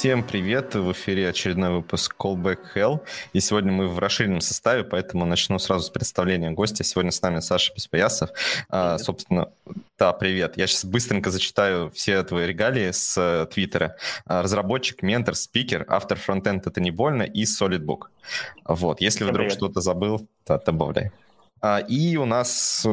Всем привет! В эфире очередной выпуск Callback Hell. И сегодня мы в расширенном составе, поэтому начну сразу с представления гостя. Сегодня с нами Саша Беспоясов. Собственно, да, привет. Я сейчас быстренько зачитаю все твои регалии с Твиттера. Разработчик, ментор, спикер, автор фронтенд «Это не больно» и SolidBook. Вот, если всем вдруг привет. Что-то забыл, то добавляй. И у нас,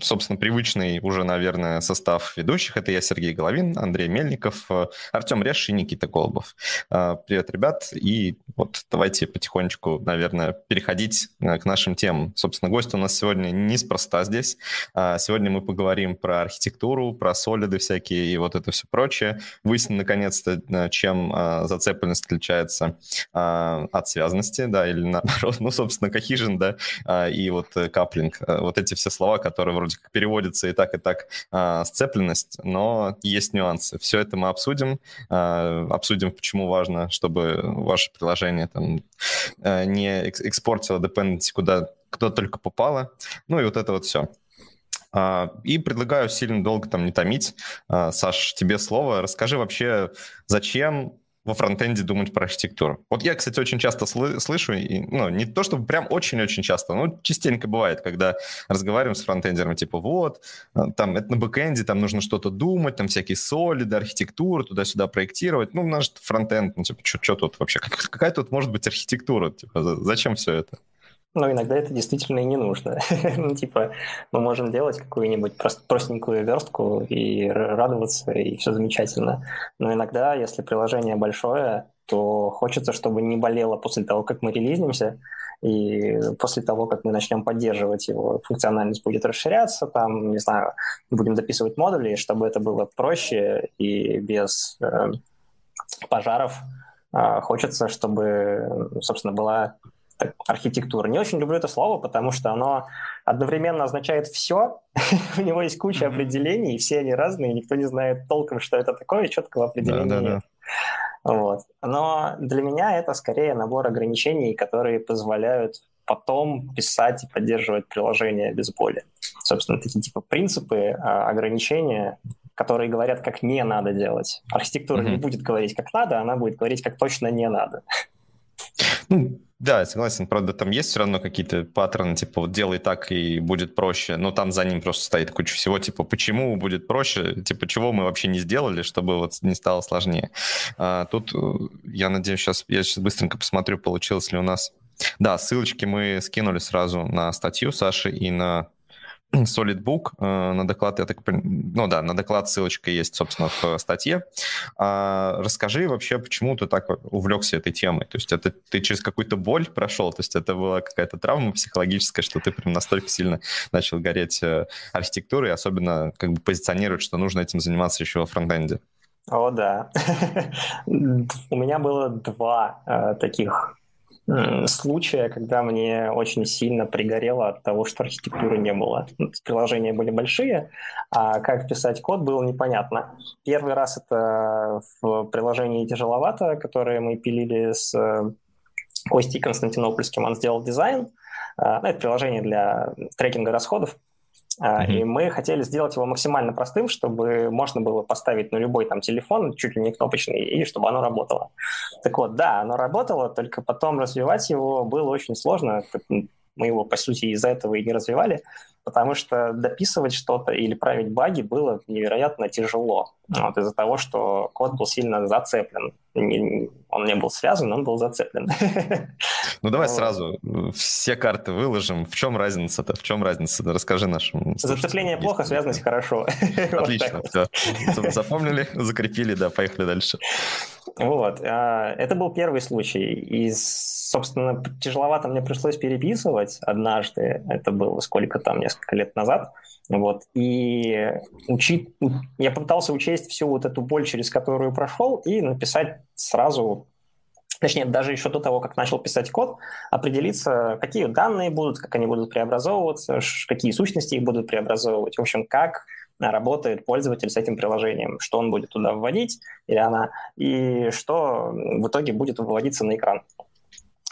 собственно, привычный уже, наверное, состав ведущих. Это я, Сергей Головин, Андрей Мельников, Артем Реш и Никита Голубов. Привет, ребят. И вот давайте потихонечку, наверное, переходить к нашим темам. Собственно, гость у нас сегодня неспроста здесь. Сегодня мы поговорим про архитектуру, про солиды всякие и вот это все прочее. Выясним, наконец-то, чем зацепленность отличается от связности, да, или наоборот. Ну, собственно, Кахижин, да, и вот каплинг. Вот эти все слова, которые вроде как переводятся и так сцепленность, но есть нюансы. Все это мы обсудим, почему важно, чтобы ваше приложение там не экспортило dependency куда только попало. Ну и вот это вот все. И предлагаю сильно долго там не томить. Саш, тебе слово. Расскажи вообще, зачем во фронтенде думать про архитектуру. Вот я, кстати, очень часто слышу, и, ну, не то чтобы прям очень-очень часто, но частенько бывает, когда разговариваем с фронтендером, типа, вот, там, это на бэкенде, там нужно что-то думать, там всякие солиды, архитектуру, туда-сюда проектировать, ну, у нас же фронтенд, ну, типа, что тут вообще, какая тут может быть архитектура, типа, зачем все это? Ну, иногда это действительно и не нужно. Ну, типа, мы можем делать какую-нибудь простенькую верстку и радоваться, и все замечательно. Но иногда, если приложение большое, то хочется, чтобы не болело после того, как мы релизнимся, и после того, как мы начнем поддерживать его, функциональность будет расширяться, там, не знаю, будем дописывать модули, чтобы это было проще и без пожаров. Хочется, чтобы, собственно, была архитектура. Не очень люблю это слово, потому что оно одновременно означает все. У него есть куча определений, и все они разные, никто не знает толком, что это такое, и четкого определения нет. Вот. Но для меня это скорее набор ограничений, которые позволяют потом писать и поддерживать приложение без боли. Собственно, такие типа принципы, ограничения, которые говорят, как не надо делать. Архитектура не будет говорить, как надо, она будет говорить, как точно не надо. Да, я согласен. Правда, там есть все равно какие-то паттерны, типа вот делай так и будет проще, но там за ним просто стоит куча всего, типа почему будет проще, типа чего мы вообще не сделали, чтобы вот не стало сложнее. Тут, я надеюсь, я сейчас быстренько посмотрю, получилось ли у нас... Да, ссылочки мы скинули сразу на статью Саши и на SolidBook, на доклад, я так понимаю, ну да, на доклад ссылочка есть, собственно, в статье. Расскажи вообще, почему ты так увлекся этой темой, то есть это ты через какую-то боль прошел, то есть это была какая-то травма психологическая, что ты прям настолько сильно начал гореть архитектурой, особенно как бы позиционировать, что нужно этим заниматься еще во фронтенде. О, да. У меня было два таких случая, когда мне очень сильно пригорело от того, что архитектуры не было. Приложения были большие, а как писать код было непонятно. Первый раз это в приложении «Тяжеловато», которое мы пилили с Костей Константинопольским. Он сделал дизайн. Это приложение для трекинга расходов. И мы хотели сделать его максимально простым, чтобы можно было поставить на любой там телефон, чуть ли не кнопочный, и чтобы оно работало. Так вот, да, оно работало, только потом развивать его было очень сложно. Мы его, по сути, из-за этого и не развивали, потому что дописывать что-то или править баги было невероятно тяжело. Вот из-за того, что код был сильно зацеплен. Он не был связан, он был зацеплен. Ну давай сразу все карты выложим. В чем разница-то? Расскажи нашим. Зацепление плохо, связанность хорошо. Отлично, все. Запомнили, закрепили, да, поехали дальше. Вот. Это был первый случай. И, собственно, тяжеловато мне пришлось переписывать однажды. Это было несколько лет назад. Вот. И я пытался учесть всю вот эту боль, через которую прошел, и написать сразу, точнее, даже еще до того, как начал писать код, определиться, какие данные будут, как они будут преобразовываться, какие сущности их будут преобразовывать, в общем, как работает пользователь с этим приложением, что он будет туда вводить, или она, и что в итоге будет выводиться на экран.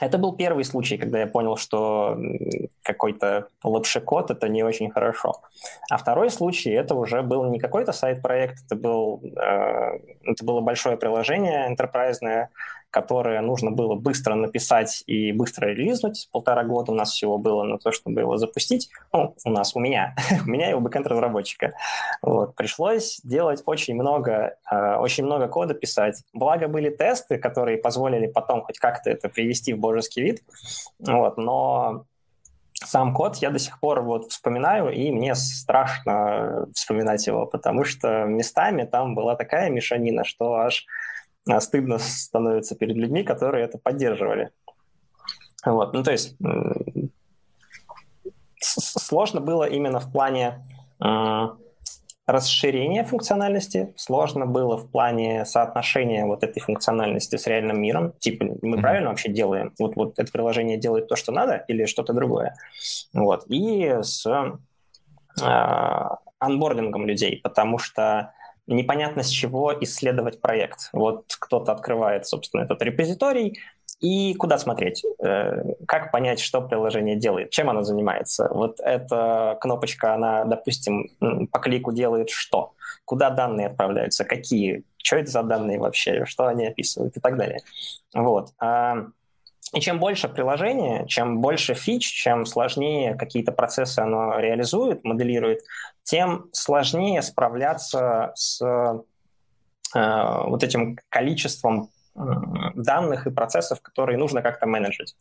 Это был первый случай, когда я понял, что какой-то лапши-код — это не очень хорошо. А второй случай — это уже был не какой-то сайт-проект, это было большое приложение энтерпрайзное, которое нужно было быстро написать и быстро релизнуть. 1,5 года у нас всего было на то, чтобы его запустить. Ну, у меня его бэкэнд-разработчика. Вот. Пришлось делать очень много кода писать. Благо были тесты, которые позволили потом хоть как-то это привести в божеский вид. Вот. Но сам код я до сих пор вспоминаю, и мне страшно вспоминать его, потому что местами там была такая мешанина, что аж стыдно становится перед людьми, которые это поддерживали. Вот. Ну, то есть сложно было именно в плане расширения функциональности, сложно было в плане соотношения этой функциональности с реальным миром. Типа, мы правильно вообще делаем? Вот это приложение делает то, что надо, или что-то другое? Вот. И с анбордингом людей, потому что непонятно, с чего исследовать проект. Вот кто-то открывает, собственно, этот репозиторий, и куда смотреть? Как понять, что приложение делает? Чем оно занимается? Вот эта кнопочка, она, допустим, по клику делает что? Куда данные отправляются? Какие? Что это за данные вообще? Что они описывают? И так далее. Вот. И чем больше приложение, чем больше фич, чем сложнее какие-то процессы оно реализует, моделирует, тем сложнее справляться с этим количеством данных и процессов, которые нужно как-то менеджить.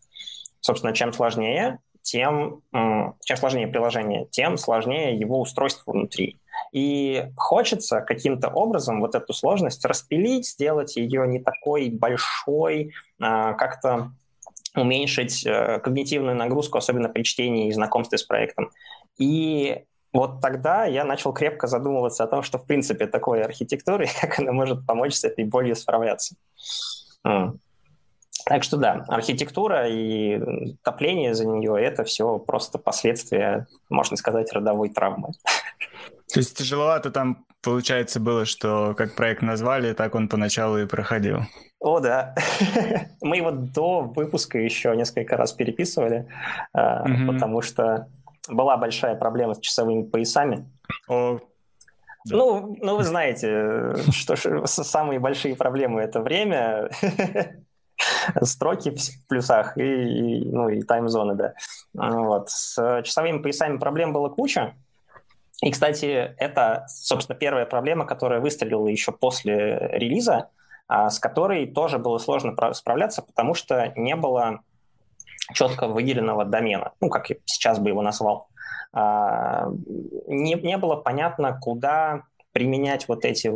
Собственно, чем сложнее приложение, тем сложнее его устройство внутри. И хочется каким-то образом эту сложность распилить, сделать ее не такой большой, как-то уменьшить когнитивную нагрузку, особенно при чтении и знакомстве с проектом. И тогда я начал крепко задумываться о том, что в принципе такой архитектуры, как она может помочь с этой болью справляться. Так что да, архитектура и топление за нее – это все просто последствия, можно сказать, родовой травмы. То есть тяжеловато там, получается, было, что как проект назвали, так он поначалу и проходил. О, да. Мы его до выпуска еще несколько раз переписывали, потому что была большая проблема с часовыми поясами. Вы знаете, что самые большие проблемы – это время, строки в плюсах и таймзоны, да. Вот. С часовыми поясами проблем было куча. И, кстати, это, собственно, первая проблема, которая выстрелила еще после релиза, с которой тоже было сложно справляться, потому что не было четко выделенного домена, как я сейчас бы его назвал. Не было понятно, куда применять эти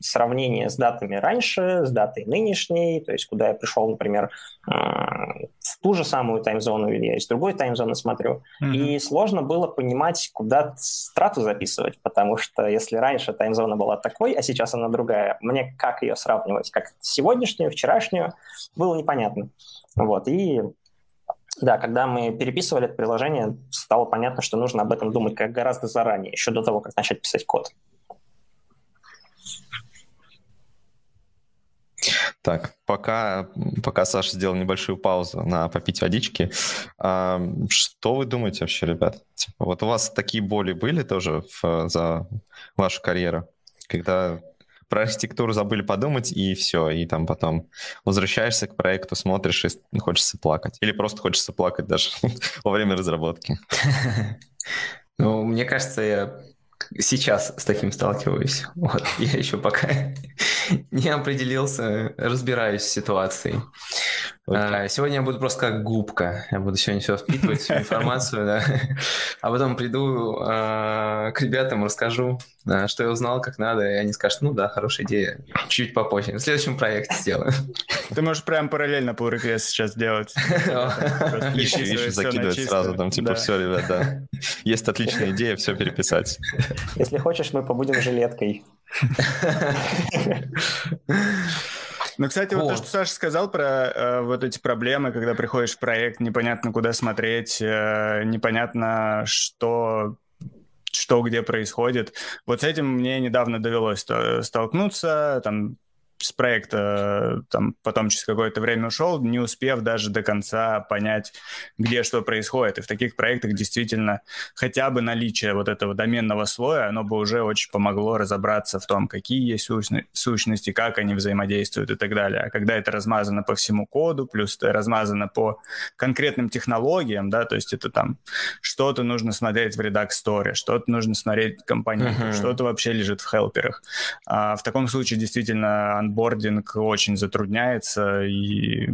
сравнения с датами раньше, с датой нынешней, то есть куда я пришел, например, в ту же самую таймзону или я из другой таймзоны смотрю. Mm-hmm. И сложно было понимать, куда страту записывать, потому что если раньше таймзона была такой, а сейчас она другая, мне как ее сравнивать, как сегодняшнюю, вчерашнюю, было непонятно. И да, когда мы переписывали это приложение, стало понятно, что нужно об этом думать как гораздо заранее, еще до того, как начать писать код. Так, пока Саша сделал небольшую паузу на попить водички, что вы думаете вообще, ребят? У вас такие боли были тоже за вашу карьеру, когда про архитектуру забыли подумать, и все, и там потом возвращаешься к проекту, смотришь, и хочется плакать. Или просто хочется плакать даже во время разработки. Мне кажется, я сейчас с таким сталкиваюсь. Я еще пока не определился, разбираюсь с ситуацией. Okay. Сегодня я буду просто как губка. Я буду сегодня все впитывать, всю информацию, да. А потом приду к ребятам, расскажу, что я узнал, как надо, и они скажут, хорошая идея, чуть попозже, в следующем проекте сделаю. Ты можешь прям параллельно pull request сейчас делать. Ищи, закидывать сразу, все, ребят, да. Есть отличная идея, все переписать. Если хочешь, мы побудем жилеткой. Кстати, то, что Саша сказал про эти проблемы, когда приходишь в проект, непонятно, куда смотреть, непонятно, что где происходит. С этим мне недавно довелось столкнуться, с проекта там, потом через какое-то время ушел, не успев даже до конца понять, где что происходит. И в таких проектах действительно хотя бы наличие вот этого доменного слоя, оно бы уже очень помогло разобраться в том, какие есть сущности, как они взаимодействуют и так далее. А когда это размазано по всему коду, плюс это размазано по конкретным технологиям, да, то есть это там что-то нужно смотреть в Redux Store, что-то нужно смотреть в компании, что-то вообще лежит в хелперах. В таком случае действительно онбординг очень затрудняется. И,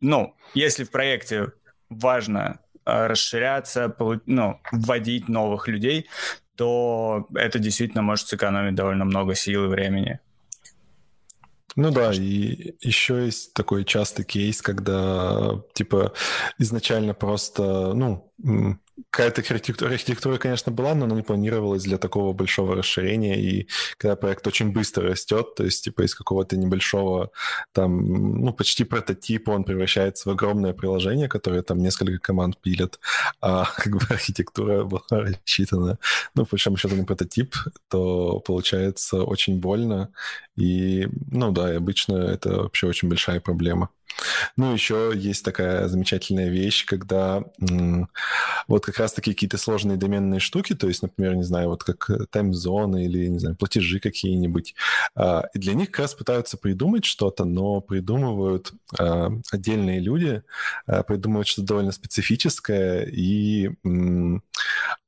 ну, если в проекте важно расширяться, ну, вводить новых людей, то это действительно может сэкономить довольно много сил и времени. Ну да, и еще есть такой частый кейс, когда, типа, изначально просто, ну, какая-то архитектура, конечно, была, но она не планировалась для такого большого расширения, и когда проект очень быстро растет, то есть, типа, из какого-то небольшого, там, ну, почти прототипа он превращается в огромное приложение, которое там несколько команд пилят, а как бы архитектура была рассчитана, ну, причем еще это не прототип, то получается очень больно, и, ну, да, и обычно это вообще очень большая проблема. Ну, еще есть такая замечательная вещь, когда вот как раз-таки какие-то сложные доменные штуки, то есть, например, не знаю, вот как таймзоны или, не знаю, платежи какие-нибудь, и для них как раз пытаются придумать что-то, но придумывают отдельные люди, придумывают что-то довольно специфическое, и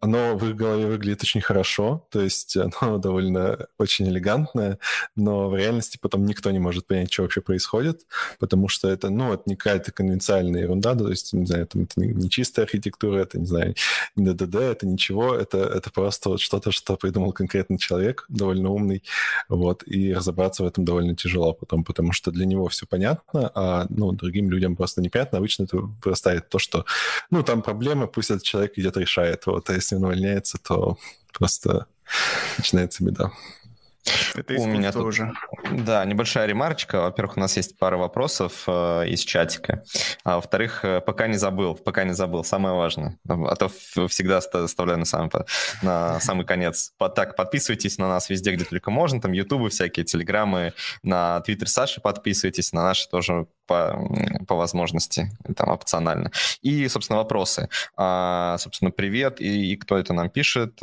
оно в их голове выглядит очень хорошо, то есть оно довольно очень элегантное, но в реальности потом никто не может понять, что вообще происходит, потому что это, ну, это не какая-то конвенциальная ерунда, то есть, не знаю, там, это не чистая архитектура, это, не знаю, не ДДД, это ничего, это просто вот что-то, что придумал конкретный человек, довольно умный, вот, и разобраться в этом довольно тяжело потом, потому что для него все понятно, а, ну, другим людям просто непонятно, обычно это вырастает то, что, ну, там проблемы, пусть этот человек идет решает, вот, а если он увольняется, то просто начинается беда. Это у меня тут, уже. Да, небольшая ремарочка. Во-первых, у нас есть пара вопросов из чатика. А во-вторых, пока не забыл, самое важное. А то всегда оставляю на самый конец. Так, подписывайтесь на нас везде, где только можно. Там ютубы всякие, телеграммы, на твиттер Саши подписывайтесь, на наши тоже по возможности, там, опционально. И, собственно, вопросы. Собственно, привет. И кто это нам пишет?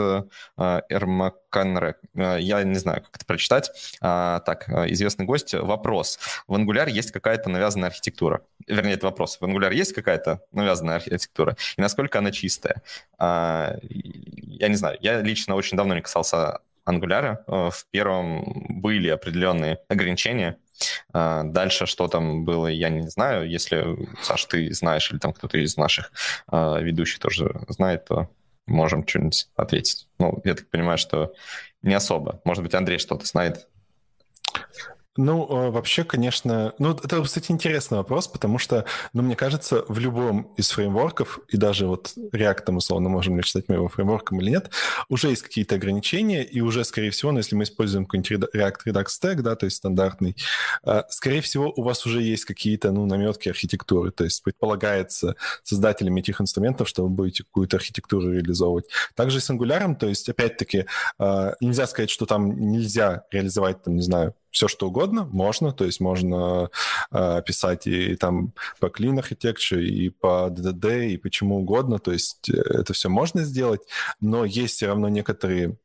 Эрмаканре. Я не знаю, как это прочитать. Так, известный гость. Вопрос. В Angular есть какая-то навязанная архитектура? Вернее, это вопрос. В Angular есть какая-то навязанная архитектура? И насколько она чистая? Я не знаю. Я лично очень давно не касался Angular. В первом были определенные ограничения. Дальше что там было, я не знаю. Если, Саш, ты знаешь, или там кто-то из наших ведущих тоже знает, то можем что-нибудь ответить. Ну, я так понимаю, что не особо. Может быть, Андрей что-то знает? Ну, вообще, конечно... Ну, это, кстати, интересный вопрос, потому что, ну, мне кажется, в любом из фреймворков, и даже вот React, условно, можем ли считать мы его фреймворком или нет, уже есть какие-то ограничения, и уже, скорее всего, ну, если мы используем какой-нибудь React Redux Stack, да, то есть стандартный, скорее всего, у вас уже есть какие-то, ну, наметки архитектуры, то есть предполагается создателями этих инструментов, что вы будете какую-то архитектуру реализовывать. Также и с Angular, то есть, опять-таки, нельзя сказать, что там нельзя реализовать, там, не знаю, все, что угодно, можно, то есть можно писать и там по Clean Architecture, и по DDD, и почему угодно, то есть это все можно сделать, но есть все равно некоторые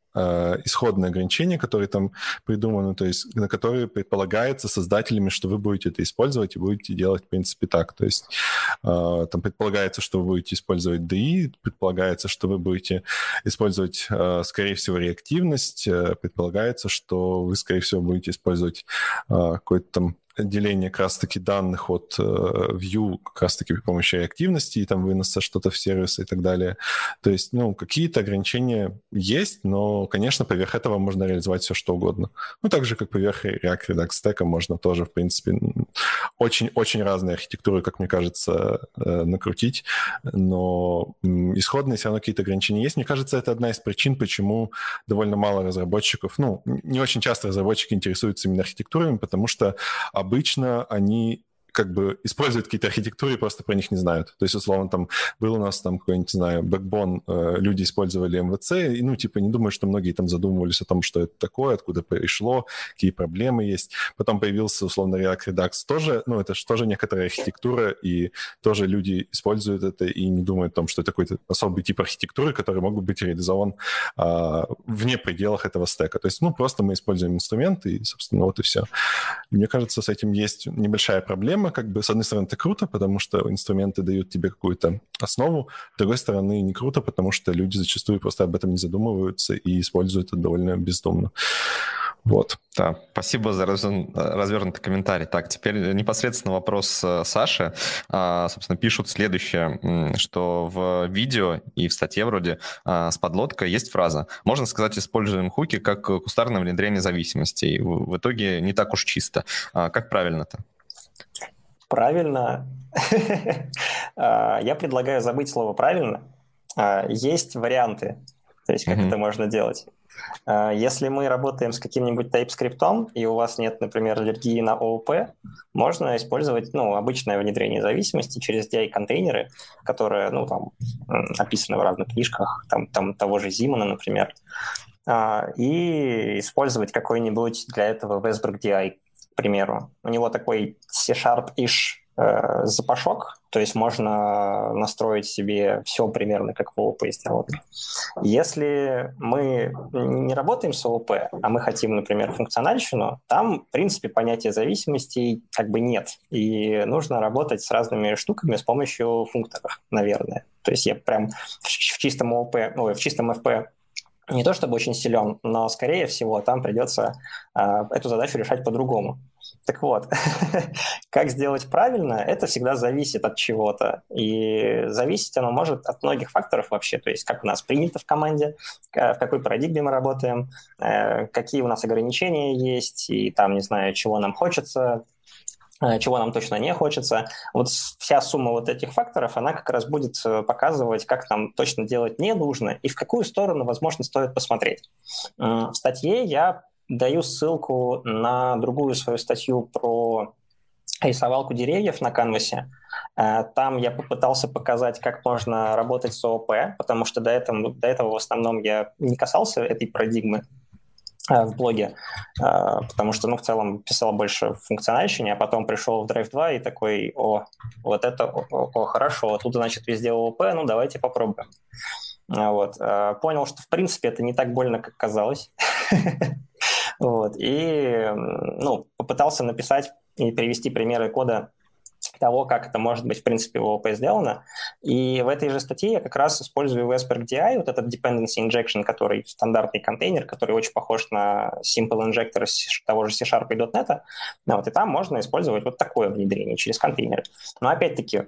исходные ограничения, которые там придуманы, то есть на которые предполагается создателями, что вы будете это использовать и будете делать, в принципе, так, то есть там предполагается, что вы будете использовать DI, предполагается, что вы будете использовать, скорее всего, реактивность, предполагается, что вы, скорее всего, будете использовать какой-то там отделение как раз-таки данных от view как раз-таки при помощи реактивности и там выноса что-то в сервис и так далее. То есть, ну, какие-то ограничения есть, но, конечно, поверх этого можно реализовать все, что угодно. Ну, так же, как поверх React Redux Stack можно тоже, в принципе, очень-очень разные архитектуры, как мне кажется, накрутить, но исходные все равно какие-то ограничения есть. Мне кажется, это одна из причин, почему довольно мало разработчиков, ну, не очень часто разработчики интересуются именно архитектурами, потому что обычно они как бы используют какие-то архитектуры и просто про них не знают. То есть, условно, там был у нас там какой-нибудь, не знаю, Backbone, люди использовали МВЦ, и, ну, типа, не думаю, что многие там задумывались о том, что это такое, откуда пришло, какие проблемы есть. Потом появился, условно, React Redux тоже, ну, это же тоже некоторая архитектура, и тоже люди используют это и не думают о том, что это какой-то особый тип архитектуры, который мог бы быть реализован вне пределах этого стека. То есть, ну, просто мы используем инструменты, и, собственно, вот и все. И мне кажется, с этим есть небольшая проблема. Как бы, с одной стороны, это круто, потому что инструменты дают тебе какую-то основу, с другой стороны, не круто, потому что люди зачастую просто об этом не задумываются и используют это довольно бездумно. Вот. Да, спасибо за развернутый комментарий. Так, теперь непосредственно вопрос Саши. Собственно, пишут следующее, что в видео и в статье вроде с подлодкой есть фраза: можно сказать, используем хуки как кустарное внедрение зависимостей. В итоге не так уж чисто. Как правильно-то? Правильно. Я предлагаю забыть слово «правильно». Есть варианты, то есть как это можно делать. Если мы работаем с каким-нибудь TypeScript, и у вас нет, например, аллергии на ООП, можно использовать, ну, обычное внедрение зависимости через DI-контейнеры, которые, ну, там, описаны в разных книжках, там того же Зимана, например, и использовать какой-нибудь для этого Westbrook DI, к примеру. У него такой C-sharp-ish запашок, то есть можно настроить себе все примерно как в ООП, если работать. Если мы не работаем с ООП, а мы хотим, например, функциональщину, там, в принципе, понятия зависимостей как бы нет, и нужно работать с разными штуками с помощью функторов, наверное. То есть я прям в чистом ООП, ну, в чистом ФП не то чтобы очень силен, но, скорее всего, там придется эту задачу решать по-другому. Так вот, как сделать правильно, это всегда зависит от чего-то. И зависеть оно может от многих факторов вообще. То есть как у нас принято в команде, в какой парадигме мы работаем, какие у нас ограничения есть, и там, не знаю, чего нам хочется, чего нам точно не хочется. Вот вся сумма вот этих факторов, она как раз будет показывать, как нам точно делать не нужно и в какую сторону, возможно, стоит посмотреть. В статье я даю ссылку на другую свою статью про рисовалку деревьев на канвасе. Там я попытался показать, как можно работать с ООП, потому что до этого в основном я не касался этой парадигмы в блоге, потому что, ну, в целом писал больше в функциональщине, а потом пришел в Drive 2 и такой: о, вот это, о, хорошо, тут, значит, везде ООП, ну, давайте попробуем. Вот. Понял, что, в принципе, это не так больно, как казалось. Вот. И, ну, попытался написать и привести примеры кода того, как это может быть, в принципе, в ООП сделано. И в этой же статье я как раз использую Westbrook DI, вот этот dependency injection, который стандартный контейнер, который очень похож на simple injector того же C-Sharp и .NET. Вот, и там можно использовать вот такое внедрение через контейнеры. Но опять-таки,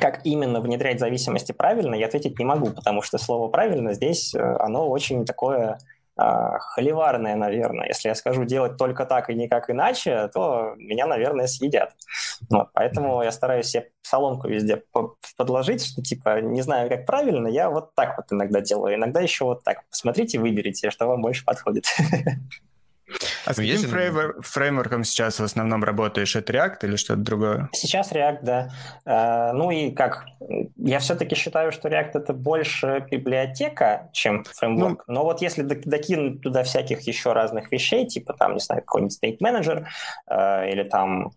как именно внедрять зависимости правильно, я ответить не могу, потому что слово «правильно» здесь, оно очень такое... холиварное, наверное. Если я скажу делать только так и никак иначе, то меня, наверное, съедят. Вот, поэтому я стараюсь себе соломку везде подложить, что типа не знаю, как правильно, я вот так вот иногда делаю, иногда еще вот так. Посмотрите, выберите, что вам больше подходит. А с каким фреймворком сейчас в основном работаешь? Это React или что-то другое? Сейчас React, да. Ну и как? Я все-таки считаю, что React — это больше библиотека, чем фреймворк. Но вот если докинуть туда всяких еще разных вещей, типа там, не знаю, какой-нибудь state manager или там,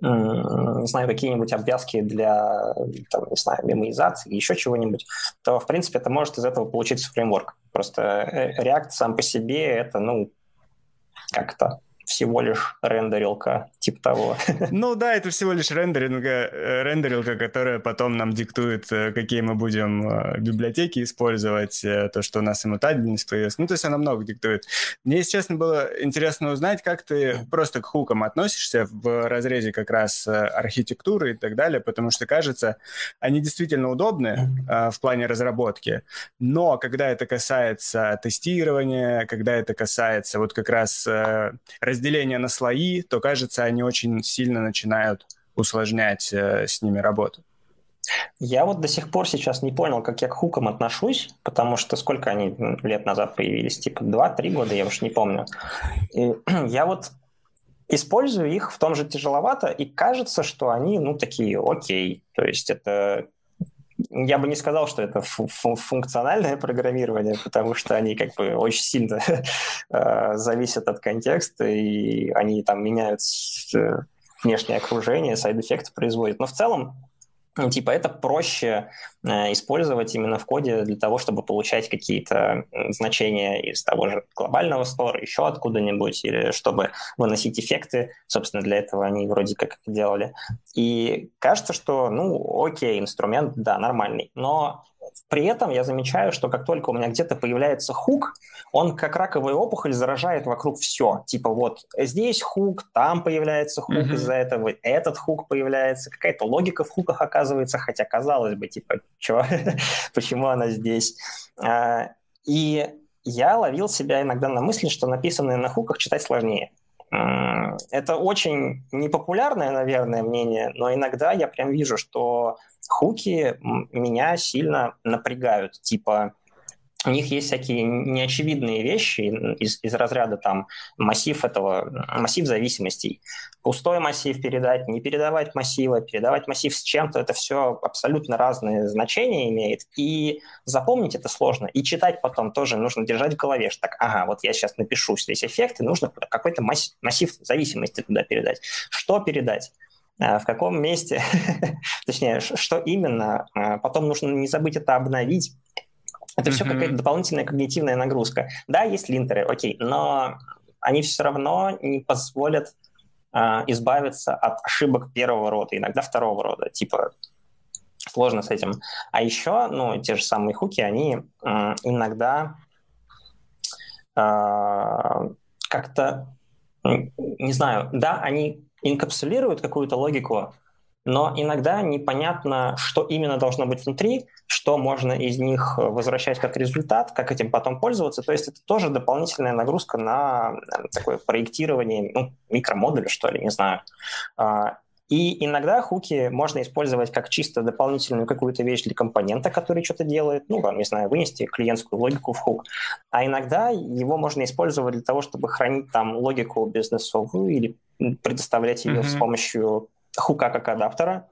не знаю, какие-нибудь обвязки для, там, не знаю, мемоизации, еще чего-нибудь, то, в принципе, это может из этого получиться фреймворк. Просто React сам по себе — это, ну, как-то всего лишь рендерилка, типа того. Ну да, это всего лишь рендерилка, которая потом нам диктует, какие мы будем библиотеки использовать, то, что у нас иммутабельность появилась. Ну, то есть она много диктует. Мне, если честно, было интересно узнать, как ты просто к хукам относишься в разрезе как раз архитектуры и так далее, потому что, кажется, они действительно удобны в плане разработки, но когда это касается тестирования, когда это касается вот как раз разделение на слои, то, кажется, они очень сильно начинают усложнять с ними работу. Я вот до сих пор сейчас не понял, как я к хукам отношусь, потому что сколько они лет назад появились, типа 2-3 года, я уж не помню. И я вот Использую их в том же тяжеловато, и кажется, что они, ну, такие, окей. То есть это... Я бы не сказал, что это функциональное программирование, потому что они как бы очень сильно зависят от контекста, и они там меняют внешнее окружение, сайд-эффекты производят. Но в целом, типа, это проще использовать именно в коде для того, чтобы получать какие-то значения из того же глобального стора, еще откуда-нибудь, или чтобы выносить эффекты. Собственно, для этого они вроде как делали. И кажется, что, ну, окей, инструмент, да, нормальный. Но при этом я замечаю, что как только у меня где-то появляется хук, он как раковая опухоль заражает вокруг все. Типа вот здесь хук, там появляется хук из-за этого, этот хук появляется, какая-то логика в хуках оказывается, хотя казалось бы, типа, чё, почему она здесь? И я ловил себя иногда на мысли, что написанное на хуках читать сложнее. Это очень непопулярное, наверное, мнение, но иногда я прям вижу, что хуки меня сильно напрягают. Типа у них есть всякие неочевидные вещи из разряда там массив зависимостей. Пустой массив передать, не передавать массива, передавать массив с чем-то. Это все абсолютно разные значения имеет. И запомнить это сложно. И читать потом тоже нужно держать в голове, что так, ага, вот я сейчас напишу здесь эффект, и нужно какой-то массив зависимости туда передать. Что передать? В каком месте? Точнее, что именно? Потом нужно не забыть это обновить. Это все какая-то дополнительная когнитивная нагрузка. Да, есть линтеры, окей, но они все равно не позволят избавиться от ошибок первого рода, иногда второго рода, типа сложно с этим. А еще, ну, те же самые хуки, они иногда как-то, не знаю, да, они инкапсулируют какую-то логику, но иногда непонятно, что именно должно быть внутри, что можно из них возвращать как результат, как этим потом пользоваться. То есть это тоже дополнительная нагрузка на такое проектирование, ну, микромодуля, что ли, не знаю. И иногда хуки можно использовать как чисто дополнительную какую-то вещь для компонента, который что-то делает, ну, там, не знаю, вынести клиентскую логику в хук. А иногда его можно использовать для того, чтобы хранить там логику бизнесовую или предоставлять ее с помощью хука как адаптера.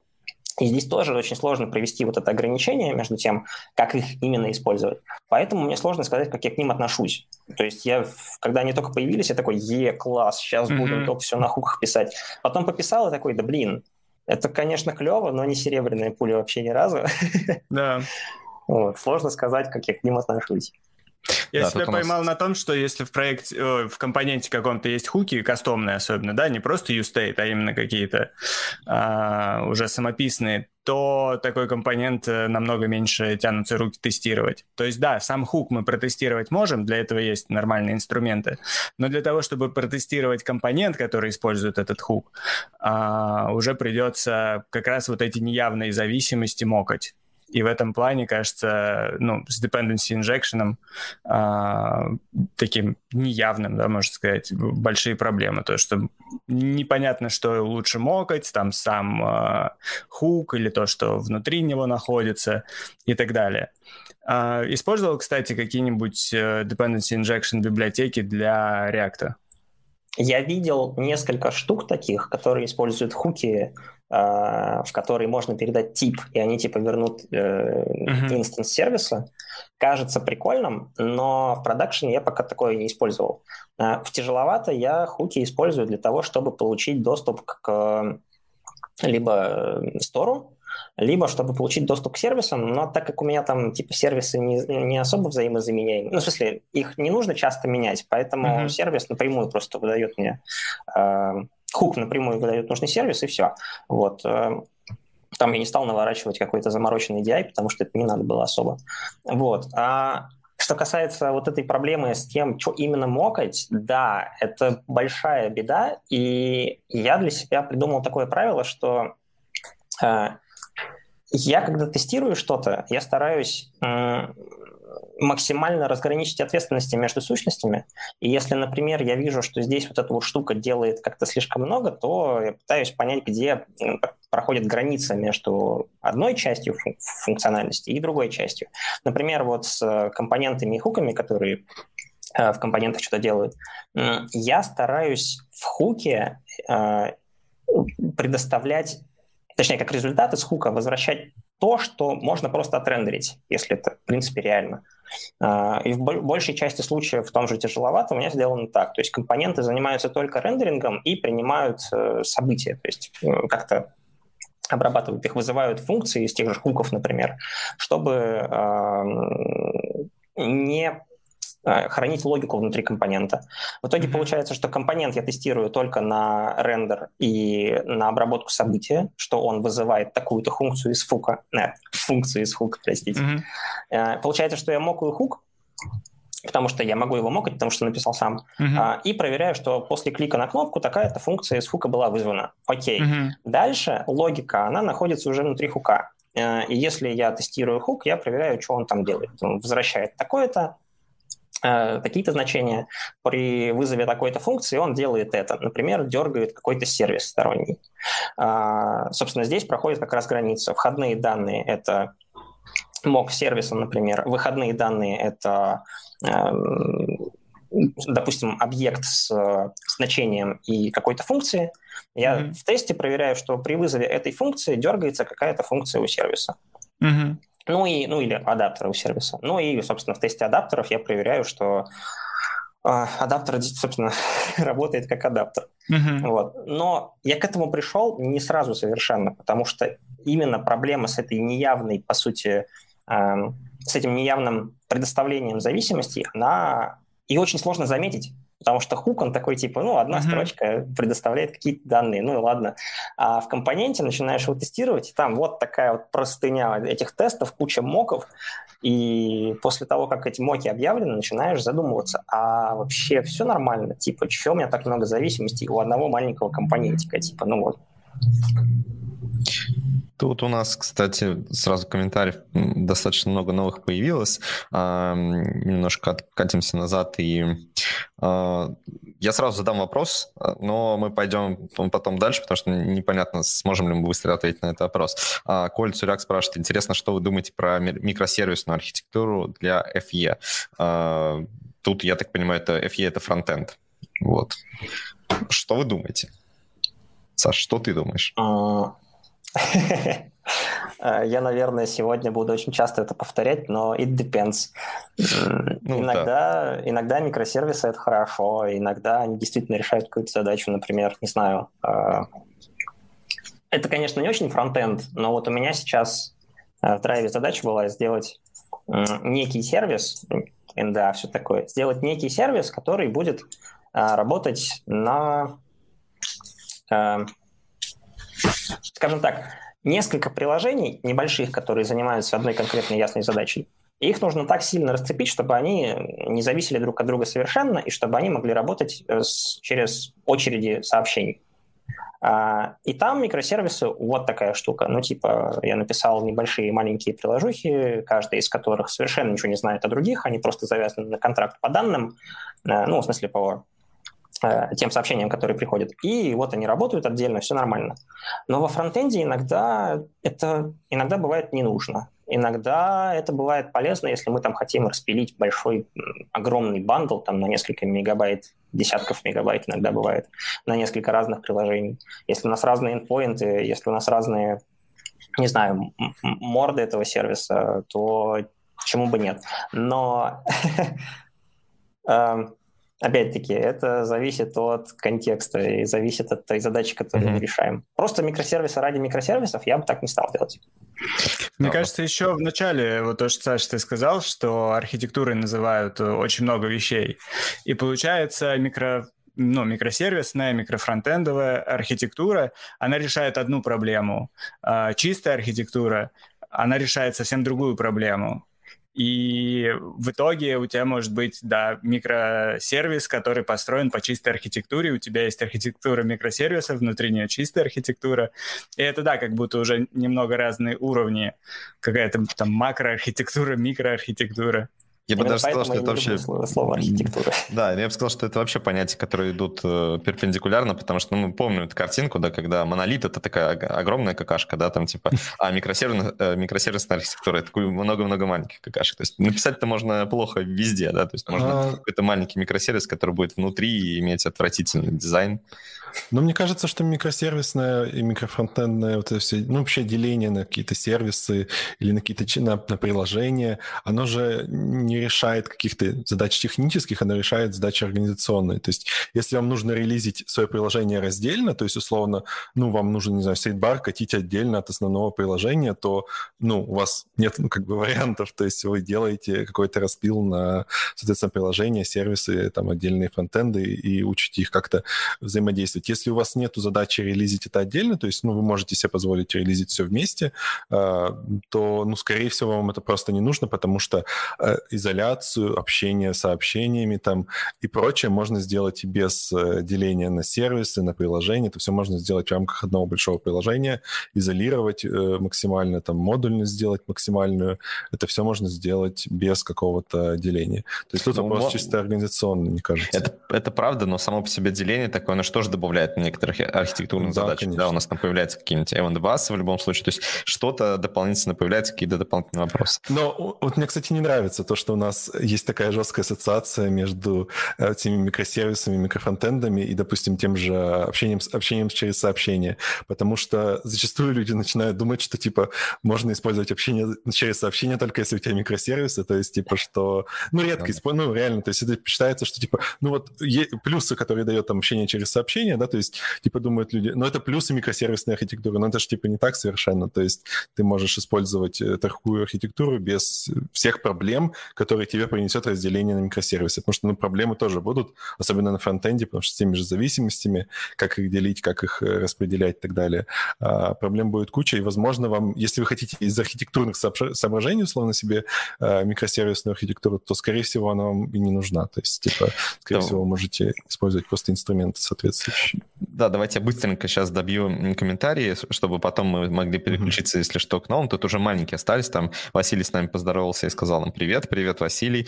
И здесь тоже очень сложно провести вот это ограничение между тем, как их именно использовать. Поэтому мне сложно сказать, как я к ним отношусь. То есть я, когда они только появились, я такой, класс, сейчас будем только все на хуках писать. Потом пописал и такой, да блин, это, конечно, клево, но не серебряная пуля вообще ни разу. Да. Вот, сложно сказать, как я к ним отношусь. Я себя поймал на том, что если в компоненте каком-то есть хуки, кастомные особенно, да, не просто useState, а именно какие-то уже самописные, то такой компонент намного меньше тянутся руки тестировать. То есть, да, сам хук мы протестировать можем, для этого есть нормальные инструменты, но для того, чтобы протестировать компонент, который использует этот хук, уже придется как раз вот эти неявные зависимости мокать. И в этом плане, кажется, ну, с dependency injection таким неявным, да, можно сказать, большие проблемы. То, что непонятно, что лучше мокать, там сам хук или то, что внутри него находится и так далее. Использовал, кстати, какие-нибудь dependency injection библиотеки для React? Я видел несколько штук таких, которые используют хуки, в который можно передать тип, и они типа вернут инстанс сервиса, кажется прикольным, но в продакшене я пока такое не использовал. В тяжеловато я хуки использую для того, чтобы получить доступ к либо стору, либо чтобы получить доступ к сервисам, но так как у меня там типа сервисы не особо взаимозаменяемые, ну, в смысле, их не нужно часто менять, поэтому сервис напрямую просто выдает мне... хук напрямую выдает нужный сервис, и все. Вот. Там я не стал наворачивать какой-то замороченный DI, потому что это не надо было особо. Вот. А что касается вот этой проблемы с тем, что именно мокать, да, это большая беда, и я для себя придумал такое правило, что я, когда тестирую что-то, я стараюсь... максимально разграничить ответственности между сущностями. И если, например, я вижу, что здесь вот эта вот штука делает как-то слишком много, то я пытаюсь понять, где проходит граница между одной частью функциональности и другой частью. Например, вот с компонентами и хуками, которые в компонентах что-то делают. Я стараюсь в хуке предоставлять, точнее, как результат из хука возвращать то, что можно просто отрендерить, если это, в принципе, реально. И в большей части случаев в том же тяжеловато у меня сделано так. То есть компоненты занимаются только рендерингом и принимают события. То есть как-то обрабатывают их, вызывают функции из тех же хуков, например, чтобы не хранить логику внутри компонента. В итоге получается, что компонент я тестирую только на рендер и на обработку события, что он вызывает такую-то функцию из хука. Функцию из хука, простите. Получается, что я мокаю хук, потому что я могу его мокать, потому что написал сам, и проверяю, что после клика на кнопку такая-то функция из хука была вызвана. Окей. Дальше логика, она находится уже внутри хука. И если я тестирую хук, я проверяю, что он там делает. Он возвращает такое-то, какие-то значения, при вызове такой-то функции он делает это. Например, дергает какой-то сервис сторонний. Собственно, здесь проходит как раз граница. Входные данные – это мок сервиса, например. Выходные данные – это, допустим, объект с значением и какой-то функции. Я в тесте проверяю, что при вызове этой функции дергается какая-то функция у сервиса. Или адаптера у сервиса. Ну и, собственно, в тесте адаптеров я проверяю, что адаптер, собственно, работает как адаптер. Вот. Но я к этому пришел не сразу совершенно, потому что именно проблема с этой неявной, по сути, с этим неявным предоставлением зависимости, она и очень сложно заметить, потому что хук, он такой, типа, одна строчка предоставляет какие-то данные, ну и ладно. А в компоненте начинаешь его тестировать, и там вот такая вот простыня этих тестов, куча моков, и после того, как эти моки объявлены, начинаешь задумываться, а вообще все нормально, типа, чего у меня так много зависимостей у одного маленького компонентика, типа, ну вот. Тут у нас, кстати, сразу комментариев достаточно много новых появилось. Немножко откатимся назад, и я сразу задам вопрос, но мы пойдем потом дальше, потому что непонятно, сможем ли мы быстро ответить на этот вопрос. Коль Цуряк спрашивает, интересно, что вы думаете про микросервисную архитектуру для FE? Тут, я так понимаю, это FE — это фронтенд. Вот. Что вы думаете? Саш, что ты думаешь? Я, наверное, сегодня буду очень часто это повторять, но it depends. Иногда микросервисы — это хорошо, иногда они действительно решают какую-то задачу, например, не знаю. Это, конечно, не очень фронтенд, но вот у меня сейчас в драйве задача была сделать некий сервис, да, все такое, сделать некий сервис, который будет работать на... Скажем так, несколько приложений небольших, которые занимаются одной конкретной ясной задачей. И их нужно так сильно расцепить, чтобы они не зависели друг от друга совершенно, и чтобы они могли работать через очереди сообщений. И там микросервисы вот такая штука. Ну, типа, я написал небольшие маленькие приложухи, каждая из которых совершенно ничего не знает о других, они просто завязаны на контракт по данным, ну, в смысле, по тем сообщениям, которые приходят. И вот они работают отдельно, все нормально. Но во фронтенде иногда бывает не нужно. Иногда это бывает полезно, если мы там хотим распилить большой, огромный бандл там, на несколько мегабайт, десятков мегабайт иногда бывает, на несколько разных приложений. Если у нас разные эндпоинты, если у нас разные, не знаю, морды этого сервиса, то почему бы нет. Но... Опять-таки, это зависит от контекста и зависит от той задачи, которую мы решаем. Просто микросервисы ради микросервисов я бы так не стал делать. Мне кажется, еще в начале, вот то, что, Саша, ты сказал, что архитектурой называют очень много вещей. И получается, микросервисная, микрофронтендовая архитектура, она решает одну проблему. А чистая архитектура, она решает совсем другую проблему. И в итоге у тебя может быть, да, микросервис, который построен по чистой архитектуре, у тебя есть архитектура микросервисов, внутри нее чистая архитектура. И это, да, как будто уже немного разные уровни, какая-то там макроархитектура, микроархитектура. Я бы даже сказал, что это вообще... Слово архитектура. Да, я бы сказал, что это вообще понятия, которые идут перпендикулярно, потому что мы помним эту картинку, да, когда монолит — это такая огромная какашка, да, там типа, а микросервисная архитектура — это много-много маленьких какашек. То есть написать-то можно плохо везде, да, то есть можно какой-то маленький микросервис, который будет внутри и иметь отвратительный дизайн. Но мне кажется, что микросервисная и микрофронтендная, вот это все, ну, вообще деление на какие-то сервисы или на какие-то на приложения, оно же не решает каких-то задач технических, оно решает задачи организационные. То есть если вам нужно релизить свое приложение раздельно, то есть условно, ну, вам нужен, не знаю, сейдбар катить отдельно от основного приложения, то, ну, у вас нет, ну, как бы вариантов, то есть вы делаете какой-то распил на, соответственно, приложения, сервисы, там, отдельные фронтенды и учите их как-то взаимодействовать. Если у вас нет задачи релизить это отдельно, то есть, ну, вы можете себе позволить релизить все вместе, то, ну, скорее всего, вам это просто не нужно, потому что изоляцию, общение с сообщениями там и прочее можно сделать и без деления на сервисы, на приложения. Это все можно сделать в рамках одного большого приложения, изолировать максимально, там, модульность сделать максимальную. Это все можно сделать без какого-то деления. То есть тут вопрос чисто организационный, мне кажется. Это правда, но само по себе деление такое, ну что же добавляет некоторых архитектурных задач. Конечно. Да, у нас там появляются какие-нибудь event-басы в любом случае, то есть что-то дополнительно появляется, какие-то дополнительные вопросы. Но вот мне, кстати, не нравится то, что у нас есть такая жесткая ассоциация между этими микросервисами, микрофронтендами и, допустим, тем же общением через сообщения, потому что зачастую люди начинают думать, что, типа, можно использовать общение через сообщения только если у тебя микросервисы, то есть, типа, что... Ну, редко используют, ну, реально, то есть это считается, что, типа, ну, вот плюсы, которые дает там общение через сообщения, да, то есть, типа, думают люди, ну, это плюсы микросервисной архитектуры, но это же, типа, не так совершенно, то есть ты можешь использовать такую архитектуру без всех проблем, которые тебе принесет разделение на микросервисы, потому что, ну, проблемы тоже будут, особенно на фронтенде, потому что с теми же зависимостями, как их делить, как их распределять и так далее, проблем будет куча, и, возможно, вам, если вы хотите из архитектурных соображений, условно, себе микросервисную архитектуру, то, скорее всего, она вам и не нужна, то есть, типа, скорее всего, вы можете использовать просто инструменты соответствующие. Да, давайте я быстренько сейчас добью комментарии, чтобы потом мы могли переключиться, если что, к новым. Тут уже маленькие остались, там Василий с нами поздоровался и сказал нам привет, Василий.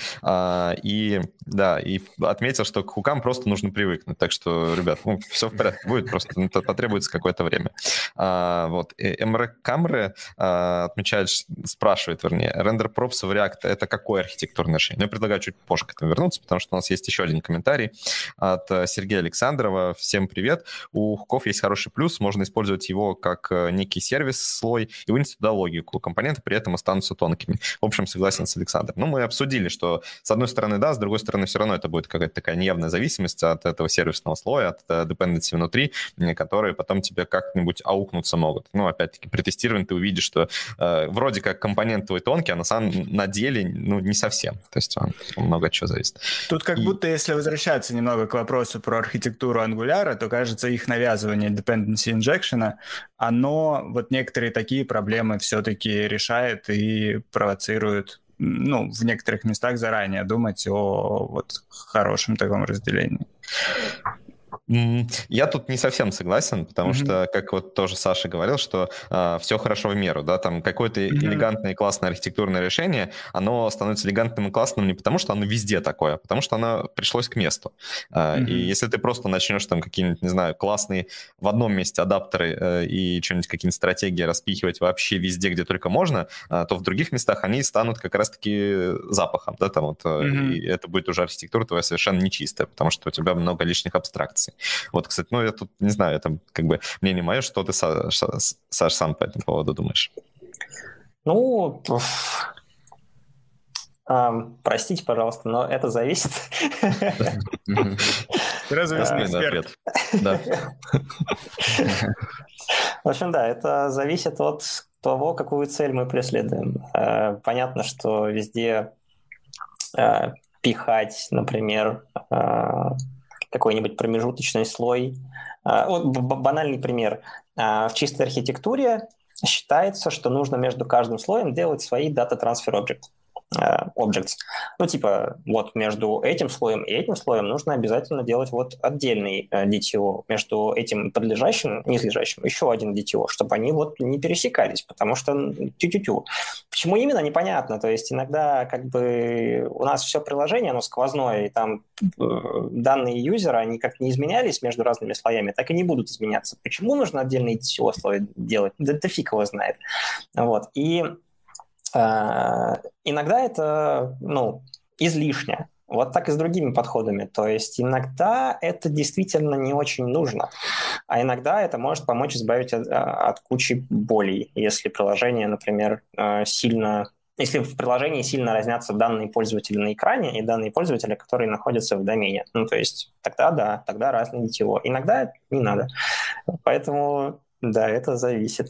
И да, и отметил, что к хукам просто нужно привыкнуть. Так что, ребят, ну, все в порядке будет, просто это потребуется какое-то время. Вот. МР Камры отмечает, спрашивает, вернее, рендер пропс в React — это какое архитектурное решение? Я предлагаю чуть позже к этому вернуться, потому что у нас есть еще один комментарий от Сергея Александрова. Всем привет. У хуков есть хороший плюс, можно использовать его как некий сервис-слой и вынести туда логику. Компоненты при этом останутся тонкими. В общем, согласен с Александром. Ну, мы обсудили, что с одной стороны да, с другой стороны все равно это будет какая-то такая неявная зависимость от этого сервисного слоя, от dependency внутри, которые потом тебе как-нибудь аукнуться могут. Ну, опять-таки, при тестировании ты увидишь, что вроде как компонент твой тонкий, а на деле, ну, не совсем. То есть он много от чего зависит. Тут как будто, если возвращаться немного к вопросу про архитектуру Angular, то, кажется, их навязывание dependency injection, оно вот некоторые такие проблемы все-таки решает и провоцирует, ну, в некоторых местах заранее думать о вот хорошем таком разделении. Я тут не совсем согласен, потому что, как вот тоже Саша говорил, что все хорошо в меру, да, там какое-то элегантное и классное архитектурное решение, оно становится элегантным и классным не потому, что оно везде такое, а потому что оно пришлось к месту. И если ты просто начнешь там какие-нибудь, не знаю, классные в одном месте адаптеры и что-нибудь, какие-нибудь стратегии распихивать вообще везде, где только можно, то в других местах они станут как раз-таки запахом, да, там вот, и это будет уже архитектура твоя совершенно нечистая, потому что у тебя много лишних абстракций. Вот, кстати, ну я тут не знаю, это как бы мнение мое, что ты, Саш, сам по этому поводу думаешь? Ну, простите, пожалуйста, но это зависит. Разве эксперт? В общем, да, это зависит от того, какую цель мы преследуем. Понятно, что везде пихать, например, какой-нибудь промежуточный слой. Банальный пример. В чистой архитектуре считается, что нужно между каждым слоем делать свои data transfer object. objects. Ну, типа, вот между этим слоем и этим слоем нужно обязательно делать вот отдельный DTO, между этим подлежащим, низлежащим, еще один DTO, чтобы они вот не пересекались, потому что тю-тю-тю. Почему именно, непонятно. То есть иногда как бы у нас все приложение, оно сквозное, и там данные юзера, они как не изменялись между разными слоями, так и не будут изменяться. Почему нужно отдельный DTO слой делать? Да фиг его знает. Вот. И иногда это, ну, излишне. Вот так и с другими подходами. То есть иногда это действительно не очень нужно, а иногда это может помочь избавить от кучи болей, если приложение, например, сильно... Если в приложении сильно разнятся данные пользователя на экране и данные пользователя, которые находятся в домене. Ну, то есть тогда да, тогда разные DTO. Иногда не надо. Поэтому, да, это зависит.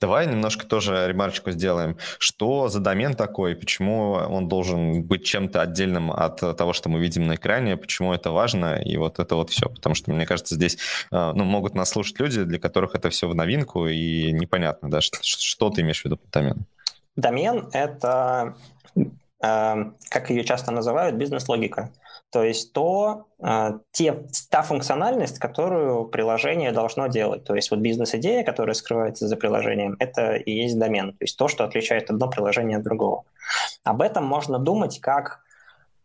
Давай немножко тоже ремарочку сделаем. Что за домен такой? Почему он должен быть чем-то отдельным от того, что мы видим на экране? Почему это важно? И вот это вот все. Потому что, мне кажется, здесь могут нас слушать люди, для которых это все в новинку, и непонятно, да, что ты имеешь в виду под доменом. Домен — это, как ее часто называют, бизнес-логика. То есть та функциональность, которую приложение должно делать. То есть вот бизнес-идея, которая скрывается за приложением, это и есть домен. То есть то, что отличает одно приложение от другого. Об этом можно думать как...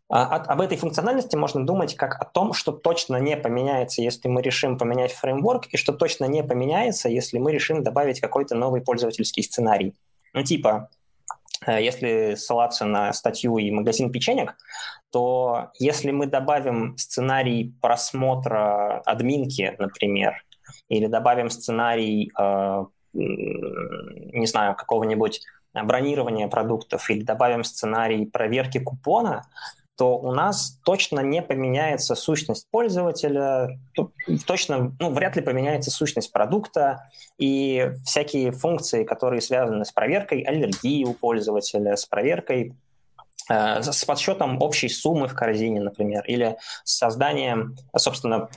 Об этой функциональности можно думать как о том, что точно не поменяется, если мы решим поменять фреймворк, и что точно не поменяется, если мы решим добавить какой-то новый пользовательский сценарий. Ну типа... Если ссылаться на статью и магазин печенек, то если мы добавим сценарий просмотра админки, например, или добавим сценарий, не знаю, какого-нибудь бронирования продуктов, или добавим сценарий проверки купона, то у нас точно не поменяется сущность пользователя, точно, вряд ли поменяется сущность продукта, и всякие функции, которые связаны с проверкой аллергии у пользователя, с проверкой, с подсчетом общей суммы в корзине, например, или с созданием, собственно,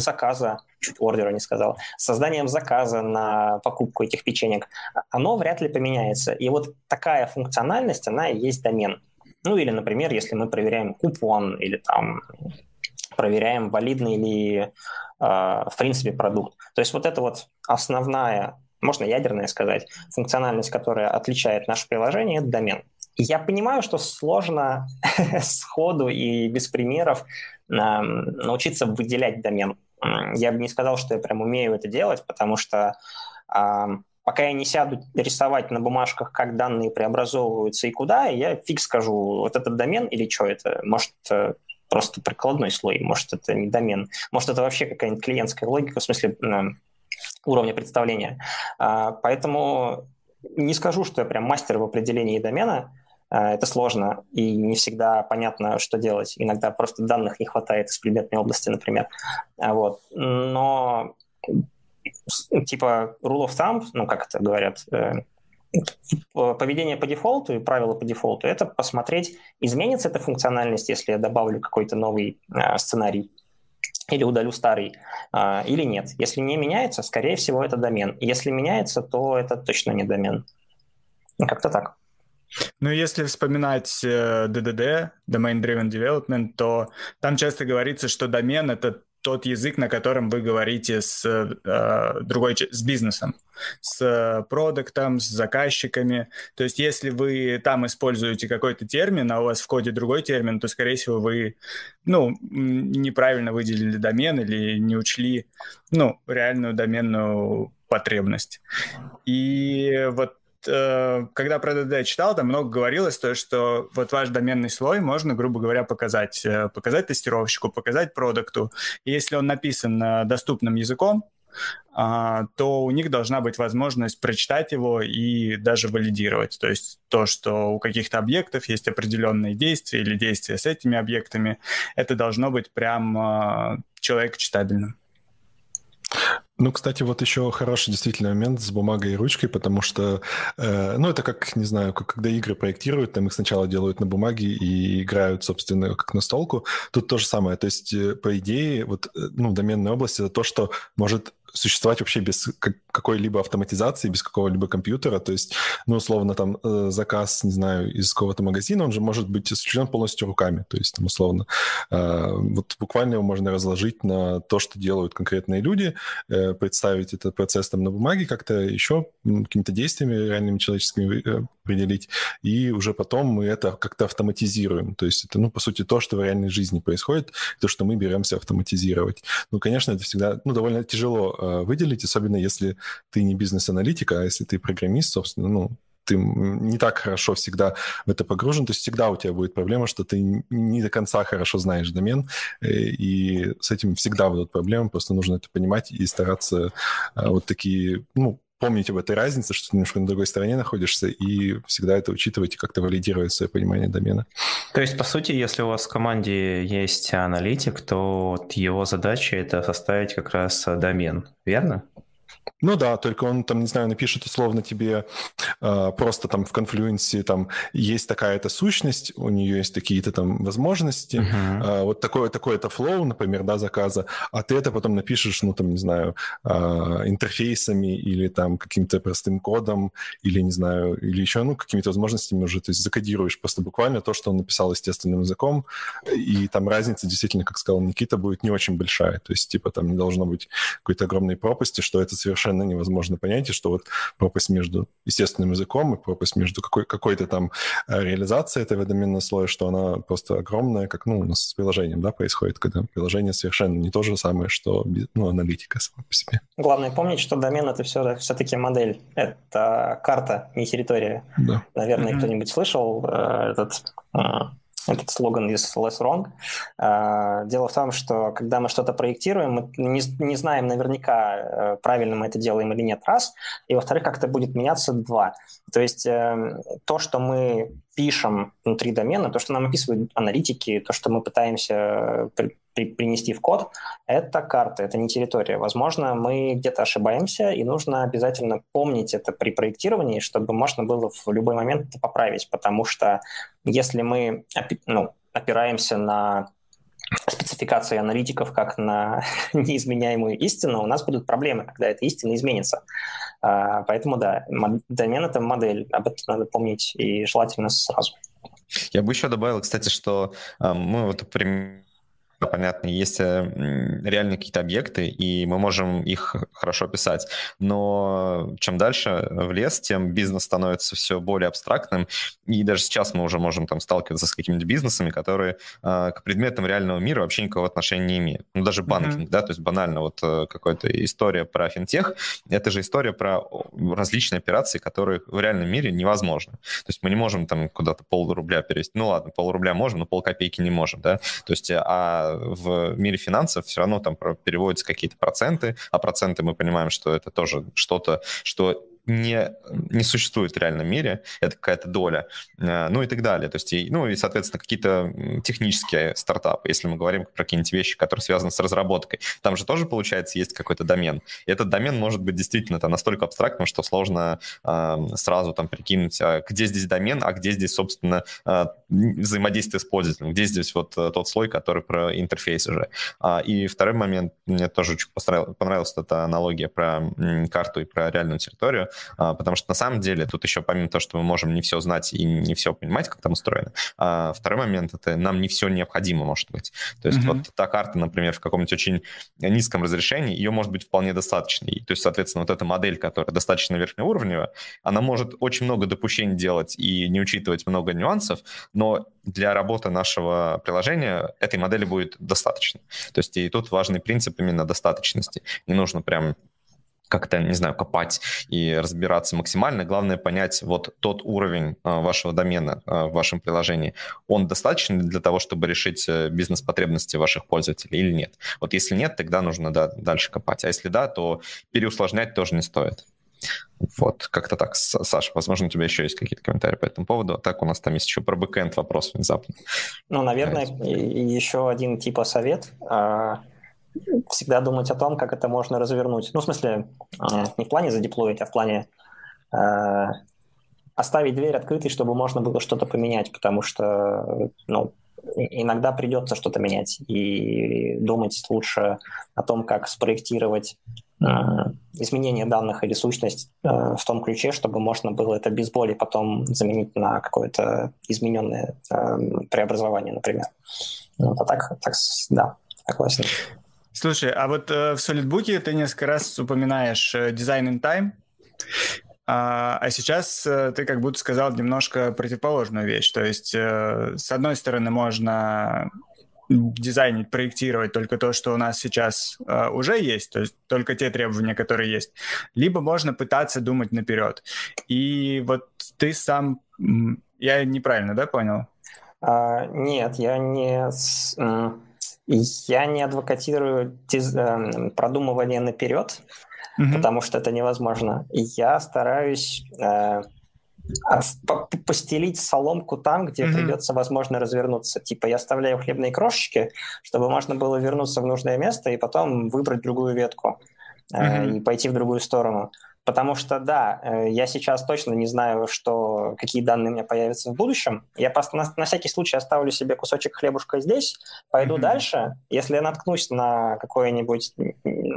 заказа, чуть ордера не сказал, с созданием заказа на покупку этих печенек, оно вряд ли поменяется. И вот такая функциональность, она и есть домен. Ну или, например, если мы проверяем купон или там проверяем, валидный ли в принципе продукт. То есть вот это вот основная, можно ядерная сказать, функциональность, которая отличает наше приложение, это домен. И я понимаю, что сложно сходу и без примеров научиться выделять домен. Я бы не сказал, что я прям умею это делать, потому что... Пока я не сяду рисовать на бумажках, как данные преобразовываются и куда, я фиг скажу, вот этот домен или что это? Может, просто прикладной слой, может, это не домен. Может, это вообще какая-нибудь клиентская логика, в смысле уровня представления. Поэтому не скажу, что я прям мастер в определении домена. Это сложно, и не всегда понятно, что делать. Иногда просто данных не хватает из предметной области, например. Вот. Но... типа rule of thumb, как это говорят, поведение по дефолту и правила по дефолту, это посмотреть, изменится эта функциональность, если я добавлю какой-то новый сценарий или удалю старый, или нет. Если не меняется, скорее всего, это домен. Если меняется, то это точно не домен. Как-то так. Если вспоминать DDD, Domain Driven Development, то там часто говорится, что домен — это тот язык, на котором вы говорите с бизнесом, с продуктом, с заказчиками. То есть если вы там используете какой-то термин, а у вас в коде другой термин, то, скорее всего, вы неправильно выделили домен или не учли реальную доменную потребность. И вот когда про DDD читал, там много говорилось, то, что вот ваш доменный слой можно, грубо говоря, показать тестировщику, показать продукту. И если он написан доступным языком, то у них должна быть возможность прочитать его и даже валидировать. То есть то, что у каких-то объектов есть определенные действия или действия с этими объектами, это должно быть прям человекочитабельным. Кстати, вот еще хороший действительно момент с бумагой и ручкой, потому что, это как, не знаю, когда игры проектируют, там их сначала делают на бумаге и играют, собственно, как настолку. Тут то же самое. То есть, по идее, доменная область — это то, что может существовать вообще без какой-либо автоматизации, без какого-либо компьютера. То есть, ну, условно, там, заказ, не знаю, из какого-то магазина, он же может быть осуществлен полностью руками. То есть, там, условно, вот буквально его можно разложить на то, что делают конкретные люди, представить этот процесс там на бумаге как-то еще, какими-то действиями реальными человеческими определить, и уже потом мы это как-то автоматизируем. То есть, это, ну, по сути, то, что в реальной жизни происходит, то, что мы беремся автоматизировать. Ну, конечно, это всегда, ну, довольно тяжело выделить, особенно если ты не бизнес-аналитик, а если ты программист, собственно, ну, ты не так хорошо всегда в это погружен, то есть всегда у тебя будет проблема, что ты не до конца хорошо знаешь домен, и с этим всегда будут проблемы, просто нужно это понимать и стараться вот такие, ну, помнить об этой разнице, что ты немножко на другой стороне находишься, и всегда это учитывать и как-то валидировать свое понимание домена. То есть, по сути, если у вас в команде есть аналитик, то его задача – это составить как раз домен, верно? Ну да, только он там, не знаю, напишет условно тебе просто там в Confluence там есть такая-то сущность, у нее есть такие-то там возможности, вот такое-то флоу, например, да, заказа, а ты это потом напишешь, ну там, не знаю, интерфейсами или там каким-то простым кодом или, не знаю, или еще, ну, какими-то возможностями уже, то есть закодируешь просто буквально то, что он написал естественным языком, и там разница действительно, как сказал Никита, будет не очень большая, то есть типа там не должно быть какой-то огромной пропасти, что это совершенно невозможно понять, и что вот пропасть между естественным языком и пропасть между какой-то там реализацией этого доменного слоя, что она просто огромная, как, ну, у нас с приложением, да, происходит, когда приложение совершенно не то же самое, что, ну, аналитика сама по себе. Главное помнить, что домен — это все-таки модель, это карта, не территория. Да. Наверное, кто-нибудь слышал этот слоган is less wrong. Дело в том, что когда мы что-то проектируем, мы не знаем наверняка, правильно мы это делаем или нет, раз, и, во-вторых, как это будет меняться, два. То есть то, что мы пишем внутри домена, то, что нам описывают аналитики, то, что мы пытаемся принести в код, это карты, это не территория. Возможно, мы где-то ошибаемся, и нужно обязательно помнить это при проектировании, чтобы можно было в любой момент это поправить, потому что если мы опираемся на спецификации аналитиков как на неизменяемую истину, у нас будут проблемы, когда эта истина изменится. Поэтому да, домен — это модель, об этом надо помнить, и желательно сразу. Я бы еще добавил, кстати, что мы вот примерно понятно, есть реальные какие-то объекты, и мы можем их хорошо описать. Но чем дальше в лес, тем бизнес становится все более абстрактным. И даже сейчас мы уже можем там сталкиваться с какими-то бизнесами, которые к предметам реального мира вообще никакого отношения не имеют. Ну, даже банкинг, да, то есть банально вот какая-то история про финтех, это же история про различные операции, которые в реальном мире невозможны. То есть мы не можем там куда-то пол-рубля перевести. Ну ладно, пол-рубля можем, но пол-копейки не можем, да. То есть, в мире финансов все равно там переводятся какие-то проценты, а проценты мы понимаем, что это тоже что-то, что не существует в реальном мире, это какая-то доля, ну и так далее. То есть, и, соответственно, какие-то технические стартапы, если мы говорим про какие-нибудь вещи, которые связаны с разработкой, там же тоже, получается, есть какой-то домен. И этот домен может быть действительно там настолько абстрактным, что сложно сразу там прикинуть, где здесь домен, а где здесь, собственно, взаимодействие с пользователем, где здесь вот тот слой, который про интерфейс уже. И второй момент, мне тоже очень понравилась эта аналогия про карту и про реальную территорию, потому что на самом деле тут еще помимо того, что мы можем не все знать и не все понимать, как там устроено, второй момент — это нам не все необходимо, может быть. То есть вот та карта, например, в каком-нибудь очень низком разрешении, ее может быть вполне достаточно. И, то есть, соответственно, вот эта модель, которая достаточно верхнеуровневая, она может очень много допущений делать и не учитывать много нюансов, но для работы нашего приложения этой модели будет достаточно. То есть и тут важный принцип именно достаточности. Не нужно прям как-то, не знаю, копать и разбираться максимально. Главное понять вот тот уровень вашего домена в вашем приложении. Он достаточен для того, чтобы решить бизнес-потребности ваших пользователей или нет? Вот если нет, тогда нужно дальше копать. А если да, то переусложнять тоже не стоит. Вот, как-то так. Саша, возможно, у тебя еще есть какие-то комментарии по этому поводу. Так, у нас там есть еще про бэкэнд вопрос внезапно. Ну, наверное, еще один типа совет – всегда думать о том, как это можно развернуть. Ну, в смысле, не в плане задеплоить, а в плане оставить дверь открытой, чтобы можно было что-то поменять, потому что, иногда придется что-то менять, и думать лучше о том, как спроектировать изменение данных или сущность в том ключе, чтобы можно было это без боли потом заменить на какое-то измененное преобразование, например. Вот, а так, да, согласен. Слушай, а вот в SolidBook ты несколько раз упоминаешь Design in Time, а сейчас ты как будто сказал немножко противоположную вещь. То есть, с одной стороны, можно дизайнить, проектировать только то, что у нас сейчас уже есть, то есть только те требования, которые есть, либо можно пытаться думать наперед. И вот ты сам... Я неправильно, да, понял? Нет, я не адвокатирую продумывание наперед, потому что это невозможно. И я стараюсь... постелить соломку там, где придется, возможно, развернуться. Типа я оставляю хлебные крошечки, чтобы можно было вернуться в нужное место и потом выбрать другую ветку и пойти в другую сторону. Потому что, да, я сейчас точно не знаю, какие данные у меня появятся в будущем. Я на всякий случай оставлю себе кусочек хлебушка здесь, пойду дальше. Если я наткнусь на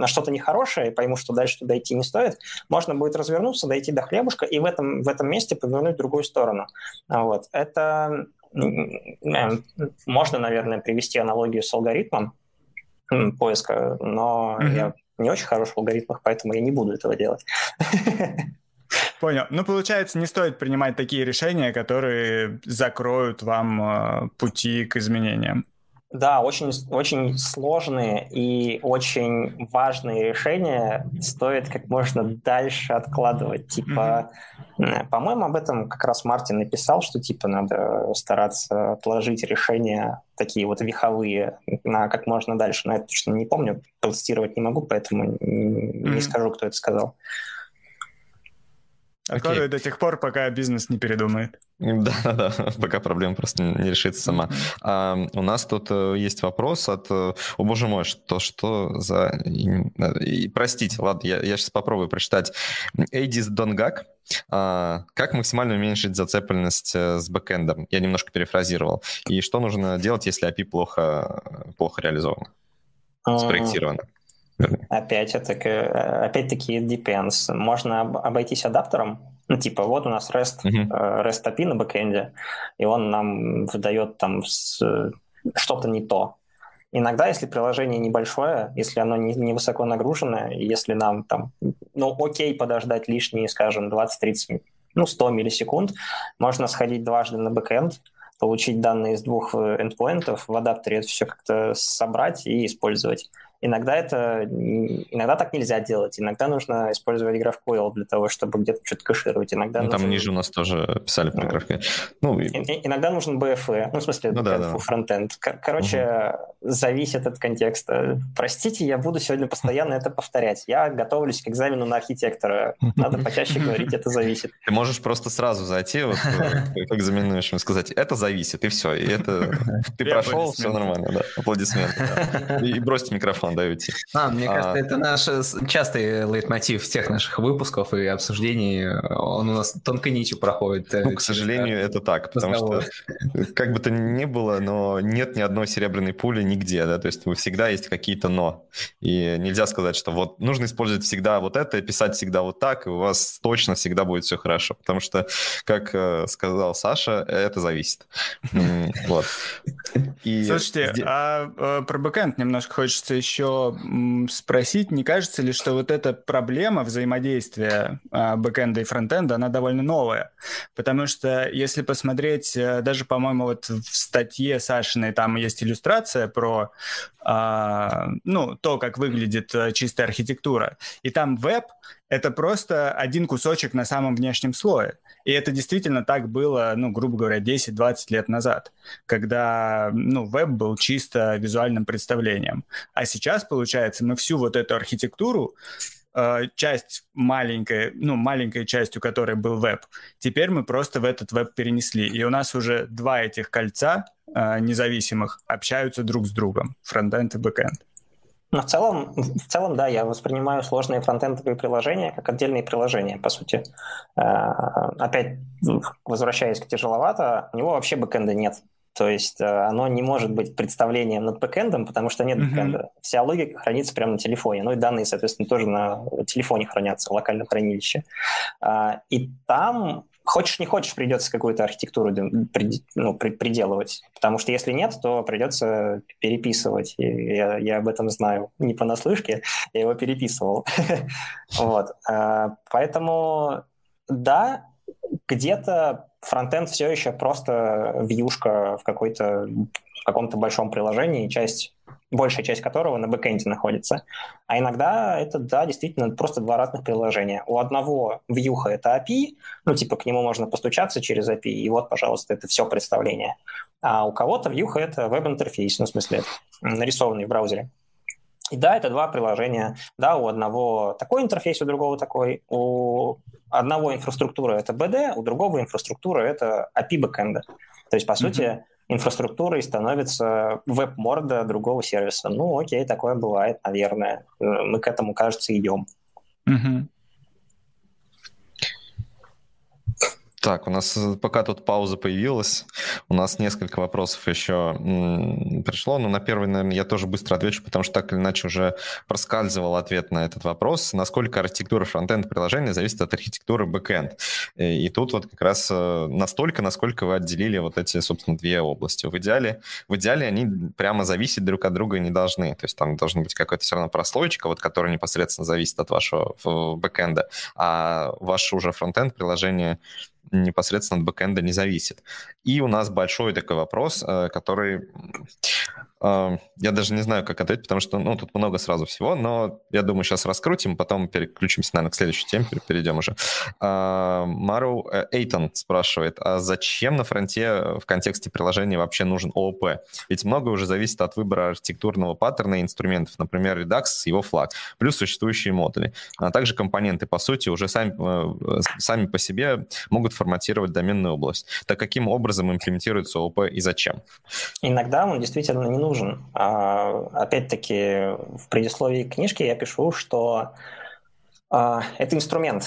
что-то нехорошее, пойму, что дальше туда идти не стоит, можно будет развернуться, дойти до хлебушка и в этом месте повернуть в другую сторону. Вот. Это можно, наверное, привести аналогию с алгоритмом поиска, но я не очень хорош в алгоритмах, поэтому я не буду этого делать. Понял. Ну, получается, не стоит принимать такие решения, которые закроют вам пути к изменениям. Да, очень, очень сложные и очень важные решения стоит как можно дальше откладывать. Типа, по-моему, об этом как раз Мартин написал, что типа надо стараться отложить решения такие вот веховые на как можно дальше. Но я точно не помню, процитировать не могу, поэтому не скажу, кто это сказал. Откладывай до тех пор, пока бизнес не передумает. Да, пока проблема просто не решится сама. У нас тут есть вопрос от... О, боже мой, что за... Простите, ладно, я сейчас попробую прочитать. Эйдис Донгак. Как максимально уменьшить зацепленность с бэкэндом? Я немножко перефразировал. И что нужно делать, если API плохо реализовано? Спроектировано. Опять-таки, it depends. Можно обойтись адаптером. Ну, типа, вот у нас REST API на бэкэнде, и он нам выдает там что-то не то. Иногда, если приложение небольшое, если оно не высоко нагружено, если нам там, подождать лишние, скажем, 20-30, 100 миллисекунд, можно сходить дважды на бэкэнд, получить данные из двух эндпоинтов, в адаптере это все как-то собрать и использовать. Иногда так нельзя делать. Иногда нужно использовать GraphQL для того, чтобы где-то что-то кэшировать. Там ниже у нас тоже писали про GraphQL. Иногда нужен BFE. В смысле, фронтенд. Короче, зависит от контекста. Простите, я буду сегодня постоянно это повторять. Я готовлюсь к экзамену на архитектора. Надо почаще говорить, это зависит. Ты можешь просто сразу зайти к экзаменующему и сказать, это зависит, и все. Ты прошел, все нормально. Аплодисменты. И бросьте микрофон. Мне кажется, это наш частый лейтмотив всех наших выпусков и обсуждений. Он у нас тонкой нитью проходит. К сожалению, это так, потому что как бы то ни было, но нет ни одной серебряной пули нигде, да, то есть всегда есть какие-то но. И нельзя сказать, что вот нужно использовать всегда вот это, писать всегда вот так, и у вас точно всегда будет все хорошо, потому что, как сказал Саша, это зависит. Вот. Слушайте, а про бэкэнд немножко хочется еще спросить, не кажется ли, что вот эта проблема взаимодействия бэкэнда и фронтенда, она довольно новая? Потому что, если посмотреть, даже, по-моему, вот в статье Сашиной там есть иллюстрация про то, как выглядит чистая архитектура. И там веб — это просто один кусочек на самом внешнем слое. И это действительно так было, грубо говоря, 10-20 лет назад, когда веб был чисто визуальным представлением. А сейчас, получается, мы всю вот эту архитектуру, часть маленькой частью которой был веб, теперь мы просто в этот веб перенесли. И у нас уже два этих кольца независимых общаются друг с другом, фронтенд и бэкенд. Но в целом, да, я воспринимаю сложные фронтендовые приложения как отдельные приложения, по сути. Опять, возвращаясь к тяжеловато, у него вообще бэкэнда нет. То есть оно не может быть представлением над бэкэндом, потому что нет бэкэнда. Вся логика хранится прямо на телефоне. Ну и данные, соответственно, тоже на телефоне хранятся, в локальном хранилище. И там, хочешь не хочешь, придется какую-то архитектуру приделывать. Потому что если нет, то придется переписывать. И я об этом знаю не понаслышке, я его переписывал. Поэтому, да, где-то фронтенд все еще просто вьюшка в каком-то большом приложении, большая часть которого на бэкэнде находится. А иногда это, да, действительно, просто два разных приложения. У одного вьюха это API, к нему можно постучаться через API, и вот, пожалуйста, это все представление. А у кого-то вьюха это веб-интерфейс, нарисованный в браузере. И да, это два приложения. Да, у одного такой интерфейс, у другого такой. У одного инфраструктура это BD, у другого инфраструктура это API бэкэнда. То есть, по сути, инфраструктурой становится веб-морда другого сервиса. Ну, окей, такое бывает, наверное. Мы к этому, кажется, идем. Так, у нас пока тут пауза появилась, у нас несколько вопросов еще пришло, но на первый, наверное, я тоже быстро отвечу, потому что так или иначе уже проскальзывал ответ на этот вопрос. Насколько архитектура фронтенд приложения зависит от архитектуры бэкенд? И тут вот как раз настолько, насколько вы отделили вот эти, собственно, две области. В идеале они прямо зависеть друг от друга не должны. То есть там должен быть какой-то все равно прослойчик, который непосредственно зависит от вашего бэкенда, а ваше уже фронтенд приложение непосредственно от бэкэнда не зависит. И у нас большой такой вопрос, который... Я даже не знаю, как ответить, потому что тут много сразу всего, но я думаю, сейчас раскрутим, потом переключимся, наверное, к следующей теме, перейдем уже. Мару Эйтон спрашивает, а зачем на фронте в контексте приложения вообще нужен ООП? Ведь многое уже зависит от выбора архитектурного паттерна и инструментов, например, Redux с его флаг, плюс существующие модули. А также компоненты, по сути, уже сами по себе могут форматировать доменную область. Так каким образом имплементируется ООП и зачем? Иногда он действительно не нужен. Опять-таки, в предисловии к книжке я пишу, что это инструмент.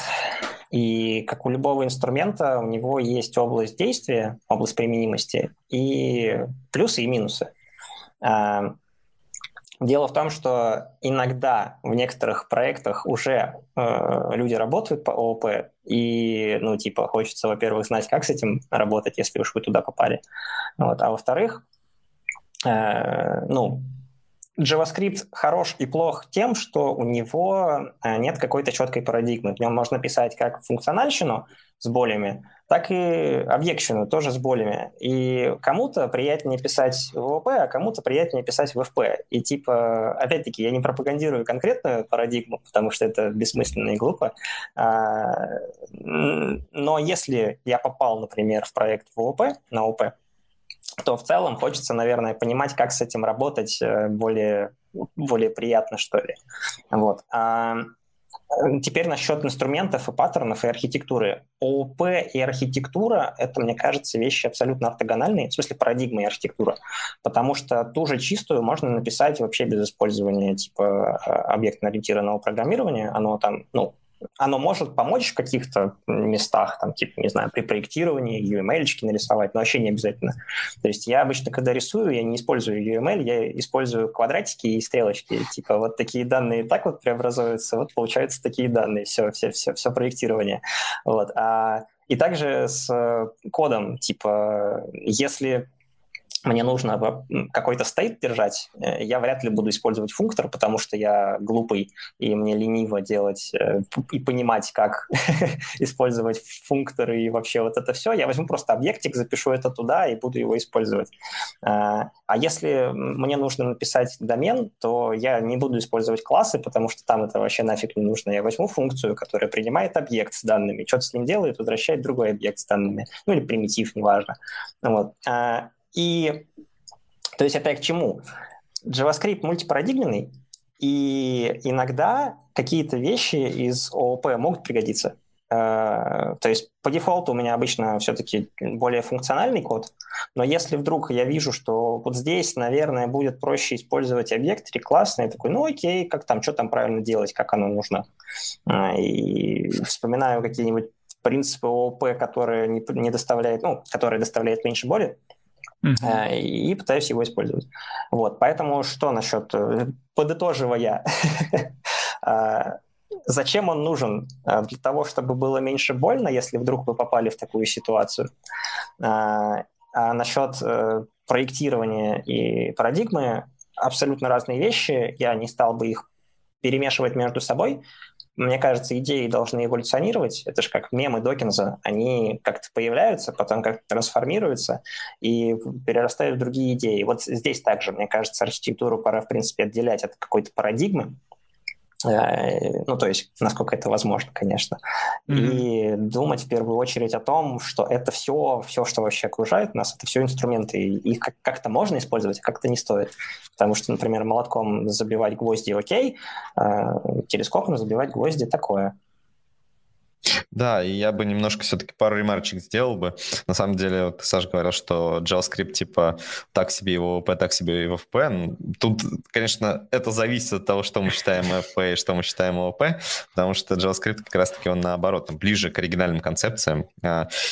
И как у любого инструмента, у него есть область действия, область применимости, и плюсы и минусы. Дело в том, что иногда в некоторых проектах уже люди работают по ООП, и, хочется, во-первых, знать, как с этим работать, если уж вы туда попали. А во-вторых, JavaScript хорош и плох тем, что у него нет какой-то четкой парадигмы. В нем можно писать как функциональщину с болями, так и объектщину тоже с болями. И кому-то приятнее писать в ООП, а кому-то приятнее писать в ФП. И опять-таки, я не пропагандирую конкретную парадигму, потому что это бессмысленно и глупо. Но если я попал, например, в проект в ООП, на ООП, то в целом хочется, наверное, понимать, как с этим работать более приятно, что ли. А теперь насчет инструментов и паттернов и архитектуры. ООП и архитектура — это, мне кажется, вещи абсолютно ортогональные, парадигма и архитектура, потому что ту же чистую можно написать вообще без использования объектно-ориентированного программирования. Оно там, оно может помочь в каких-то местах, при проектировании UML-чики нарисовать, но вообще не обязательно. То есть я обычно, когда рисую, я не использую UML, я использую квадратики и стрелочки. Вот такие данные так вот преобразуются, вот получаются такие данные, все проектирование. И также с кодом, если... мне нужно какой-то стейт держать, я вряд ли буду использовать функтор, потому что я глупый, и мне лениво делать и понимать, как использовать функтор и вообще вот это все. Я возьму просто объектик, запишу это туда и буду его использовать. А если мне нужно написать домен, то я не буду использовать классы, потому что там это вообще нафиг не нужно. Я возьму функцию, которая принимает объект с данными, что-то с ним делает, возвращает другой объект с данными. Или примитив, неважно. И, то есть, это я к чему? JavaScript мультипарадигменный, и иногда какие-то вещи из ООП могут пригодиться. То есть по дефолту у меня обычно все-таки более функциональный код, но если вдруг я вижу, что вот здесь, наверное, будет проще использовать объект или класс, я такой, окей, что там правильно делать, как оно нужно. И вспоминаю какие-нибудь принципы ООП, которые доставляют меньше боли. и пытаюсь его использовать. Вот, поэтому что насчет, подытоживая, зачем он нужен? Для того, чтобы было меньше больно, если вдруг вы попали в такую ситуацию. А насчет проектирования и парадигмы абсолютно разные вещи, я не стал бы их перемешивать между собой. Мне кажется, идеи должны эволюционировать. Это же как мемы Докинза. Они как-то появляются, потом как-то трансформируются и перерастают в другие идеи. Вот здесь также, мне кажется, архитектуру пора, в принципе, отделять от какой-то парадигмы. Ну, то есть, насколько это возможно, конечно. И думать в первую очередь о том, что это все, что вообще окружает нас, это все инструменты. И их как-то можно использовать, а как-то не стоит. Потому что, например, молотком забивать гвозди окей, телескопом забивать гвозди такое. Да, и я бы немножко все-таки пару ремарочек сделал бы. На самом деле, вот Саша говорил, что JavaScript типа так себе его ОВП, так себе его ОВП. Тут, конечно, это зависит от того, что мы считаем ОВП и что мы считаем ОВП, потому что JavaScript как раз-таки он наоборот, там, ближе к оригинальным концепциям.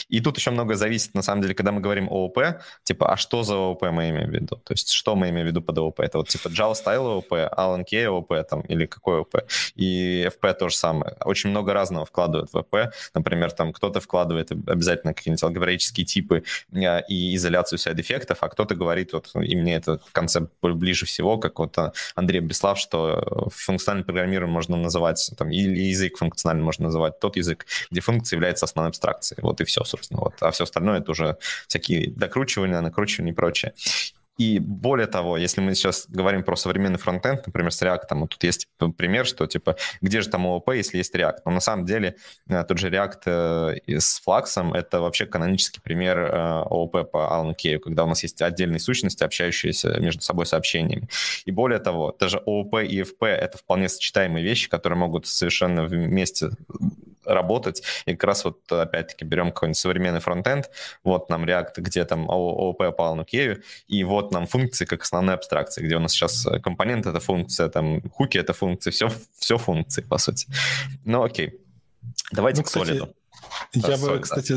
И тут еще многое зависит, на самом деле, когда мы говорим о ОВП, типа, а что за ОВП мы имеем в виду? То есть что мы имеем в виду под ОВП? Это вот типа Java Style ОВП, Alan Kay ОВП там, или какой ОВП? И FP то же самое. Очень много разного вкладывают в ОВП. Например, там кто-то вкладывает обязательно какие-нибудь алгебраические типы и изоляцию сайд-эффектов, а кто-то говорит, вот и мне этот концепт ближе всего, как вот Андрей Беслав, что функциональным программированием можно называть, там, или язык функциональный можно называть тот язык, где функция является основной абстракцией. Вот и все, собственно. Вот. А все остальное это уже всякие докручивания, накручивания и прочее. И более того, если мы сейчас говорим про современный фронтенд, например, с React, вот тут есть пример, что типа, где же там ООП, если есть React? Но на самом деле тот же React с Flux'ом это вообще канонический пример ООП по Алану Кею, когда у нас есть отдельные сущности, общающиеся между собой сообщениями. И более того, даже ООП и ФП это вполне сочетаемые вещи, которые могут совершенно вместе работать. И как раз вот опять-таки берем какой-нибудь современный фронтенд, вот нам React, где там ООП по Алану Кею, и вот нам функции как основная абстракция, где у нас сейчас компонент — это функция, там хуки — это функции, все функции, по сути. Ну, окей. Давайте к Solid. Я бы, кстати,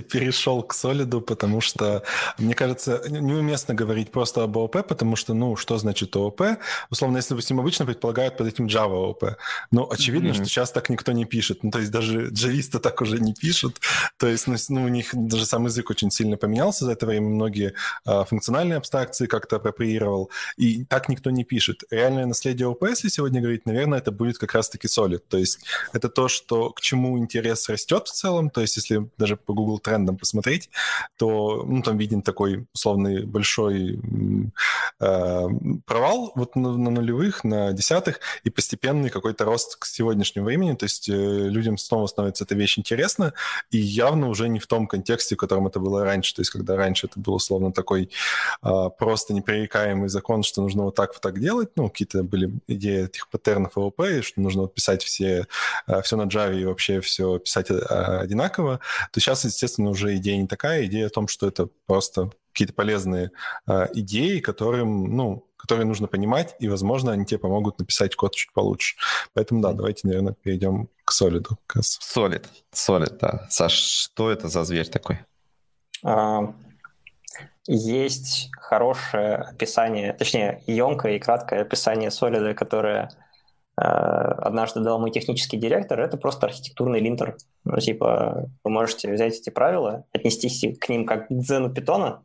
перешел к Solid, потому что, мне кажется, неуместно говорить просто об ООП, потому что, ну, что значит ООП? Условно, если, допустим, обычно предполагают под этим Java ООП. Но очевидно, что сейчас так никто не пишет. Ну, то есть даже джависты так уже не пишут. То есть, ну, у них даже сам язык очень сильно поменялся за это время. Многие функциональные абстракции как-то апроприировал. И так никто не пишет. Реальное наследие ООП, если сегодня говорить, наверное, это будет как раз-таки Solid. То есть это то, что к чему интерес растет в целом, то есть если даже по Google трендам посмотреть, то ну, там виден такой условный большой провал вот на нулевых, на десятых, и постепенный какой-то рост к сегодняшнему времени, то есть людям снова становится эта вещь интересна, и явно уже не в том контексте, в котором это было раньше, то есть когда раньше это был условно такой просто непререкаемый закон, что нужно вот так делать, ну, какие-то были идеи этих паттернов ООП, что нужно вот писать все на Java и вообще все писать одинаково, то сейчас, естественно, уже идея не такая. Идея о том, что это просто какие-то полезные идеи, которые нужно понимать, и, возможно, они тебе помогут написать код чуть получше. Поэтому, да, давайте, наверное, перейдем к Solid'у. Solid, да. Саш, что это за зверь такой? Есть хорошее описание, точнее, емкое и краткое описание Solid'а, которое однажды дал мой технический директор, это просто архитектурный линтер. Ну, типа, вы можете взять эти правила, отнестись к ним как к дзену питона,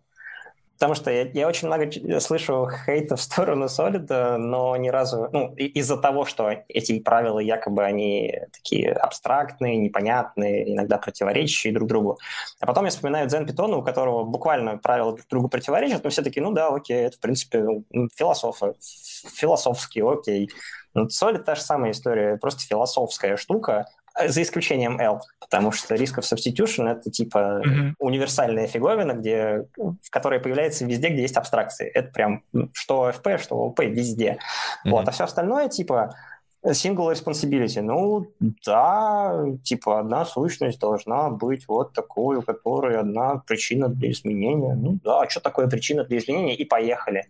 потому что я очень много слышу хейта в сторону Solid, но ни разу... Ну, из-за того, что эти правила якобы, они такие абстрактные, непонятные, иногда противоречащие друг другу. А потом я вспоминаю дзен питона, у которого буквально правила друг другу противоречат, но все такие, ну да, окей, это, в принципе, философский, окей. Solid та же самая история, просто философская штука, за исключением L, потому что Risk of Substitution это типа универсальная фиговина, которая появляется везде, где есть абстракции. Это прям что FP, что OOP, везде. Вот. А все остальное типа Single Responsibility. Ну да, типа одна сущность должна быть вот такой, у которой одна причина для изменения. Ну да, что такое причина для изменения? И поехали.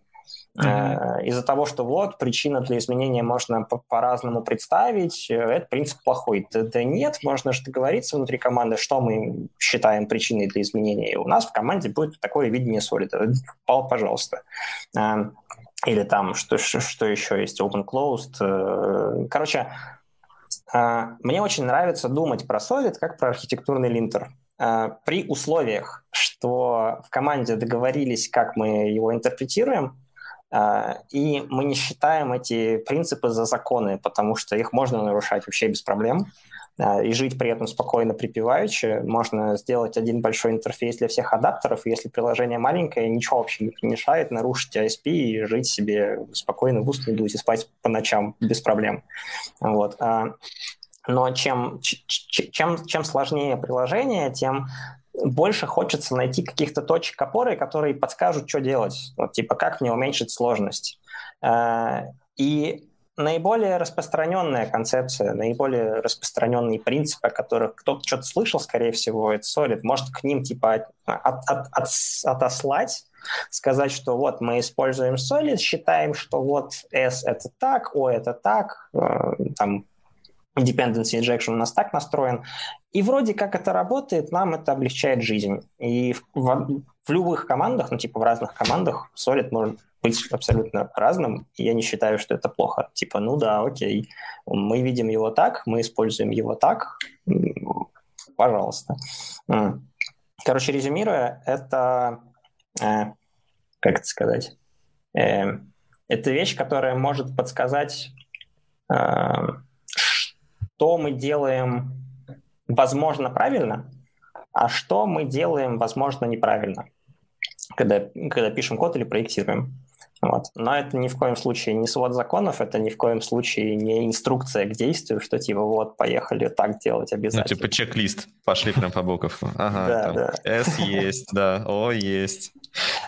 Из-за того, что вот причина для изменения можно по-разному представить, это принцип плохой. Да нет, можно же договориться внутри команды, что мы считаем причиной для изменения. И у нас в команде будет такое видение солида. Пожалуйста. Или там, что еще есть, open-closed. Короче, мне очень нравится думать про solid как про архитектурный линтер. При условиях, что в команде договорились, как мы его интерпретируем, и мы не считаем эти принципы за законы, потому что их можно нарушать вообще без проблем и жить при этом спокойно, припеваючи. Можно сделать один большой интерфейс для всех адаптеров, и если приложение маленькое, ничего вообще не мешает нарушить ISP и жить себе спокойно в устную дуть и спать по ночам без проблем. Вот. Но чем сложнее приложение, тем больше хочется найти каких-то точек опоры, которые подскажут, что делать. Вот, типа, как мне уменьшить сложность. И наиболее распространенная концепция, наиболее распространенные принципы, о которых кто-то что-то слышал, скорее всего, это Solid, может к ним типа отослать, сказать, что вот мы используем Solid, считаем, что вот S это так, O это так, там dependency injection у нас так настроен. И вроде как это работает, нам это облегчает жизнь. И в любых командах, ну типа в разных командах, Solid может быть абсолютно разным, и я не считаю, что это плохо. Типа, ну да, окей, мы видим его так, мы используем его так, пожалуйста. Короче, резюмируя, это... как это сказать? Это вещь, которая может подсказать... что мы делаем, возможно, правильно, а что мы делаем, возможно, неправильно, когда пишем код или проектируем. Вот. Но это ни в коем случае не свод законов, это ни в коем случае не инструкция к действию, что типа вот, поехали так делать обязательно. Ну, типа чек-лист, пошли прям по буковкам. Ага, S есть, да, O есть.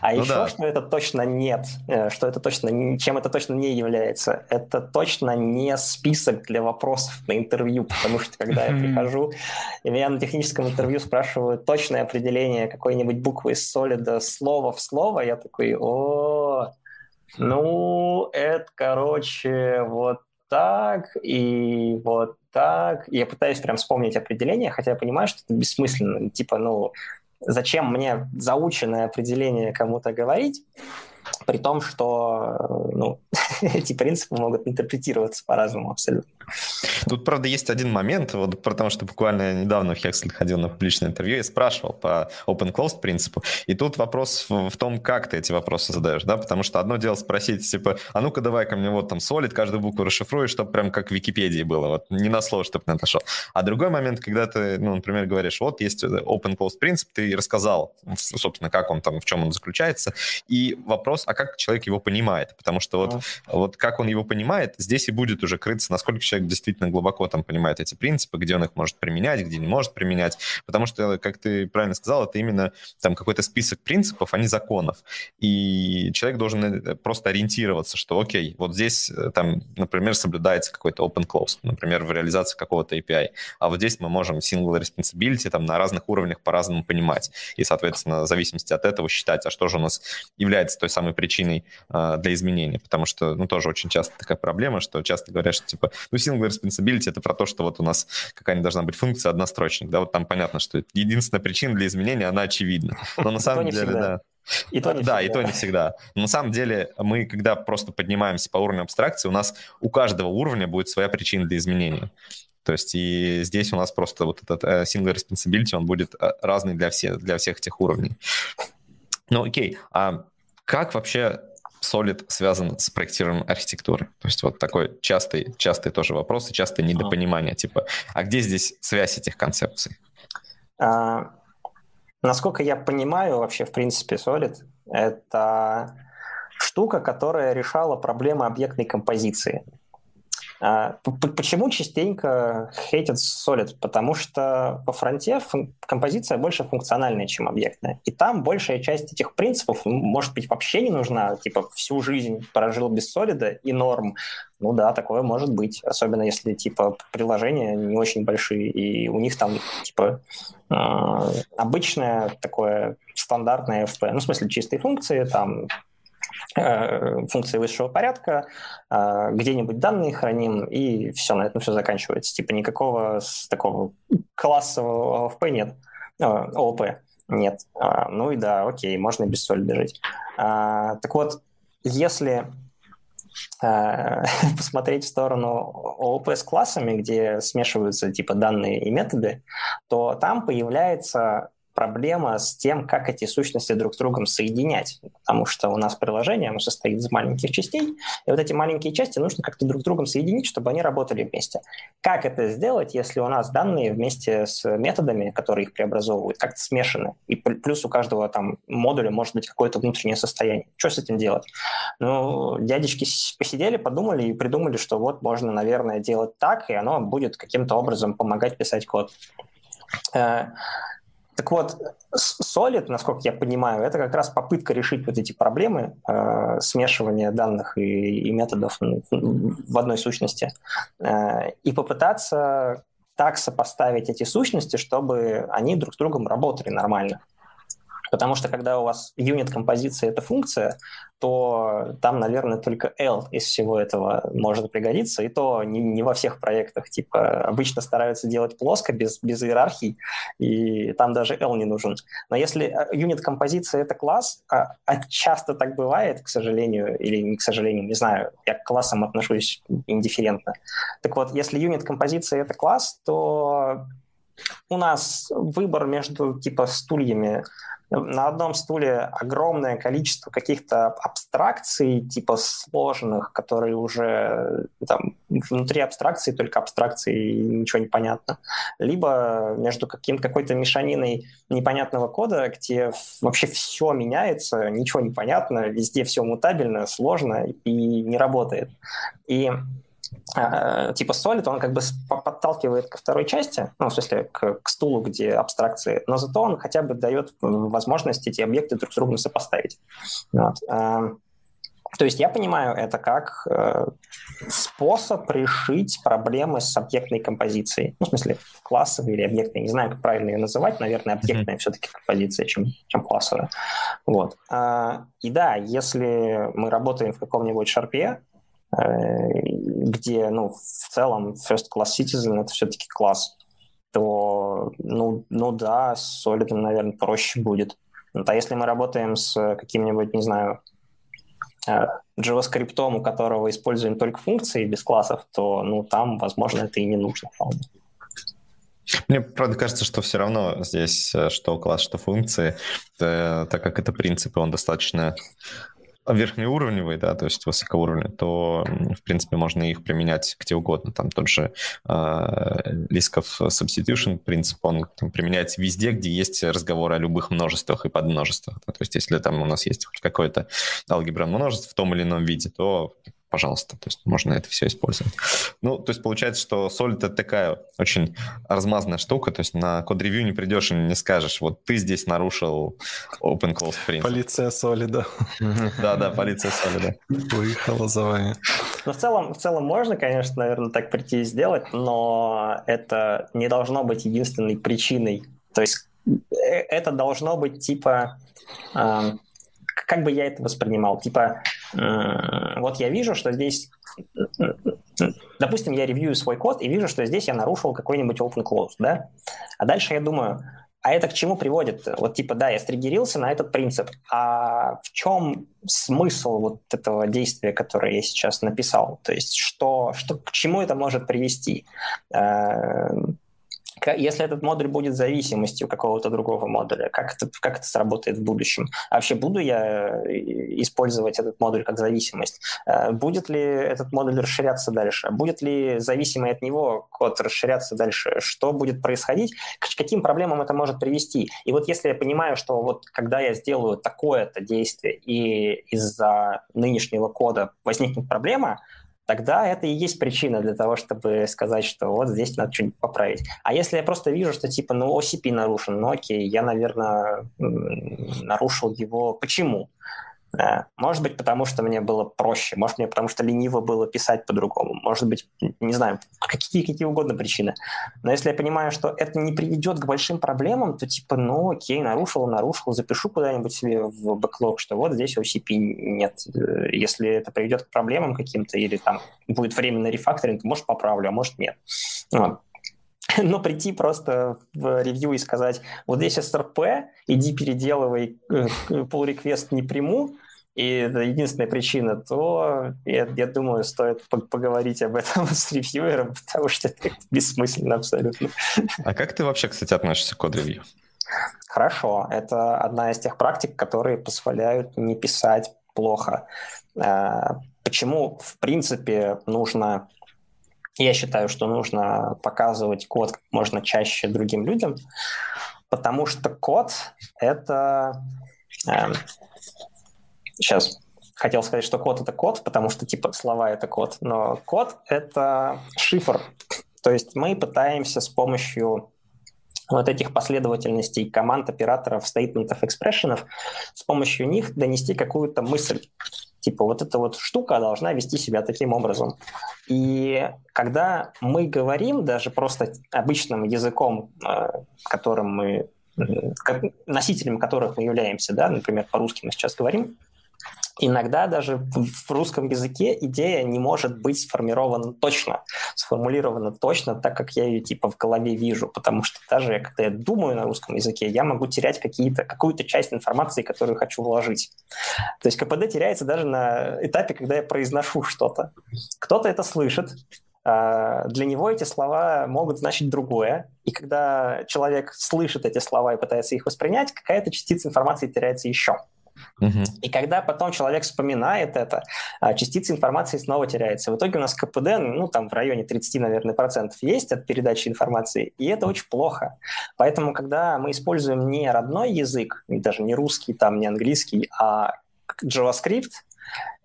А еще, что это точно нет, что это точно, чем это точно не является, это точно не список для вопросов на интервью, потому что когда я прихожу, и меня на техническом интервью спрашивают точное определение какой-нибудь буквы из солида слово в слово, я такой, ну, это, короче, вот так и вот так. Я пытаюсь прям вспомнить определение, хотя я понимаю, что это бессмысленно. Типа, ну, зачем мне заученное определение кому-то говорить, при том, что, ну, эти принципы могут интерпретироваться по-разному абсолютно. Тут, правда, есть один момент, вот, потому что буквально недавно в Hexel ходил на публичное интервью и спрашивал по open-closed принципу, и тут вопрос в том, как ты эти вопросы задаешь, да, потому что одно дело спросить, типа, а ну-ка давай ко мне вот там solid, каждую букву расшифруй, чтобы прям как в Википедии было, вот, не на слово, чтобы не отошел. А другой момент, когда ты, ну, например, говоришь, вот есть open-closed принцип, ты рассказал, собственно, как он там, в чем он заключается, и вопрос, а как человек его понимает, потому что вот как он его понимает, здесь и будет уже крыться, насколько человек действительно глубоко там понимает эти принципы, где он их может применять, где не может применять, потому что, как ты правильно сказал, это именно там какой-то список принципов, а не законов, и человек должен просто ориентироваться, что окей, вот здесь там, например, соблюдается какой-то open-close, например, в реализации какого-то API, а вот здесь мы можем single responsibility там на разных уровнях по-разному понимать, и, соответственно, в зависимости от этого считать, а что же у нас является той самой причиной для изменения, потому что, ну, тоже очень часто такая проблема, что часто говорят, что, типа, ну, single responsibility — это про то, что вот у нас какая-нибудь должна быть функция однострочник, да, вот там понятно, что единственная причина для изменения, она очевидна, но на самом деле, да. И то не всегда. Но на самом деле мы, когда просто поднимаемся по уровню абстракции, у нас у каждого уровня будет своя причина для изменения. То есть и здесь у нас просто вот этот single responsibility, он будет разный для всех этих уровней. Ну, окей, а как вообще Solid связан с проектированием архитектуры? То есть вот такой частый тоже вопрос и частое недопонимание, типа, а где здесь связь этих концепций? Насколько я понимаю, вообще, в принципе, Solid — это штука, которая решала проблемы объектной композиции. Почему частенько хейтят Solid? Потому что по фронте композиция больше функциональная, чем объектная. И там большая часть этих принципов, может быть, вообще не нужна. Типа, всю жизнь прожил без Solid'а и норм. Ну да, такое может быть. Особенно если, типа, приложения не очень большие, и у них там, типа, обычное такое стандартное FP. Ну, в смысле, чистые функции, там... функции высшего порядка, где-нибудь данные храним, и все, на этом все заканчивается. Типа никакого такого классового ООП нет. ООП нет. Ну и да, окей, можно и без сольда жить. Так вот, если посмотреть в сторону ООП с классами, где смешиваются типа данные и методы, то там появляется проблема с тем, как эти сущности друг с другом соединять, потому что у нас приложение, оно состоит из маленьких частей, и вот эти маленькие части нужно как-то друг с другом соединить, чтобы они работали вместе. Как это сделать, если у нас данные вместе с методами, которые их преобразовывают, как-то смешаны, и плюс у каждого там модуля может быть какое-то внутреннее состояние? Что с этим делать? Ну, дядечки посидели, подумали и придумали, что вот можно, наверное, делать так, и оно будет каким-то образом помогать писать код. Так вот, Solid, насколько я понимаю, это как раз попытка решить вот эти проблемы смешивания данных и методов в одной сущности и попытаться так сопоставить эти сущности, чтобы они друг с другом работали нормально. Потому что когда у вас юнит композиции – это функция, то там, наверное, только L из всего этого может пригодиться, и то не во всех проектах. Типа обычно стараются делать плоско, без иерархий, и там даже L не нужен. Но если юнит композиции – это класс, а часто так бывает, к сожалению, или не к сожалению, не знаю, я к классам отношусь индифферентно. Так вот, если юнит композиции – это класс, то у нас выбор между типа стульями. На одном стуле огромное количество каких-то абстракций, типа сложных, которые уже там, внутри абстракции, только абстракции, и ничего не понятно. Либо между какой-то мешаниной непонятного кода, где вообще все меняется, ничего не понятно, везде все мутабельно, сложно и не работает. И типа Solid, он как бы подталкивает ко второй части, ну, в смысле, к стулу, где абстракции, но зато он хотя бы дает возможность эти объекты друг с другом сопоставить. Вот. То есть я понимаю это как способ решить проблемы с объектной композицией. Ну, в смысле, классовой или объектной, не знаю, как правильно ее называть, наверное, объектная все-таки композиция, чем классовая. Вот. И да, если мы работаем в каком-нибудь шарпе, где, ну, в целом First Class Citizen — это все-таки класс, то, ну да, с Solid, наверное, проще будет. А если мы работаем с каким-нибудь, не знаю, JavaScript, у которого используем только функции без классов, то, ну, там, возможно, это и не нужно. Мне, правда, кажется, что все равно здесь что класс, что функции, так как это принцип, он достаточно верхнеуровневый, да, то есть высокоуровневый, то, в принципе, можно их применять где угодно. Там тот же Лисков substitution принцип, он там применяется везде, где есть разговоры о любых множествах и подмножествах. Да, то есть если там у нас есть хоть какое-то алгебра множеств в том или ином виде, то, пожалуйста, то есть можно это все использовать. Ну, то есть получается, что Solid — это такая очень размазанная штука, то есть на код-ревью не придешь и не скажешь, вот ты здесь нарушил open-close принцип. Полиция Solid. Да-да, полиция Solid. Выехала за вами. Но в целом можно, конечно, наверное, так прийти и сделать, но это не должно быть единственной причиной. То есть это должно быть типа... Как бы я это воспринимал? Типа, вот я вижу, что здесь... Допустим, я ревью свой код и вижу, что здесь я нарушил какой-нибудь open-close, да? А дальше я думаю, а это к чему приводит? Вот типа, да, я стригерился на этот принцип. А в чем смысл вот этого действия, которое я сейчас написал? То есть к чему это может привести? Если этот модуль будет зависимостью какого-то другого модуля, как это сработает в будущем? А вообще, буду я использовать этот модуль как зависимость? Будет ли этот модуль расширяться дальше? Будет ли зависимый от него код расширяться дальше? Что будет происходить? К каким проблемам это может привести? И вот если я понимаю, что вот когда я сделаю такое-то действие, и из-за нынешнего кода возникнет проблема, тогда это и есть причина для того, чтобы сказать, что вот здесь надо что-нибудь поправить. А если я просто вижу, что типа, ну, OCP нарушен, ну окей, я, наверное, нарушил его. Почему? Может быть, потому что мне было проще, может, мне потому что лениво было писать по-другому, может быть, не знаю, какие угодно причины. Но если я понимаю, что это не приведет к большим проблемам, то типа, ну окей, нарушил, запишу куда-нибудь себе в бэклог, что вот здесь OCP нет. Если это приведет к проблемам каким-то или там будет время на рефакторинг, может, поправлю, а может, нет. Вот. Но прийти просто в ревью и сказать, вот здесь СРП, иди переделывай, pull-request не приму, и это единственная причина, то, я думаю, стоит поговорить об этом с ревьюером, потому что это бессмысленно абсолютно. А как ты вообще, кстати, относишься к код-ревью? Хорошо. Это одна из тех практик, которые позволяют не писать плохо. Почему, в принципе, нужно... Я считаю, что нужно показывать код как можно чаще другим людям, потому что код — это... Сейчас. Хотел сказать, что код — это код, потому что типа слова — это код, но код — это шифр. То есть мы пытаемся с помощью вот этих последовательностей команд, операторов, стейтментов, экспрессионов, с помощью них донести какую-то мысль. Типа вот эта вот штука должна вести себя таким образом. И когда мы говорим даже просто обычным языком, которым мы, носителем которых мы являемся, да, например, по-русски мы сейчас говорим, иногда даже в русском языке идея не может быть сформулирована точно, так как я ее типа в голове вижу, потому что даже когда я думаю на русском языке, я могу терять какую-то часть информации, которую хочу вложить. То есть КПД теряется даже на этапе, когда я произношу что-то. Кто-то это слышит, для него эти слова могут значить другое, и когда человек слышит эти слова и пытается их воспринять, какая-то частица информации теряется еще. И когда потом человек вспоминает это, частица информации снова теряется. В итоге у нас КПД, там в районе 30, наверное, % есть от передачи информации, и это очень плохо. Поэтому, когда мы используем не родной язык, даже не русский, там, не английский, а JavaScript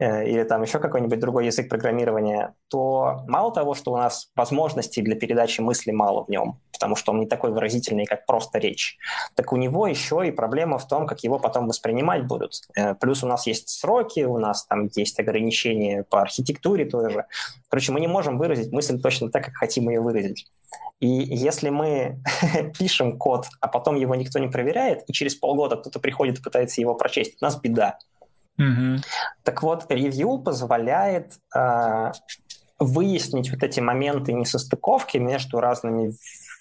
или там еще какой-нибудь другой язык программирования, то мало того, что у нас возможностей для передачи мысли мало в нем, потому что он не такой выразительный, как просто речь, так у него еще и проблема в том, как его потом воспринимать будут. Плюс у нас есть сроки, у нас там есть ограничения по архитектуре тоже. Короче, мы не можем выразить мысль точно так, как хотим ее выразить. И если мы пишем код, а потом его никто не проверяет, и через полгода кто-то приходит и пытается его прочесть, у нас беда. Mm-hmm. Так вот, ревью позволяет выяснить вот эти моменты несостыковки между разными